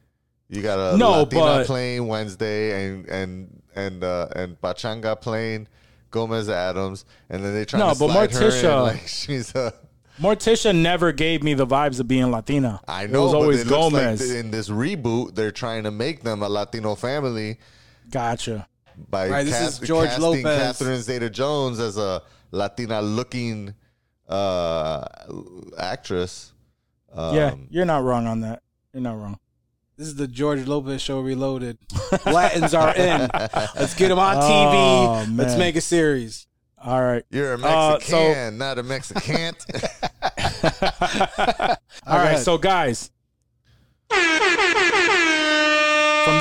You got a no, Latina but, playing Wednesday, and and and uh, and Pachanga playing Gomez Adams, and then they try no, to slide but Morticia, her in like she's a. Morticia never gave me the vibes of being Latina. I know, it was always but it looks Gomez. Like in this reboot, they're trying to make them a Latino family. Gotcha. By right, cast, this is George casting Lopez. Catherine Zeta-Jones as a Latina-looking uh, actress. Um, yeah, you're not wrong on that. You're not wrong. This is the George Lopez show reloaded. Latins are in. Let's get them on T V. Oh, let's make a series. All right. You're a Mexican, uh, so, not a Mexican. All right, so guys, from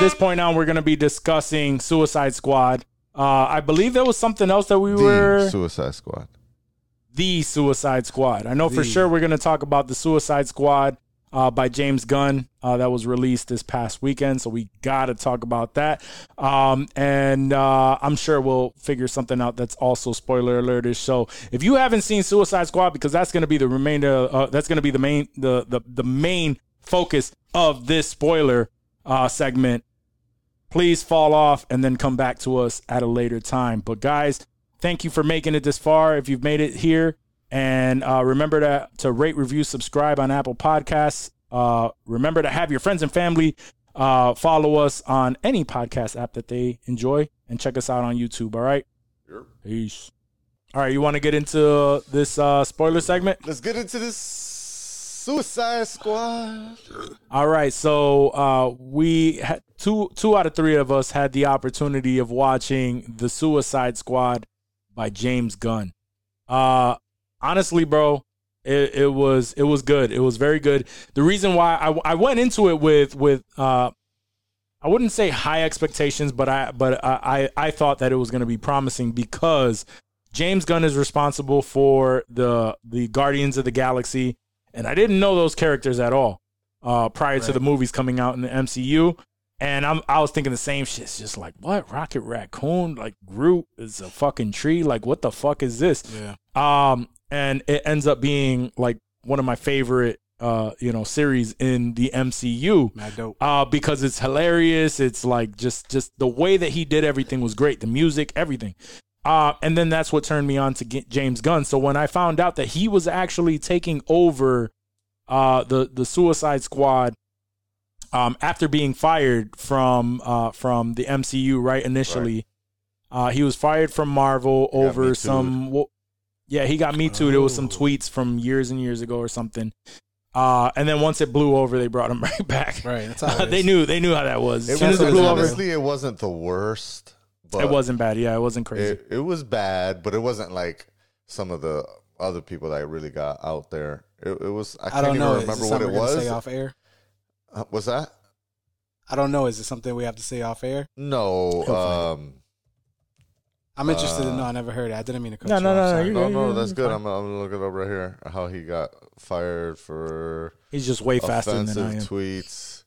this point on, we're going to be discussing Suicide Squad. Uh, I believe there was something else that we the were... Suicide Squad. The Suicide Squad. I know the. for sure we're going to talk about the Suicide Squad uh, by James Gunn uh, that was released this past weekend, so we got to talk about that. Um, and uh, I'm sure we'll figure something out that's also spoiler alertish. So if you haven't seen Suicide Squad, because that's going to be the remainder, uh, that's going to be the main, the, the the main focus of this spoiler uh, segment. Please fall off and then come back to us at a later time. But guys, thank you for making it this far. If you've made it here, and uh, remember to to rate, review, subscribe on Apple Podcasts. Uh, remember to have your friends and family uh, follow us on any podcast app that they enjoy, and check us out on YouTube. All right. Sure. Peace. All right. You want to get into this uh, spoiler segment? Let's get into this Suicide Squad. All right. So uh, we had two two out of three of us had the opportunity of watching The Suicide Squad by James Gunn. Uh, honestly, bro, it, it was it was good. It was very good. The reason why I, I went into it with with uh, I wouldn't say high expectations, but I but I I thought that it was going to be promising because James Gunn is responsible for the the Guardians of the Galaxy, and I didn't know those characters at all uh, prior right. to the movies coming out in the M C U. And I'm I was thinking the same shit. It's just like, what? Rocket Raccoon? Like Groot is a fucking tree? Like what the fuck is this? Yeah. Um. And it ends up being like one of my favorite, uh, you know, series in the M C U. Mad dope. Uh, because it's hilarious. It's like just, just the way that he did everything was great. The music, everything. Uh, and then that's what turned me on to get James Gunn. So when I found out that he was actually taking over, uh, the the Suicide Squad um, after being fired from uh, from the M C U, right? Initially, right. Uh, he was fired from Marvel he over some. Well, yeah, he got Me Too'd. Oh. There was some tweets from years and years ago or something. Uh, and then once it blew over, they brought him right back. Right, that's how uh, they knew. They knew how that was. It as soon as it blew honestly, over, it wasn't the worst. But it wasn't bad. Yeah, it wasn't crazy. It, it was bad, but it wasn't like some of the other people that really got out there. It, it was. I, I can't don't even know. remember what it was. Say off air. Uh, what's that? I don't know. Is it something we have to say off air? No. Um, I'm interested uh, in. No, I never heard it. I didn't mean to cut no, you no, off. No, no, no, no, no. That's good. I'm, I'm looking up right here how he got fired for. He's just way faster than I am. Tweets.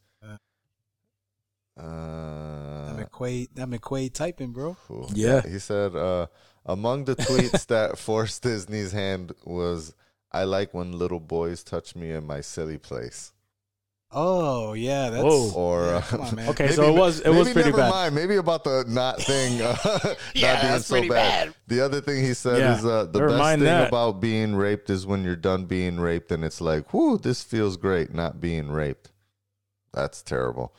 Uh, that McQuaid, that McQuaid typing, bro. Cool. Yeah. He said, uh, among the tweets that forced Disney's hand was, "I like when little boys touch me in my silly place." Oh yeah, that's Whoa. or yeah, come on, man. Okay. Maybe, so it was it maybe was pretty never bad. Mind. Maybe about the not thing, uh, yeah, not being so bad. bad. The other thing he said yeah. is uh, the never best thing that. about being raped is when you're done being raped and it's like, "Whoo, this feels great, not being raped." That's terrible.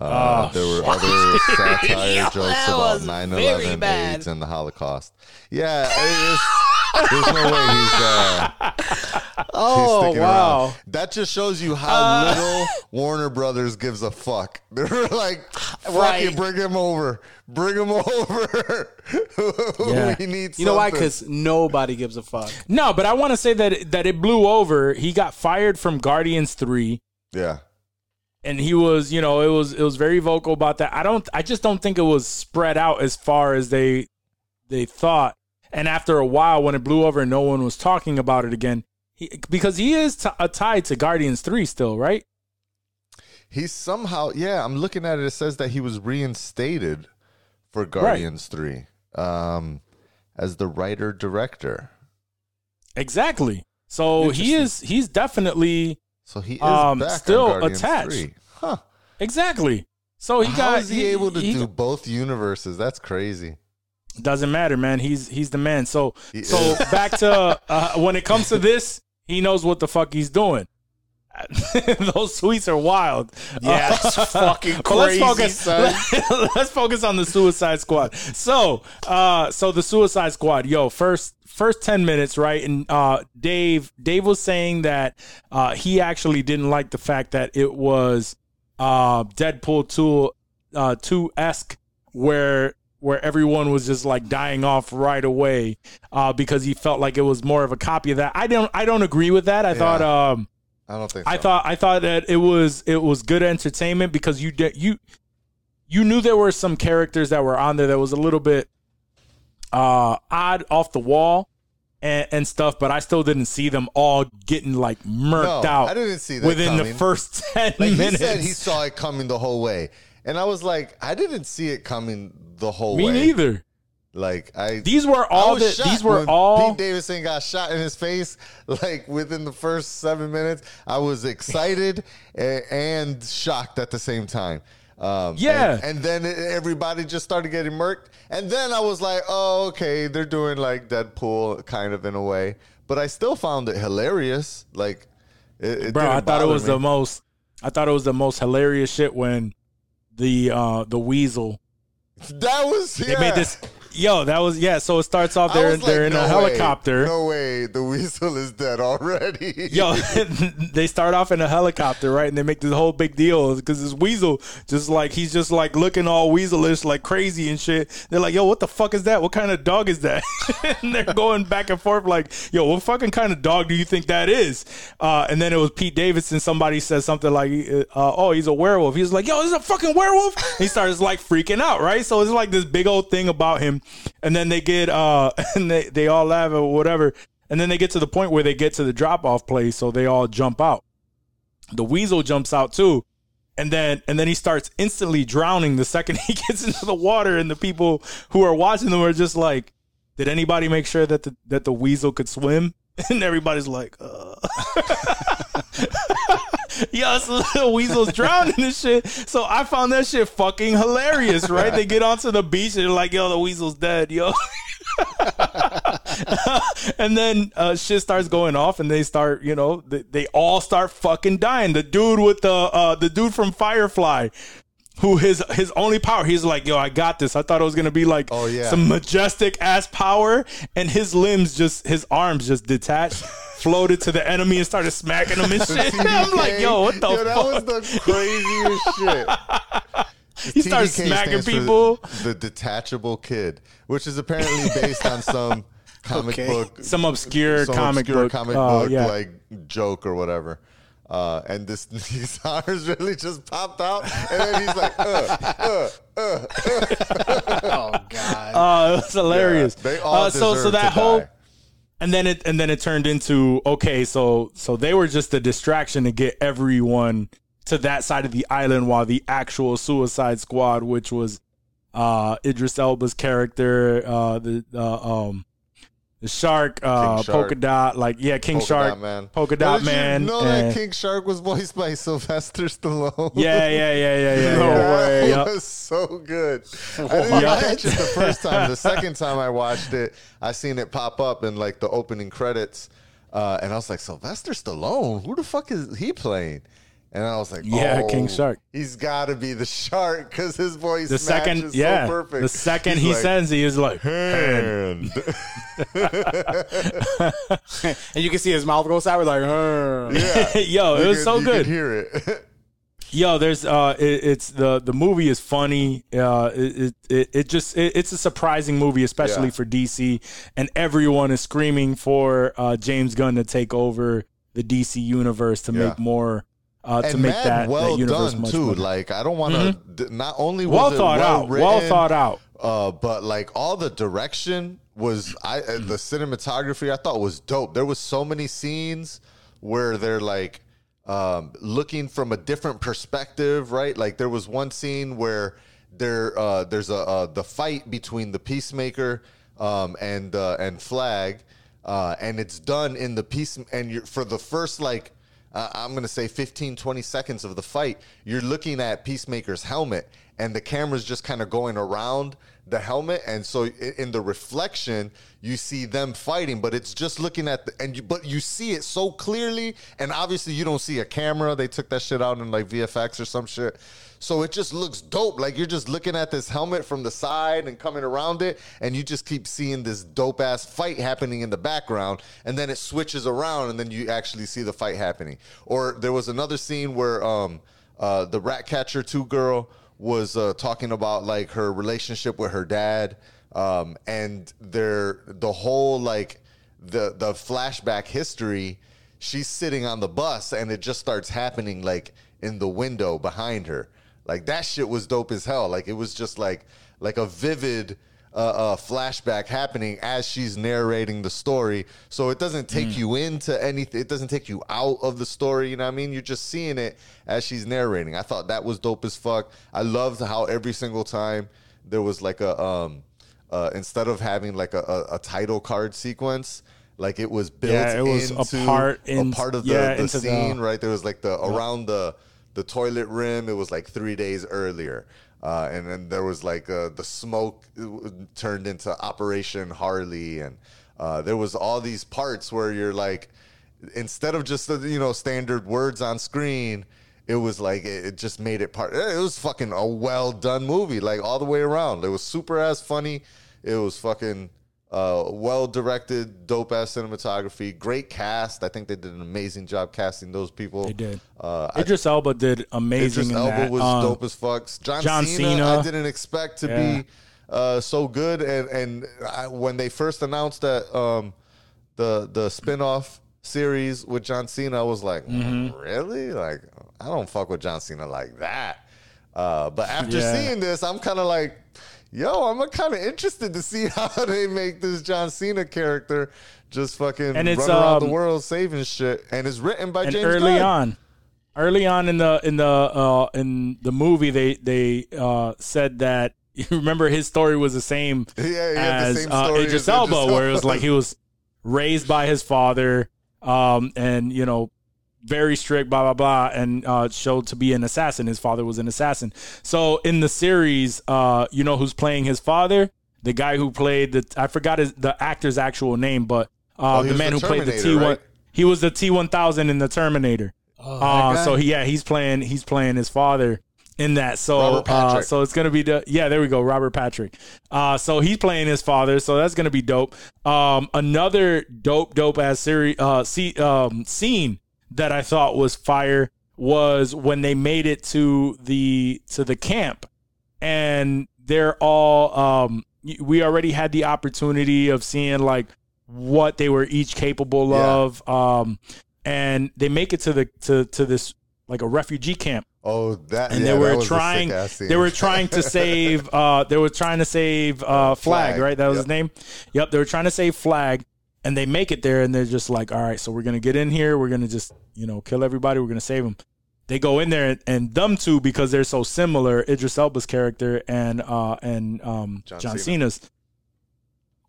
Uh, oh, there were other satire Yo, jokes about nine eleven, AIDS, and the Holocaust. Yeah, it is, there's no way he's. Uh, oh he's sticking wow! Around. That just shows you how uh, little Warner Brothers gives a fuck. They were like, "Fuck right. you, bring him over, bring him over." yeah. We need. Something. You know why? Because nobody gives a fuck. No, but I want to say that that it blew over. He got fired from Guardians three. Yeah. And he was, you know, it was it was very vocal about that. I don't, I just don't think it was spread out as far as they they thought. And after a while, when it blew over, and no one was talking about it again, he, because he is t- a tied to Guardians three still, right? He's somehow, yeah. I'm looking at it. It says that he was reinstated for Guardians right. three um, as the writer director. Exactly. So he is. He's definitely. So he is um, back still on Guardians attached. three. Huh. Exactly. So he How got is he, he able to he, do both universes? That's crazy. Doesn't matter, man. He's he's the man. So he so is. back to uh, when it comes to this, he knows what the fuck he's doing. Those tweets are wild. Yeah, that's uh, fucking crazy. Let's focus, let, let's focus on the Suicide Squad. So, uh, so the Suicide Squad. Yo, first, first ten minutes, right? And uh, Dave, Dave was saying that uh, he actually didn't like the fact that it was uh, Deadpool two, uh, two esque, where where everyone was just like dying off right away, uh, because he felt like it was more of a copy of that. I don't, I don't agree with that. I yeah. thought. Um, I don't think so. I thought I thought that it was it was good entertainment because you did you you knew there were some characters that were on there that was a little bit uh, odd, off the wall and, and stuff, but I still didn't see them all getting like murked no, out. I didn't see that within coming. the first ten like minutes. He said he saw it coming the whole way, and I was like, I didn't see it coming the whole Me way. Me neither. Like I, these were all that. These were when all. Pete Davidson got shot in his face, like within the first seven minutes. I was excited and, and shocked at the same time. Um, yeah, and, and then it, everybody just started getting murked, and then I was like, "Oh, okay, they're doing like Deadpool, kind of in a way." But I still found it hilarious. Like, it, it bro, I thought it was me. the most. I thought it was the most hilarious shit when the uh, the weasel. That was yeah. They made this. Yo, that was yeah. So it starts off there. Like, they're in no a helicopter. Way, no way, the weasel is dead already. Yo, they start off in a helicopter, right? And they make this whole big deal because this weasel just like he's just like looking all weaselish, like crazy and shit. They're like, "Yo, what the fuck is that? What kind of dog is that?" And they're going back and forth like, "Yo, what fucking kind of dog do you think that is?" Uh, and then it was Pete Davidson. Somebody says something like, uh, "Oh, he's a werewolf." He's like, "Yo, this is a fucking werewolf." And he starts like freaking out, right? So it's like this big old thing about him. And then they get uh, and they, they all laugh or whatever. And then they get to the point where they get to the drop off place, so they all jump out. The weasel jumps out too, and then and then he starts instantly drowning the second he gets into the water. And the people who are watching them are just like, "Did anybody make sure that the that the weasel could swim?" And everybody's like, "Uh." Yo, so the weasel's drowning and shit. So I found that shit fucking hilarious, right? They get onto the beach and they're like, "Yo, the weasel's dead, yo." And then uh, shit starts going off, and they start, you know, they, they all start fucking dying. The dude with the uh, the dude from Firefly, who his his only power, he's like, yo, I got this. I thought it was gonna be like oh, yeah. some majestic ass power, and his limbs just, his arms just detached. Floated to the enemy and started smacking them and shit. I'm like, yo, what the yo, that fuck? That was the craziest shit. He T D K started smacking people. The, the detachable kid, which is apparently based on some comic okay. book, some obscure some comic obscure book, comic uh, book yeah. like joke or whatever. Uh, and this, these arms really just popped out, and then he's like, uh, uh, uh, uh. Oh god, oh, uh, that's hilarious. Yeah, they all uh, so so that whole. Die. And then it and then it turned into, okay, so so they were just a distraction to get everyone to that side of the island, while the actual Suicide Squad, which was uh, Idris Elba's character, uh, the uh, um, the shark, uh, shark, polka dot, like yeah, King polka Shark, dot man. polka dot man. You know and, that King Shark was voiced by Sylvester Stallone. Yeah, yeah, yeah, yeah, yeah. No yeah. way. That yep. was so good. What? I didn't yep. catch it the first time. The second time I watched it, I seen it pop up in like the opening credits, uh, and I was like, Sylvester Stallone, who the fuck is he playing? And I was like, yeah, oh, King Shark. He's got to be the shark because his voice the second, matches yeah, so perfect. The second he's he like, sends, he is like, hand. And you can see his mouth go sideways like, yeah. Yo, it you was can, so you good. You hear it. Yo, there's uh, it, it's the the movie is funny. Uh, it it it just it, it's a surprising movie, especially yeah. for D C, and everyone is screaming for uh, James Gunn to take over the D C universe to yeah. make more. Uh, to and make that, well that universe done much too. Better. Like I don't want to. Mm-hmm. D- not only was well it thought well out, written, well thought out, uh, but like all the direction was. I uh, the cinematography I thought was dope. There was so many scenes where they're like um, looking from a different perspective, right? Like there was one scene where there uh, there's a uh, the fight between the Peacemaker um, and uh, and Flag, uh, and it's done in the piece and you're, for the first like. Uh, I'm going to say fifteen, twenty seconds of the fight, you're looking at Peacemaker's helmet, and the camera's just kind of going around the helmet, and so in the reflection, you see them fighting, but it's just looking at the, and you, but you see it so clearly, and obviously you don't see a camera. They took that shit out in, like, V F X or some shit. So it just looks dope. Like, you're just looking at this helmet from the side and coming around it, and you just keep seeing this dope-ass fight happening in the background, and then it switches around, and then you actually see the fight happening. Or there was another scene where um, uh, the Ratcatcher two girl was uh, talking about, like, her relationship with her dad, um, and their the whole, like, the the flashback history. She's sitting on the bus, and it just starts happening, like, in the window behind her. Like, that shit was dope as hell. Like, it was just, like, like a vivid uh, uh, flashback happening as she's narrating the story. So it doesn't take mm. you into anything. It doesn't take you out of the story, you know what I mean? You're just seeing it as she's narrating. I thought that was dope as fuck. I loved how every single time there was, like, a um, uh, instead of having, like, a, a, a title card sequence, like, it was built yeah, it was into a part, in, a part of the, yeah, the scene, the, right? There was, like, the yeah. around the... the toilet rim, it was like three days earlier. Uh, and then there was like uh, the smoke turned into Operation Harley. And uh, there was all these parts where you're like, instead of just, you know, standard words on screen, it was like, it, it just made it part. It was fucking a well done movie, like all the way around. It was super ass funny. It was fucking uh, well directed, dope ass cinematography, great cast. I think they did an amazing job casting those people. They did. Uh, Idris I, Elba did amazing. Idris in Elba that. was um, dope as fuck. John, John Cena, Cena, I didn't expect to yeah. be uh, so good. And and I, when they first announced that um, the the spinoff series with John Cena, I was like, mm-hmm. really? Like, I don't fuck with John Cena like that. Uh, but after yeah. seeing this, I'm kind of like, yo, I'm kind of interested to see how they make this John Cena character just fucking and it's, run around um, the world saving shit. And it's written by and James early Gunn. on. Early on in the in the uh, in the movie, they they uh, said that, you remember his story was the same yeah, as the same uh, Idris, as Elba, Idris Elba, where it was like he was raised by his father, um, and you know, very strict, blah blah blah, and uh, showed to be an assassin. His father was an assassin. So in the series, uh, you know who's playing his father? the guy who played the, I forgot his, the actor's actual name, but uh, oh, the man the who Terminator, played the T one, right? He was the T one thousand in the Terminator. Oh, uh, so he, yeah, he's playing, he's playing his father in that. So, uh, so it's going to be, the, yeah, there we go. Robert Patrick. Uh, so he's playing his father. So that's going to be dope. Um, another dope, dope ass series, uh, see, um, scene that I thought was fire was when they made it to the, to the camp, and they're all, um, we already had the opportunity of seeing like what they were each capable yeah. of. Um, and they make it to the, to, to this, like a refugee camp. Oh, that and yeah, they were that trying. They were trying to save. Uh, they were trying to save uh, Flag, Flag, right? That was yep. his name. Yep, they were trying to save Flag, and they make it there, and they're just like, "All right, so we're gonna get in here. We're gonna just, you know, kill everybody. We're gonna save them." They go in there, and, and them two, because they're so similar, Idris Elba's character and uh, and um, John, John Cena. Cena's.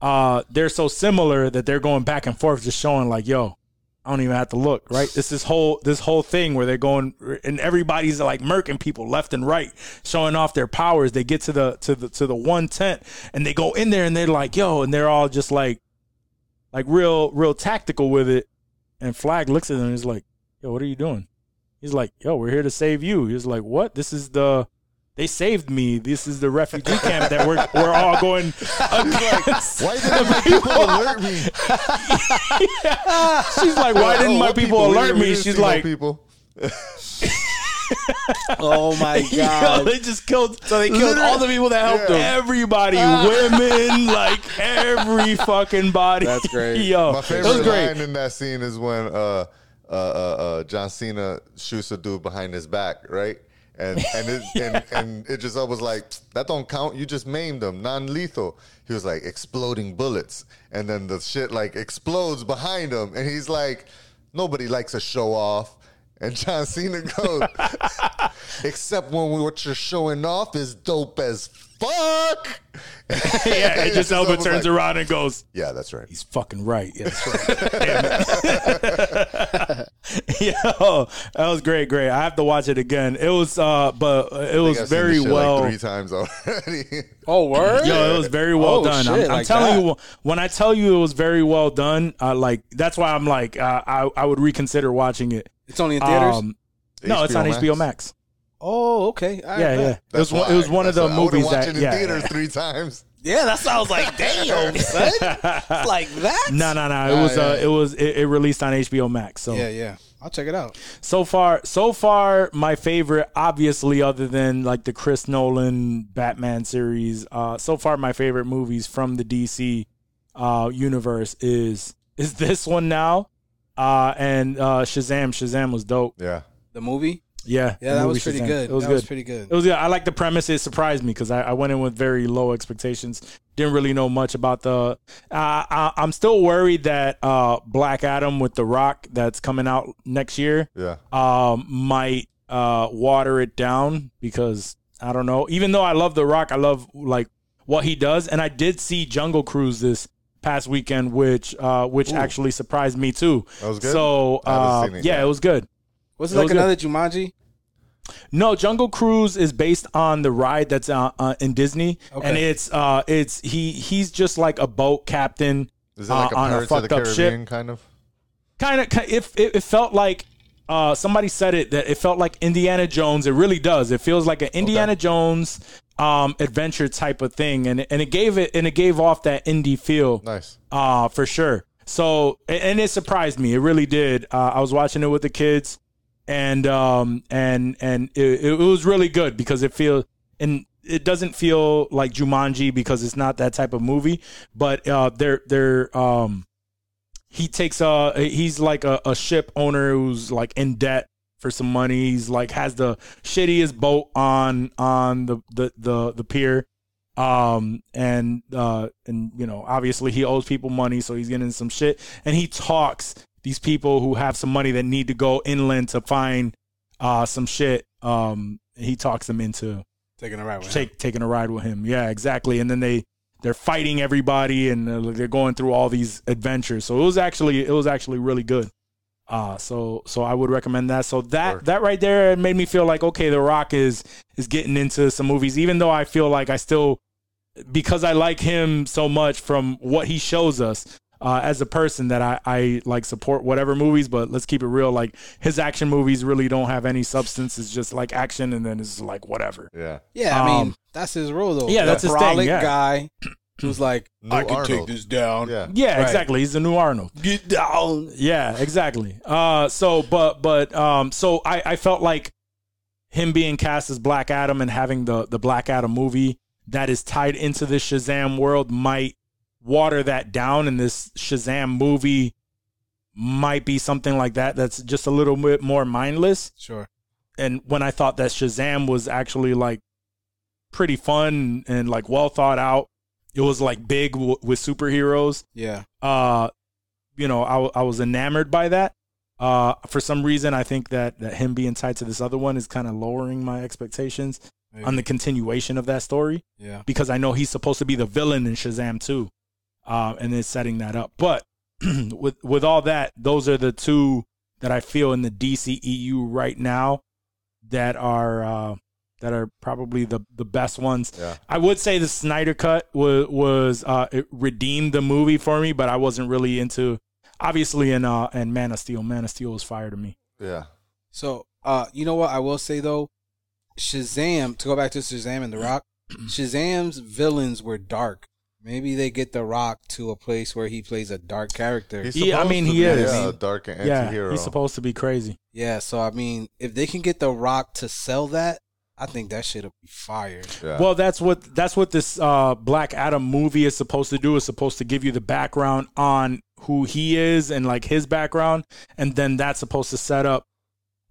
Uh, they're so similar that they're going back and forth, just showing like, "Yo, I don't even have to look," right? It's this whole this whole thing where they're going and everybody's like murking people left and right, showing off their powers. They get to the to the to the one tent and they go in there and they're like, yo, and they're all just like like real real tactical with it. And Flag looks at them and is like, yo, what are you doing? He's like, yo, we're here to save you. He's like, what? This is the They saved me. This is the refugee camp that we're we're all going against. Why didn't my people alert me? yeah. She's like, why didn't oh, my people, people alert me? She's like, people. oh my god! Yo, they just killed. So they killed Literally, all the people that helped yeah. them. Everybody, women, like every fucking body. That's great. Yo, my favorite line great. in that scene is when uh, uh, uh, uh, John Cena shoots a dude behind his back, right? And and it, yeah. and, and Idris Elba was like, that don't count. You just maimed them, non-lethal. He was like, exploding bullets. And then the shit like explodes behind him. And he's like, nobody likes a show off. And John Cena goes, except when we, what you're showing off is dope as fuck. yeah, Idris Elba turns like, around and goes, yeah, that's right. He's fucking right. Yeah, that's right. Damn it. Yo, that was great, great. I have to watch it again. It was, uh, but it was very well. Like three times already. Oh, word? Yo, it was very well oh, done. Shit, I'm, I'm like telling that. you, when I tell you it was very well done, uh, like that's why I'm like, uh, I I would reconsider watching it. It's only in theaters. Um, no, it's on Max. H B O Max. Oh, okay. All yeah, right. yeah. It was, one, it was one that's of the movies watched that. It in yeah, theaters yeah. three times. Yeah, that sounds like damn, son. It's like that. No, no, no. It was uh, it was it, it released on H B O Max. So yeah, yeah. I'll check it out. So far, so far, my favorite, obviously, other than like the Chris Nolan Batman series. Uh, so far, my favorite movies from the D C uh, universe is is this one now, uh, and uh, Shazam. Shazam was dope. Yeah, the movie. Yeah, yeah, that was pretty Shazam. good. It was that good. was pretty good. It was good. I like the premise. It surprised me because I, I went in with very low expectations. Didn't really know much about the. Uh, I, I'm still worried that uh, Black Adam with The Rock that's coming out next year, yeah, um, might uh, water it down because I don't know. Even though I love The Rock, I love like what he does, and I did see Jungle Cruise this past weekend, which uh, which Ooh. actually surprised me too. That was good. So uh, it yeah, yet. it was good. Was it, it like was another good. Jumanji? No, Jungle Cruise is based on the ride that's uh, uh, in Disney, okay. and it's uh, it's he he's just like a boat captain is it like uh, a on a fucked up ship, kind of. Kind of, if it, it felt like uh, somebody said it that it felt like Indiana Jones. It really does. It feels like an Indiana okay. Jones um, adventure type of thing, and and it gave it and it gave off that indie feel, nice uh, for sure. So and it surprised me. It really did. Uh, I was watching it with the kids. And um and and it, it was really good because it feels and it doesn't feel like Jumanji because it's not that type of movie. But uh, they're they're um he takes a he's like a, a ship owner who's like in debt for some money. He's like has the shittiest boat on on the the the, the pier, um and uh and you know obviously he owes people money, so he's getting some shit and he talks. These people who have some money that need to go inland to find uh, some shit. Um, he talks them into taking a ride with take, him. Taking a ride with him. Yeah, exactly. And then they they're fighting everybody and they're, they're going through all these adventures. So it was actually it was actually really good. Uh, so so I would recommend that. So that sure. that right there made me feel like okay, The Rock is is getting into some movies. Even though I feel like I still because I like him so much from what he shows us uh, as a person that I, I like support whatever movies, but let's keep it real. Like his action movies really don't have any substance. It's just like action. And then it's like, whatever. Yeah. Yeah. I mean, um, that's his role though. Yeah. The that's his thing. Yeah. guy who's like, new I Arnold. Can take this down. Yeah. Yeah, right. Exactly. He's the new Arnold. Get down. Yeah, exactly. Uh, so, but, but, um, so I, I felt like him being cast as Black Adam and having the, the Black Adam movie that is tied into the Shazam world might water that down, and this Shazam movie might be something like that that's just a little bit more mindless. Sure. And when I thought that Shazam was actually like pretty fun and like well thought out, it was like big w- with superheroes. Yeah. Uh, you know, I, w- I was enamored by that. Uh, for some reason, I think that, that him being tied to this other one is kind of lowering my expectations Maybe. on the continuation of that story. Yeah. Because I know he's supposed to be the villain in Shazam two. Uh, and it's setting that up. But with, with all that, those are the two that I feel in the D C E U right now that are, uh, that are probably the, the best ones. Yeah. I would say the Snyder Cut was, was uh, it redeemed the movie for me, but I wasn't really into, obviously, in, uh, in Man of Steel. Man of Steel was fire to me. Yeah. So, uh, you know what I will say, though? Shazam, to go back to Shazam and The Rock, Shazam's villains were dark. Maybe they get The Rock to a place where he plays a dark character. He's yeah, I mean, he is. Yeah, a dark and anti-hero. Yeah, he's supposed to be crazy. Yeah, so, I mean, if they can get The Rock to sell that, I think that shit'll be fire. Yeah. Well, that's what that's what this uh, Black Adam movie is supposed to do. It's supposed to give you the background on who he is and like his background, and then that's supposed to set up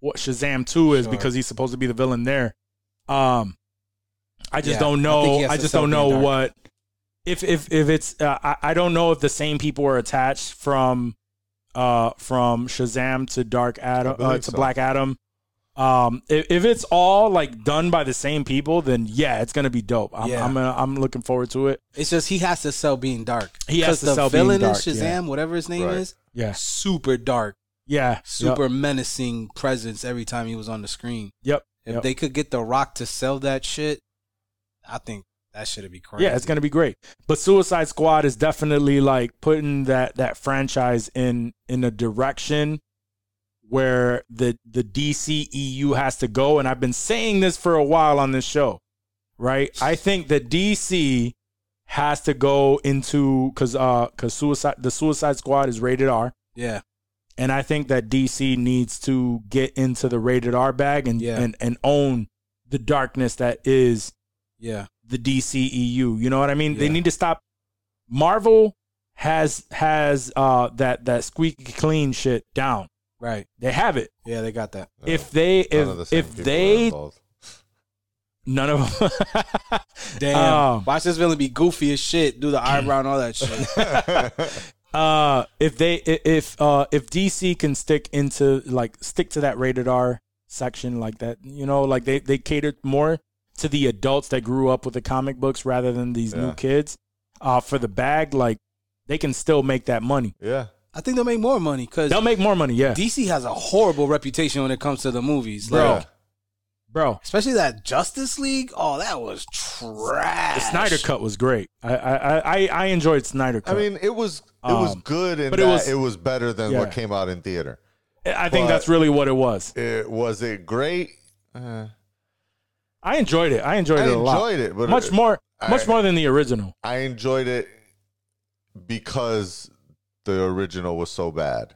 what Shazam two is, sure. because he's supposed to be the villain there. Um, I just yeah, don't know. I, I just don't know what if if if it's. Uh, I, I don't know if the same people are attached from uh, from Shazam to Dark Adam uh, to so. Black Adam. Um, if, if it's all like done by the same people, then yeah, it's gonna be dope. I'm yeah. I'm, gonna, I'm looking forward to it. It's just he has to sell being dark. He has to the sell villain being dark. Shazam, yeah. whatever his name right. is, yeah, super dark. Yeah, super yep. menacing presence every time he was on the screen. Yep. If yep. they could get The Rock to sell that shit, I think that shit'd be crazy. Yeah, it's gonna be great. But Suicide Squad is definitely like putting that that franchise in in a direction where the, the D C E U has to go. And I've been saying this for a while on this show, right? I think that D C has to go into, because uh, cause suicide, the Suicide Squad is rated R. Yeah. And I think that D C needs to get into the rated R bag and yeah. and, and own the darkness that is yeah. the D C E U. You know what I mean? Yeah. They need to stop. Marvel has has uh, that, that squeaky clean shit down. Right. They have it. Yeah, they got that. If no, they if, the if they none of them damn. Um, watch this villain be goofy as shit, do the eyebrow and all that shit. uh if they if uh if D C can stick into like stick to that rated R section like that, you know, like they, they catered more to the adults that grew up with the comic books rather than these yeah. new kids. Uh for the bag, like they can still make that money. Yeah. I think they'll make more money because they'll make more money. Yeah, D C has a horrible reputation when it comes to the movies, bro. Like, bro, especially that Justice League. Oh, that was trash. The Snyder Cut was great. I I I, I enjoyed Snyder Cut. I mean, it was it was um, good, and it was it was better than yeah. what came out in theater. I think but that's really what it was. It was it great. Uh, I enjoyed it. I enjoyed I it a enjoyed lot. Enjoyed it, but much it, more, I, much more than the original. I enjoyed it because the original was so bad.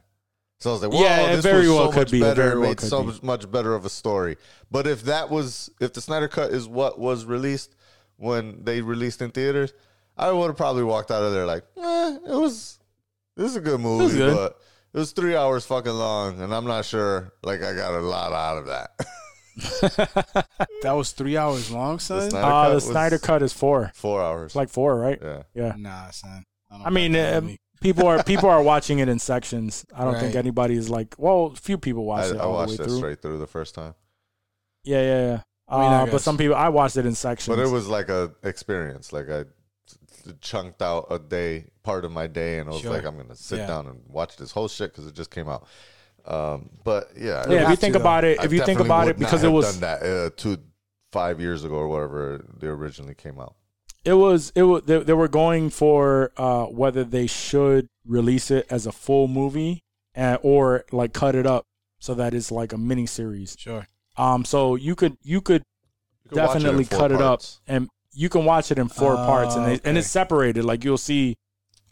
So I was like, well, yeah, oh, this very was so well much be, better. It well made so be. much better of a story. But if that was, if the Snyder Cut is what was released when they released in theaters, I would have probably walked out of there like, eh, it was, this is a good movie, it was good. But it was three hours fucking long. And I'm not sure, like, I got a lot out of that. That was three hours long, son? The, Snyder, uh, cut the Snyder Cut is four. Four hours. Like four, right? Yeah. yeah. Nah, son. I, don't I mean, it, people are people are watching it in sections. I don't right. think anybody is like, well, few people watch it. I all watched the way it through. straight through the first time. Yeah, yeah, yeah. Uh, I mean, I but some people, I watched it in sections. But it was like a experience. Like I chunked out a day, part of my day, and I was sure. like, I'm gonna sit yeah. down and watch this whole shit because it just came out. Um, but yeah, yeah. If you think about it, if you think about it, because it was done that uh, two five years ago or whatever they originally came out. It was it was they, they were going for uh, whether they should release it as a full movie and, or like cut it up so that it's like a mini series. Sure. Um. So you could you could, you could definitely it cut parts. it up, and you can watch it in four uh, parts, and they, okay. and it's separated. Like you'll see,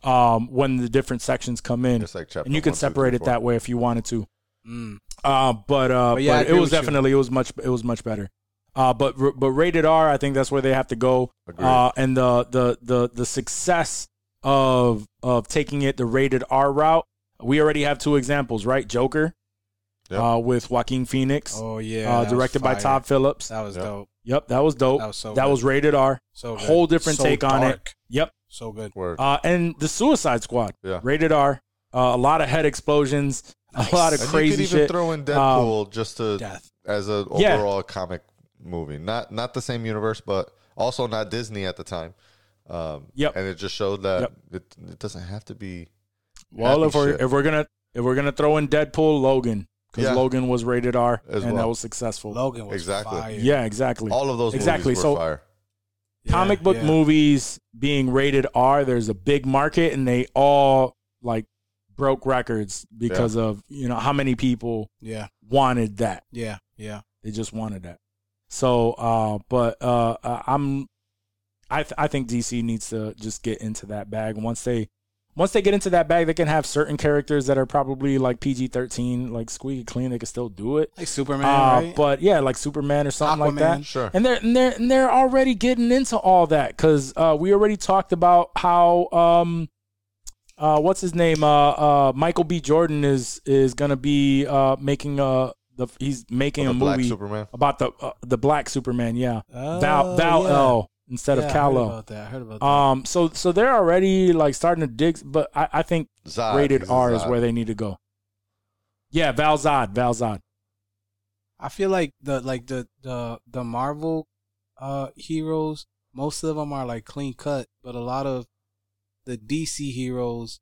um, when the different sections come in, it's like chapter and you can one, separate two, three, it that way if you wanted to. Mm. Uh, but uh, but, yeah, but it was definitely you. it was much it was much better. Uh, but but rated R, I think that's where they have to go. Agreed. Uh, and the, the the the success of of taking it the rated R route, we already have two examples, right? Joker, yep. uh, with Joaquin Phoenix. Oh yeah, uh, directed by Todd Phillips. That was yep. dope. Yep, that was dope. That was, so that was rated R. So good. Whole different so take dark. on it. Yep, so good. Word. Uh, and the Suicide Squad, yeah. rated R. Uh, a lot of head explosions, nice. a lot of and crazy shit. You could even shit. throw in Deadpool um, just to death. as an overall yeah. comic. movie not not the same universe but also not Disney at the time, um yep. and it just showed that yep. it, it doesn't have to be well if we're shit. if we're gonna if we're gonna throw in Deadpool, Logan, because yeah. Logan was rated R as and well. that was successful. Logan was exactly fire. yeah exactly all of those exactly movies were so fire. comic yeah, book yeah. movies being rated R, there's a big market, and they all like broke records because yeah. of you know how many people yeah wanted that yeah yeah they just wanted that. So, uh, but uh, I'm, I th- I think D C needs to just get into that bag. Once they, once they get into that bag, they can have certain characters that are probably like P G thirteen, like squeaky clean. They can still do it, like Superman, uh, right? But yeah, like Superman or something Aquaman, like that. Sure. And they're and they're and they're already getting into all that because uh, we already talked about how um, uh, what's his name? Uh, uh, Michael B. Jordan is is gonna be uh making a. The, he's making oh, the a movie Superman. about the uh, the black Superman, yeah, uh, Val Val yeah. L instead yeah, of Kal-El. I heard about that. I heard about that. Um, so so they're already like starting to dig, but I, I think Zod, rated R is where they need to go. Yeah, Val Zod, Val Zod. I feel like the like the the the Marvel uh, heroes, most of them are like clean cut, but a lot of the D C heroes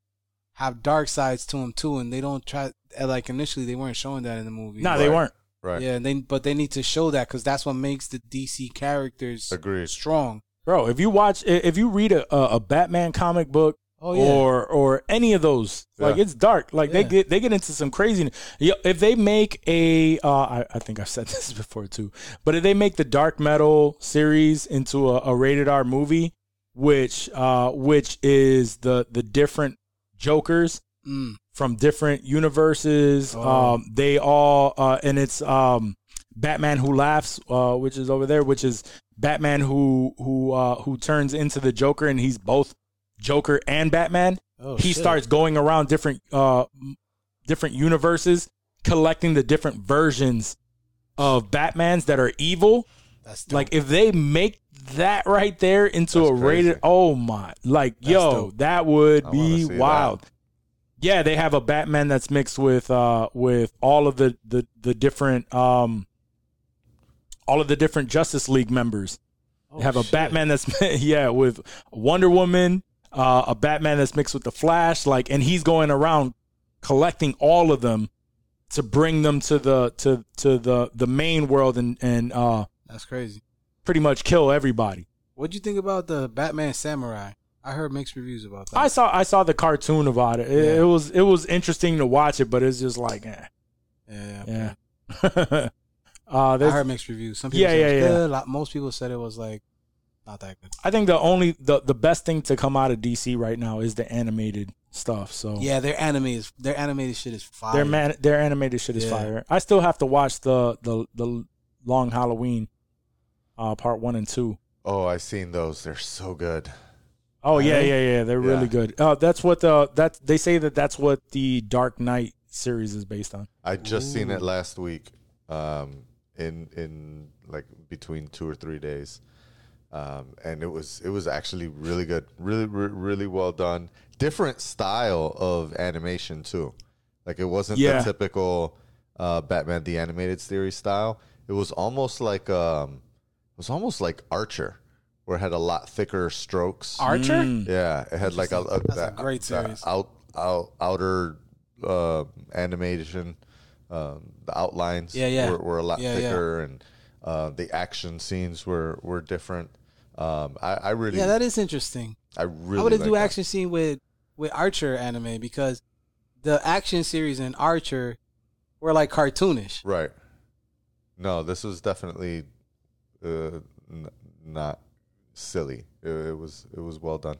have dark sides to them too, and they don't try. Like initially, they weren't showing that in the movie. No, right. they weren't. Right. Yeah, and they but they need to show that because that's what makes the D C characters Agreed. strong. Bro, if you watch, if you read a a Batman comic book oh, yeah. or or any of those, yeah. like it's dark. Like yeah. they get they get into some craziness. If they make a, uh, I, I think I've said this before too, but if they make the Dark Metal series into a, a rated R movie, which uh which is the the different Jokers mm. from different universes. Oh. Um, they all uh, and it's um, Batman Who Laughs, uh, which is over there, which is Batman who who uh, who turns into the Joker, and he's both Joker and Batman. Oh, he shit. starts going around different uh, different universes, collecting the different versions of Batmans that are evil. That's dope. Like if they make that right there into That's a rated crazy. oh my like that's yo dope. that would I be wild that. Yeah, they have a Batman that's mixed with uh with all of the the the different um all of the different Justice League members. Oh, they have shit. a Batman that's yeah with Wonder Woman, uh a Batman that's mixed with the Flash, like, and he's going around collecting all of them to bring them to the to to the the main world and and uh that's crazy. Pretty much kill everybody. What'd you think about the Batman Samurai? I heard mixed reviews about that. I saw I saw the cartoon about it. It, yeah. it was it was interesting to watch it, but it's just like, eh. yeah, yeah. yeah. uh, I heard mixed reviews. Some people yeah, said yeah, it was yeah. good. Like, most people said it was like not that good. I think the only the, the best thing to come out of D C right now is the animated stuff. So yeah, their anime is their animated shit is fire. Their man, their animated shit is yeah. fire. I still have to watch the the the Long Halloween. Uh, part one and two. Oh, I seen those. They're so good. Oh yeah, I mean, yeah, yeah. They're yeah. really good. Uh, that's what the that they say that that's what the Dark Knight series is based on. I just Ooh. seen it last week. Um, in in like between two or three days, um, and it was it was actually really good, really re- really well done. Different style of animation too. Like it wasn't yeah. the typical uh, Batman the Animated Series style. It was almost like um. It was almost like Archer, where it had a lot thicker strokes. Archer? Mm. Yeah, it had like a, a, That's that, a great series. Out, out, outer uh, animation, um, the outlines yeah, yeah. Were, were a lot yeah, thicker, yeah. and uh, the action scenes were, were different. Um, I, I really yeah, that is interesting. I really I would like do that. action scene with with Archer anime, because the action series in Archer were like cartoonish, right? No, this was definitely uh, n- not silly. It, it was it was well done,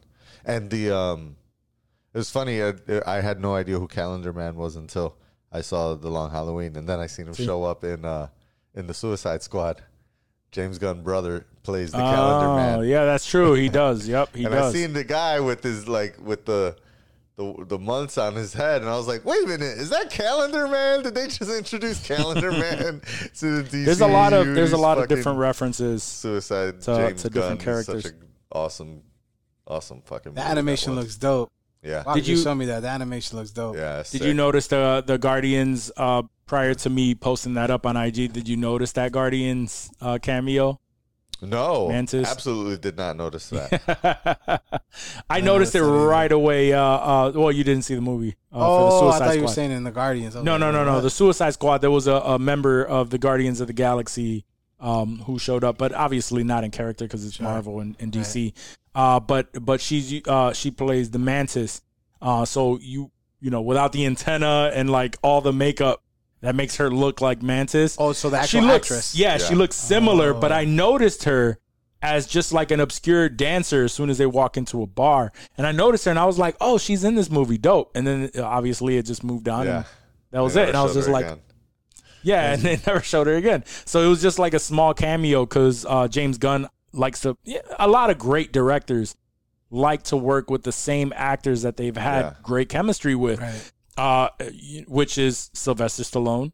and the um, it was funny. I, I had no idea who Calendar Man was until I saw The Long Halloween, and then I seen him See? show up in uh, in the Suicide Squad. James Gunn's brother plays the oh, Calendar Man. Yeah, that's true. He does. Yep, he and does. And I seen the guy with his like with the, the the months on his head, and I was like, wait a minute, is that Calendar Man? Did they just introduce Calendar Man to the D C? There's a lot of there's a lot of different references. Suicide to, James to different Gunn characters. Such an awesome, awesome fucking. The animation looks dope. Yeah. Why did you, you show me that? The animation looks dope. Yeah. Did you notice the the Guardians? Uh, prior to me posting that up on I G, did you notice that Guardians uh, cameo? No, Mantis? Absolutely did not notice that. I, I noticed it right away. Uh, uh, well, you didn't see the movie. Uh, oh, for the Suicide I thought Squad. You were saying in the Guardians. No, like, no, no, no, no. The Suicide Squad. There was a, a member of the Guardians of the Galaxy um, who showed up, but obviously not in character because it's sure. Marvel and, and D C. Right. Uh, but but she's uh, she plays the Mantis. Uh, so you you know without the antenna and like all the makeup. That makes her look like Mantis. Oh, so the actual she looks, actress. Yeah, yeah, she looks similar, oh. but I noticed her as just like an obscure dancer as soon as they walk into a bar. And I noticed her, and I was like, oh, she's in this movie. Dope. And then, obviously, it just moved on. Yeah. And that was they it. And I was just like, again. yeah, and they never showed her again. So it was just like a small cameo because uh, James Gunn likes to – a lot of great directors like to work with the same actors that they've had yeah. great chemistry with. Right. Uh, which is Sylvester Stallone.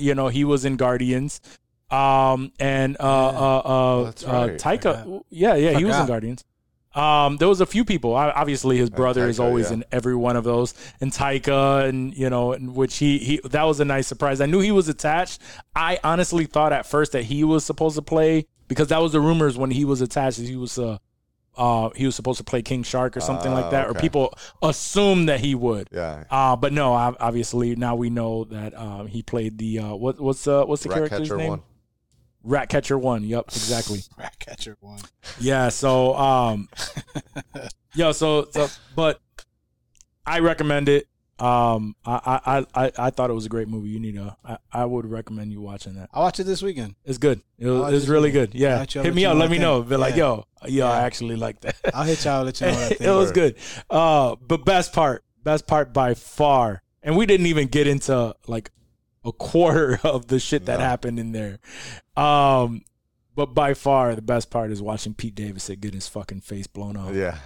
You know, he was in Guardians. Um, and uh, yeah. uh, uh, well, that's right. uh, Taika. Yeah, yeah, Fuck he was out. in Guardians. Um, there was a few people. I, obviously, his brother Taika, is always yeah. in every one of those. And Taika, and you know, in which he, he that was a nice surprise. I knew he was attached. I honestly thought at first that he was supposed to play, because that was the rumors when he was attached. He was uh, Uh, he was supposed to play King Shark or something uh, like that, okay. or people assumed that he would. Yeah. Uh, but no, obviously now we know that um, he played the uh, what, what's uh, what's the Rat character's Catcher name? One. Rat Catcher One. Yep, exactly. Rat Catcher One. Yeah. So, um, yeah. So, so, but I recommend it. Um, I, I, I, I thought it was a great movie. You need to. I, I would recommend you watching that. I watched it this weekend. It's good. It was, it was really weekend. good. Yeah. Hit me up. Let me know. Be like, yeah. yo, yo, yeah. I actually like that. I'll hit y'all. Let you know. What I think. It was good. Uh, but best part, best part by far, and we didn't even get into like a quarter of the shit that no. happened in there. Um, but by far the best part is watching Pete Davidson get his fucking face blown off. Yeah.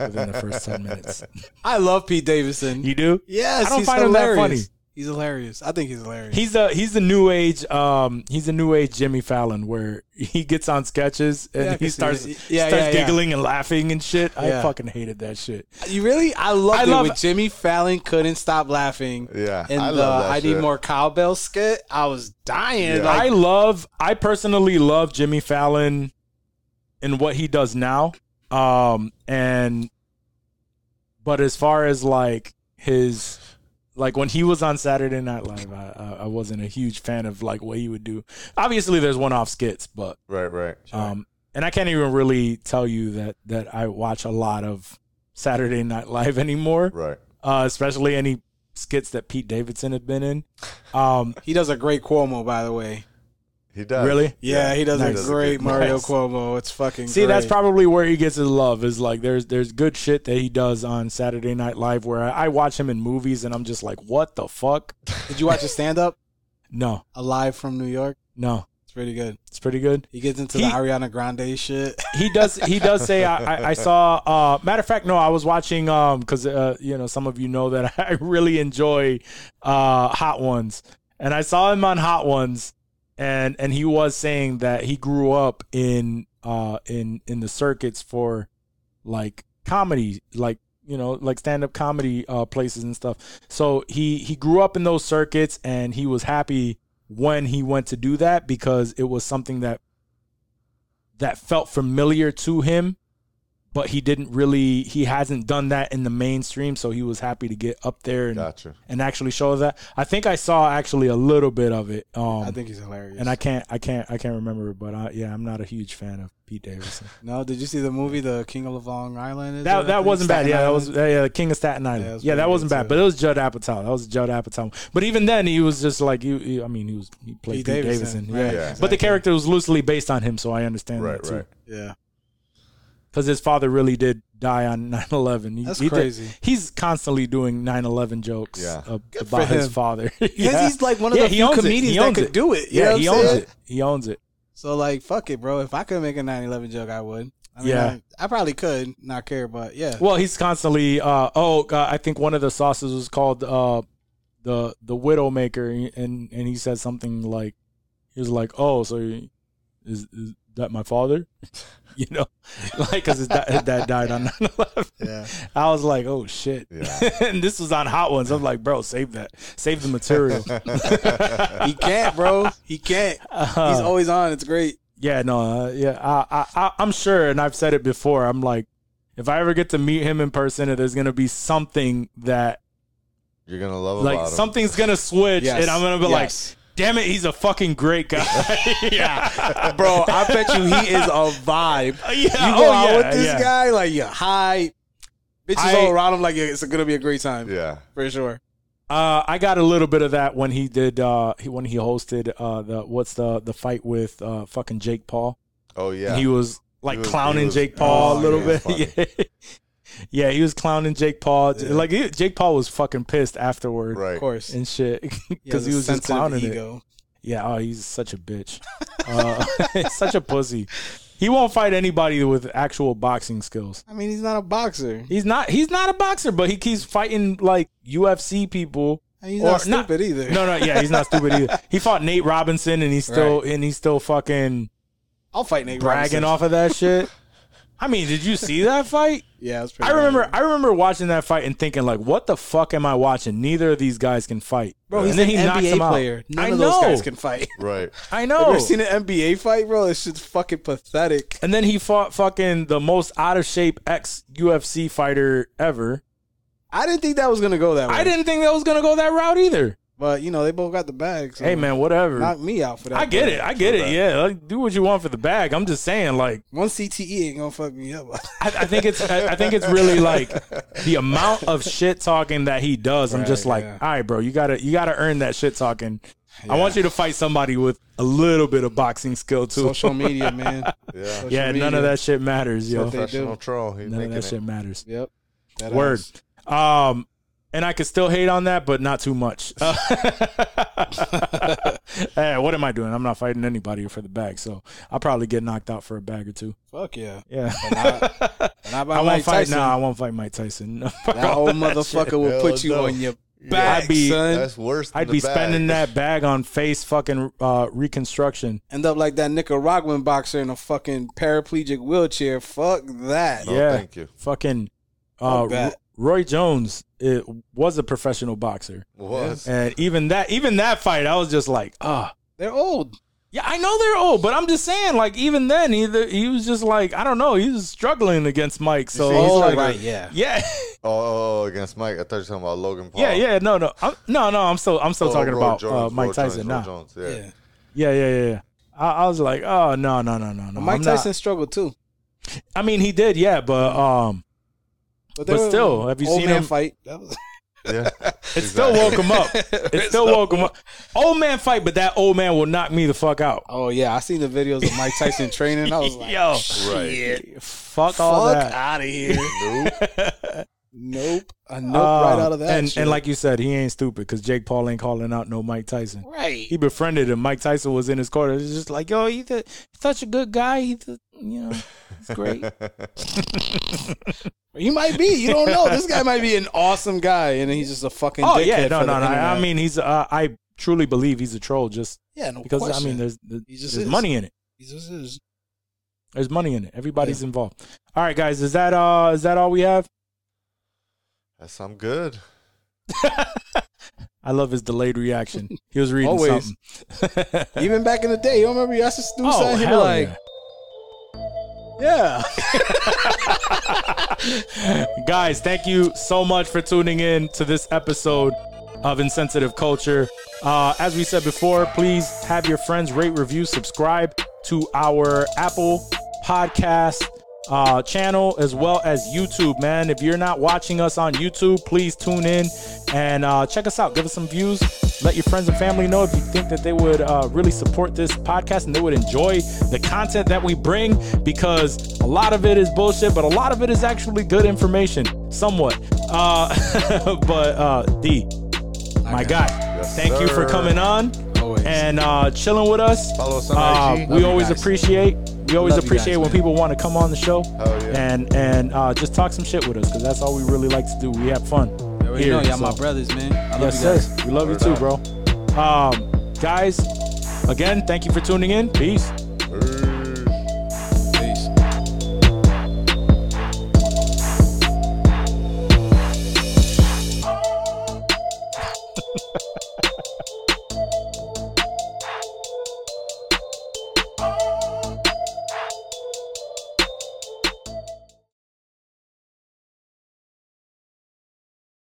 Within the first ten minutes. I love Pete Davidson. You do? Yes. I don't he's find hilarious. him that funny. He's hilarious. I think he's hilarious. He's a he's the new age. Um, he's a new age Jimmy Fallon, where he gets on sketches and yeah, he starts yeah, starts yeah, giggling yeah. and laughing and shit. Yeah. I fucking hated that shit. You really? I loved I it. Love when it. Jimmy Fallon couldn't stop laughing. Yeah, and I the love that I shit. Need More Cowbell skit. I was dying. Yeah. Like, I love. I personally love Jimmy Fallon and what he does now. Um, and but as far as like his. Like, when he was on Saturday Night Live, I, I wasn't a huge fan of, like, what he would do. Obviously, there's one-off skits, but... Right, right. Um, sure. And I can't even really tell you that, that I watch a lot of Saturday Night Live anymore. Right. Uh, especially any skits that Pete Davidson had been in. Um, he does a great Cuomo, by the way. He does. Really? Yeah, yeah he does nice. a great, does a great Mario nice. Cuomo. It's fucking See, great. That's probably where he gets his love, is, like, there's there's good shit that he does on Saturday Night Live, where I, I watch him in movies, and I'm just like, what the fuck? Did you watch his stand-up? No. Alive from New York? No. It's pretty good. It's pretty good? He gets into he, the Ariana Grande shit. He does He does say, I, I, I saw, uh, matter of fact, no, I was watching, um, because, uh, you know, some of you know that I really enjoy uh, Hot Ones, and I saw him on Hot Ones. And and he was saying that he grew up in uh in, in the circuits for like comedy, like you know, like stand up comedy uh places and stuff. So he, he grew up in those circuits, and he was happy when he went to do that, because it was something that that felt familiar to him, but he didn't really, he hasn't done that in the mainstream. So he was happy to get up there and, gotcha. and actually show that. I think I saw actually a little bit of it. Um, I think he's hilarious. And I can't, I can't, I can't remember it, but I, yeah, I'm not a huge fan of Pete Davidson. No, did you see the movie, The King of Long Island? Is that that, that wasn't Staten bad. Yeah, Island? that was, yeah, The King of Staten Island. Yeah, was yeah that wasn't bad, too. But it was Judd Apatow. That was Judd Apatow. But even then, he was just like, you. He, I mean, he was, he played Pete, Pete Davidson. Davidson. Right, yeah. yeah exactly. But the character was loosely based on him. So I understand right, that too. Right. Yeah. Because his father really did die on nine eleven. He, That's he crazy. Did, he's constantly doing nine eleven jokes yeah. uh, about his father. yeah. He's like one of yeah, the few comedians that could it. do it. You yeah, know he owns saying? it. He owns it. So, like, fuck it, bro. If I could make a nine eleven joke, I would. I mean, yeah. I, I probably could not care, but yeah. Well, he's constantly, uh, oh, uh, I think one of the sauces was called uh, the the Widowmaker, and, and he said something like, he was like, oh, so is, is that my father? You know, like, because his, his dad died on nine eleven. Yeah. I was like, oh, shit. Yeah. And this was on Hot Ones. I was like, bro, save that. Save the material. He can't, bro. He can't. Uh, He's always on. It's great. Yeah, no. Uh, yeah, I, I, I, I'm sure, and I've said it before, I'm like, if I ever get to meet him in person, there's going to be something that you're going to love like, about him. Something's going to switch, yes. and I'm going to be yes. like, damn it, he's a fucking great guy. yeah. Bro, I bet you he is a vibe. Yeah. You go oh, out yeah, with this yeah. guy, like, you're high. Bitches I, all around him, like, yeah, it's going to be a great time. Yeah. For sure. Uh, I got a little bit of that when he did, uh, when he hosted uh, the, what's the, the fight with uh, fucking Jake Paul. Oh, yeah. And he was, like, he was, clowning was, Jake Paul oh, a little yeah, bit. Yeah. Yeah, he was clowning Jake Paul. Yeah. Like he, Jake Paul was fucking pissed afterward, right? Of course, and shit, because yeah, he was just clowning ego. it. Yeah, oh, he's such a bitch, uh, such a pussy. He won't fight anybody with actual boxing skills. I mean, he's not a boxer. He's not. He's not a boxer, but he keeps fighting like U F C people. And he's or, not stupid not, either. No, no, yeah, he's not stupid either. He fought Nate Robinson, and he's still right. and he's still fucking. I'll fight Nate bragging Robinson. off of that shit. I mean, did you see that fight? Yeah, it was pretty I remember bad. I remember watching that fight and thinking, like, what the fuck am I watching? Neither of these guys can fight. Bro, he's an N B A player. None of those guys can fight. Right. I know. Have you ever seen an N B A fight, bro? This shit's fucking pathetic. And then he fought fucking the most out-of-shape ex-U F C fighter ever. I didn't think that was going to go that way. I didn't think that was going to go that route either. But, you know, they both got the bag. So hey, man, whatever. Knock me out for that. I get bro. it. I get so it. Bad. Yeah. Like, do what you want for the bag. I'm just saying, like. One C T E ain't going to fuck me up. I, I think it's I, I think it's really, like, the amount of shit talking that he does. Right, I'm just like, yeah. all right, bro, you got to you gotta earn that shit talking. Yeah. I want you to fight somebody with a little bit of boxing skill, too. Social media, man. Yeah, Social yeah none media. of that shit matters, yo. Professional troll. He's none of that it. shit matters. Yep. That Word. Is. Um. And I could still hate on that, but not too much. Uh, hey, what am I doing? I'm not fighting anybody for the bag, so I'll probably get knocked out for a bag or two. Fuck yeah. Yeah. But not, but not by I Mike won't fight now. Nah, I won't fight Mike Tyson. No, that old that motherfucker shit. will Hell put you no. on your bag, I'd be, son. That's worse than I'd be bag. spending that bag on face fucking uh, reconstruction. End up like that Nicaraguan boxer in a fucking paraplegic wheelchair. Fuck that. No, yeah. Thank you. Fucking uh, Roy Jones. It was a professional boxer. Was. And even that even that fight, I was just like, ah. Oh. They're old. Yeah, I know they're old, but I'm just saying, like, even then, either he was just like, I don't know, he was struggling against Mike. So see, he's oh, like, right, yeah. Yeah. Oh, oh, against Mike. I thought you were talking about Logan Paul. Yeah, yeah, no, no. I'm, no, no, I'm still I'm still oh, talking Roy about Jones, uh, Mike Roy Tyson now. Nah. Yeah. yeah, yeah, yeah, yeah. I, I was like, oh, no, no, no, no, no. Mike I'm Tyson not. struggled, too. I mean, he did, yeah, but... um. But, but still, have you seen him fight? That was... yeah, it exactly. still woke him up. It still woke him up. Old man fight, but that old man will knock me the fuck out. Oh yeah, I seen the videos of Mike Tyson training. I was like, yo, shit, right. fuck, fuck all that out of here. Nope, nope, I nope um, right out of that. And, and like you said, he ain't stupid because Jake Paul ain't calling out no Mike Tyson. Right, he befriended him. Mike Tyson was in his corner. It's just like, yo, he's a, such a good guy. He's a, you know, he's great. He might be. You don't know. This guy might be an awesome guy, and he's just a fucking. Oh dickhead yeah, no, no, no. I mean, he's. Uh, I truly believe he's a troll. Just yeah, no because question. I mean, there's there's, just there's money in it. He just is. There's money in it. Everybody's yeah. involved. All right, guys. Is that uh? Is that all we have? That's I'm good. I love his delayed reaction. He was reading Always. something. Even back in the day, you don't remember? You used to do oh, something. He'd be like. Yeah. Yeah. Guys, thank you so much for tuning in to this episode of Insensitive Culture. Uh, as we said before, please have your friends rate, review, subscribe to our Apple Podcast uh, channel as well as YouTube, man. If you're not watching us on YouTube, please tune in and uh, check us out. Give us some views. Let your friends and family know if you think that they would uh, really support this podcast and they would enjoy the content that we bring, because a lot of it is bullshit, but a lot of it is actually good information, somewhat. Uh, but uh, D, my guy, yes, thank sir. you for coming on always. and uh, chilling with us. Follow us on uh, I G. We always appreciate. We always Love appreciate guys, when man. people want to come on the show oh, yeah. and and uh, just talk some shit with us, because that's all we really like to do. We have fun. Here, no, y'all so. my brothers, man. I love yes, you guys. We love Word you too, bro. Um, guys, again, thank you for tuning in. Peace. Peace. Peace.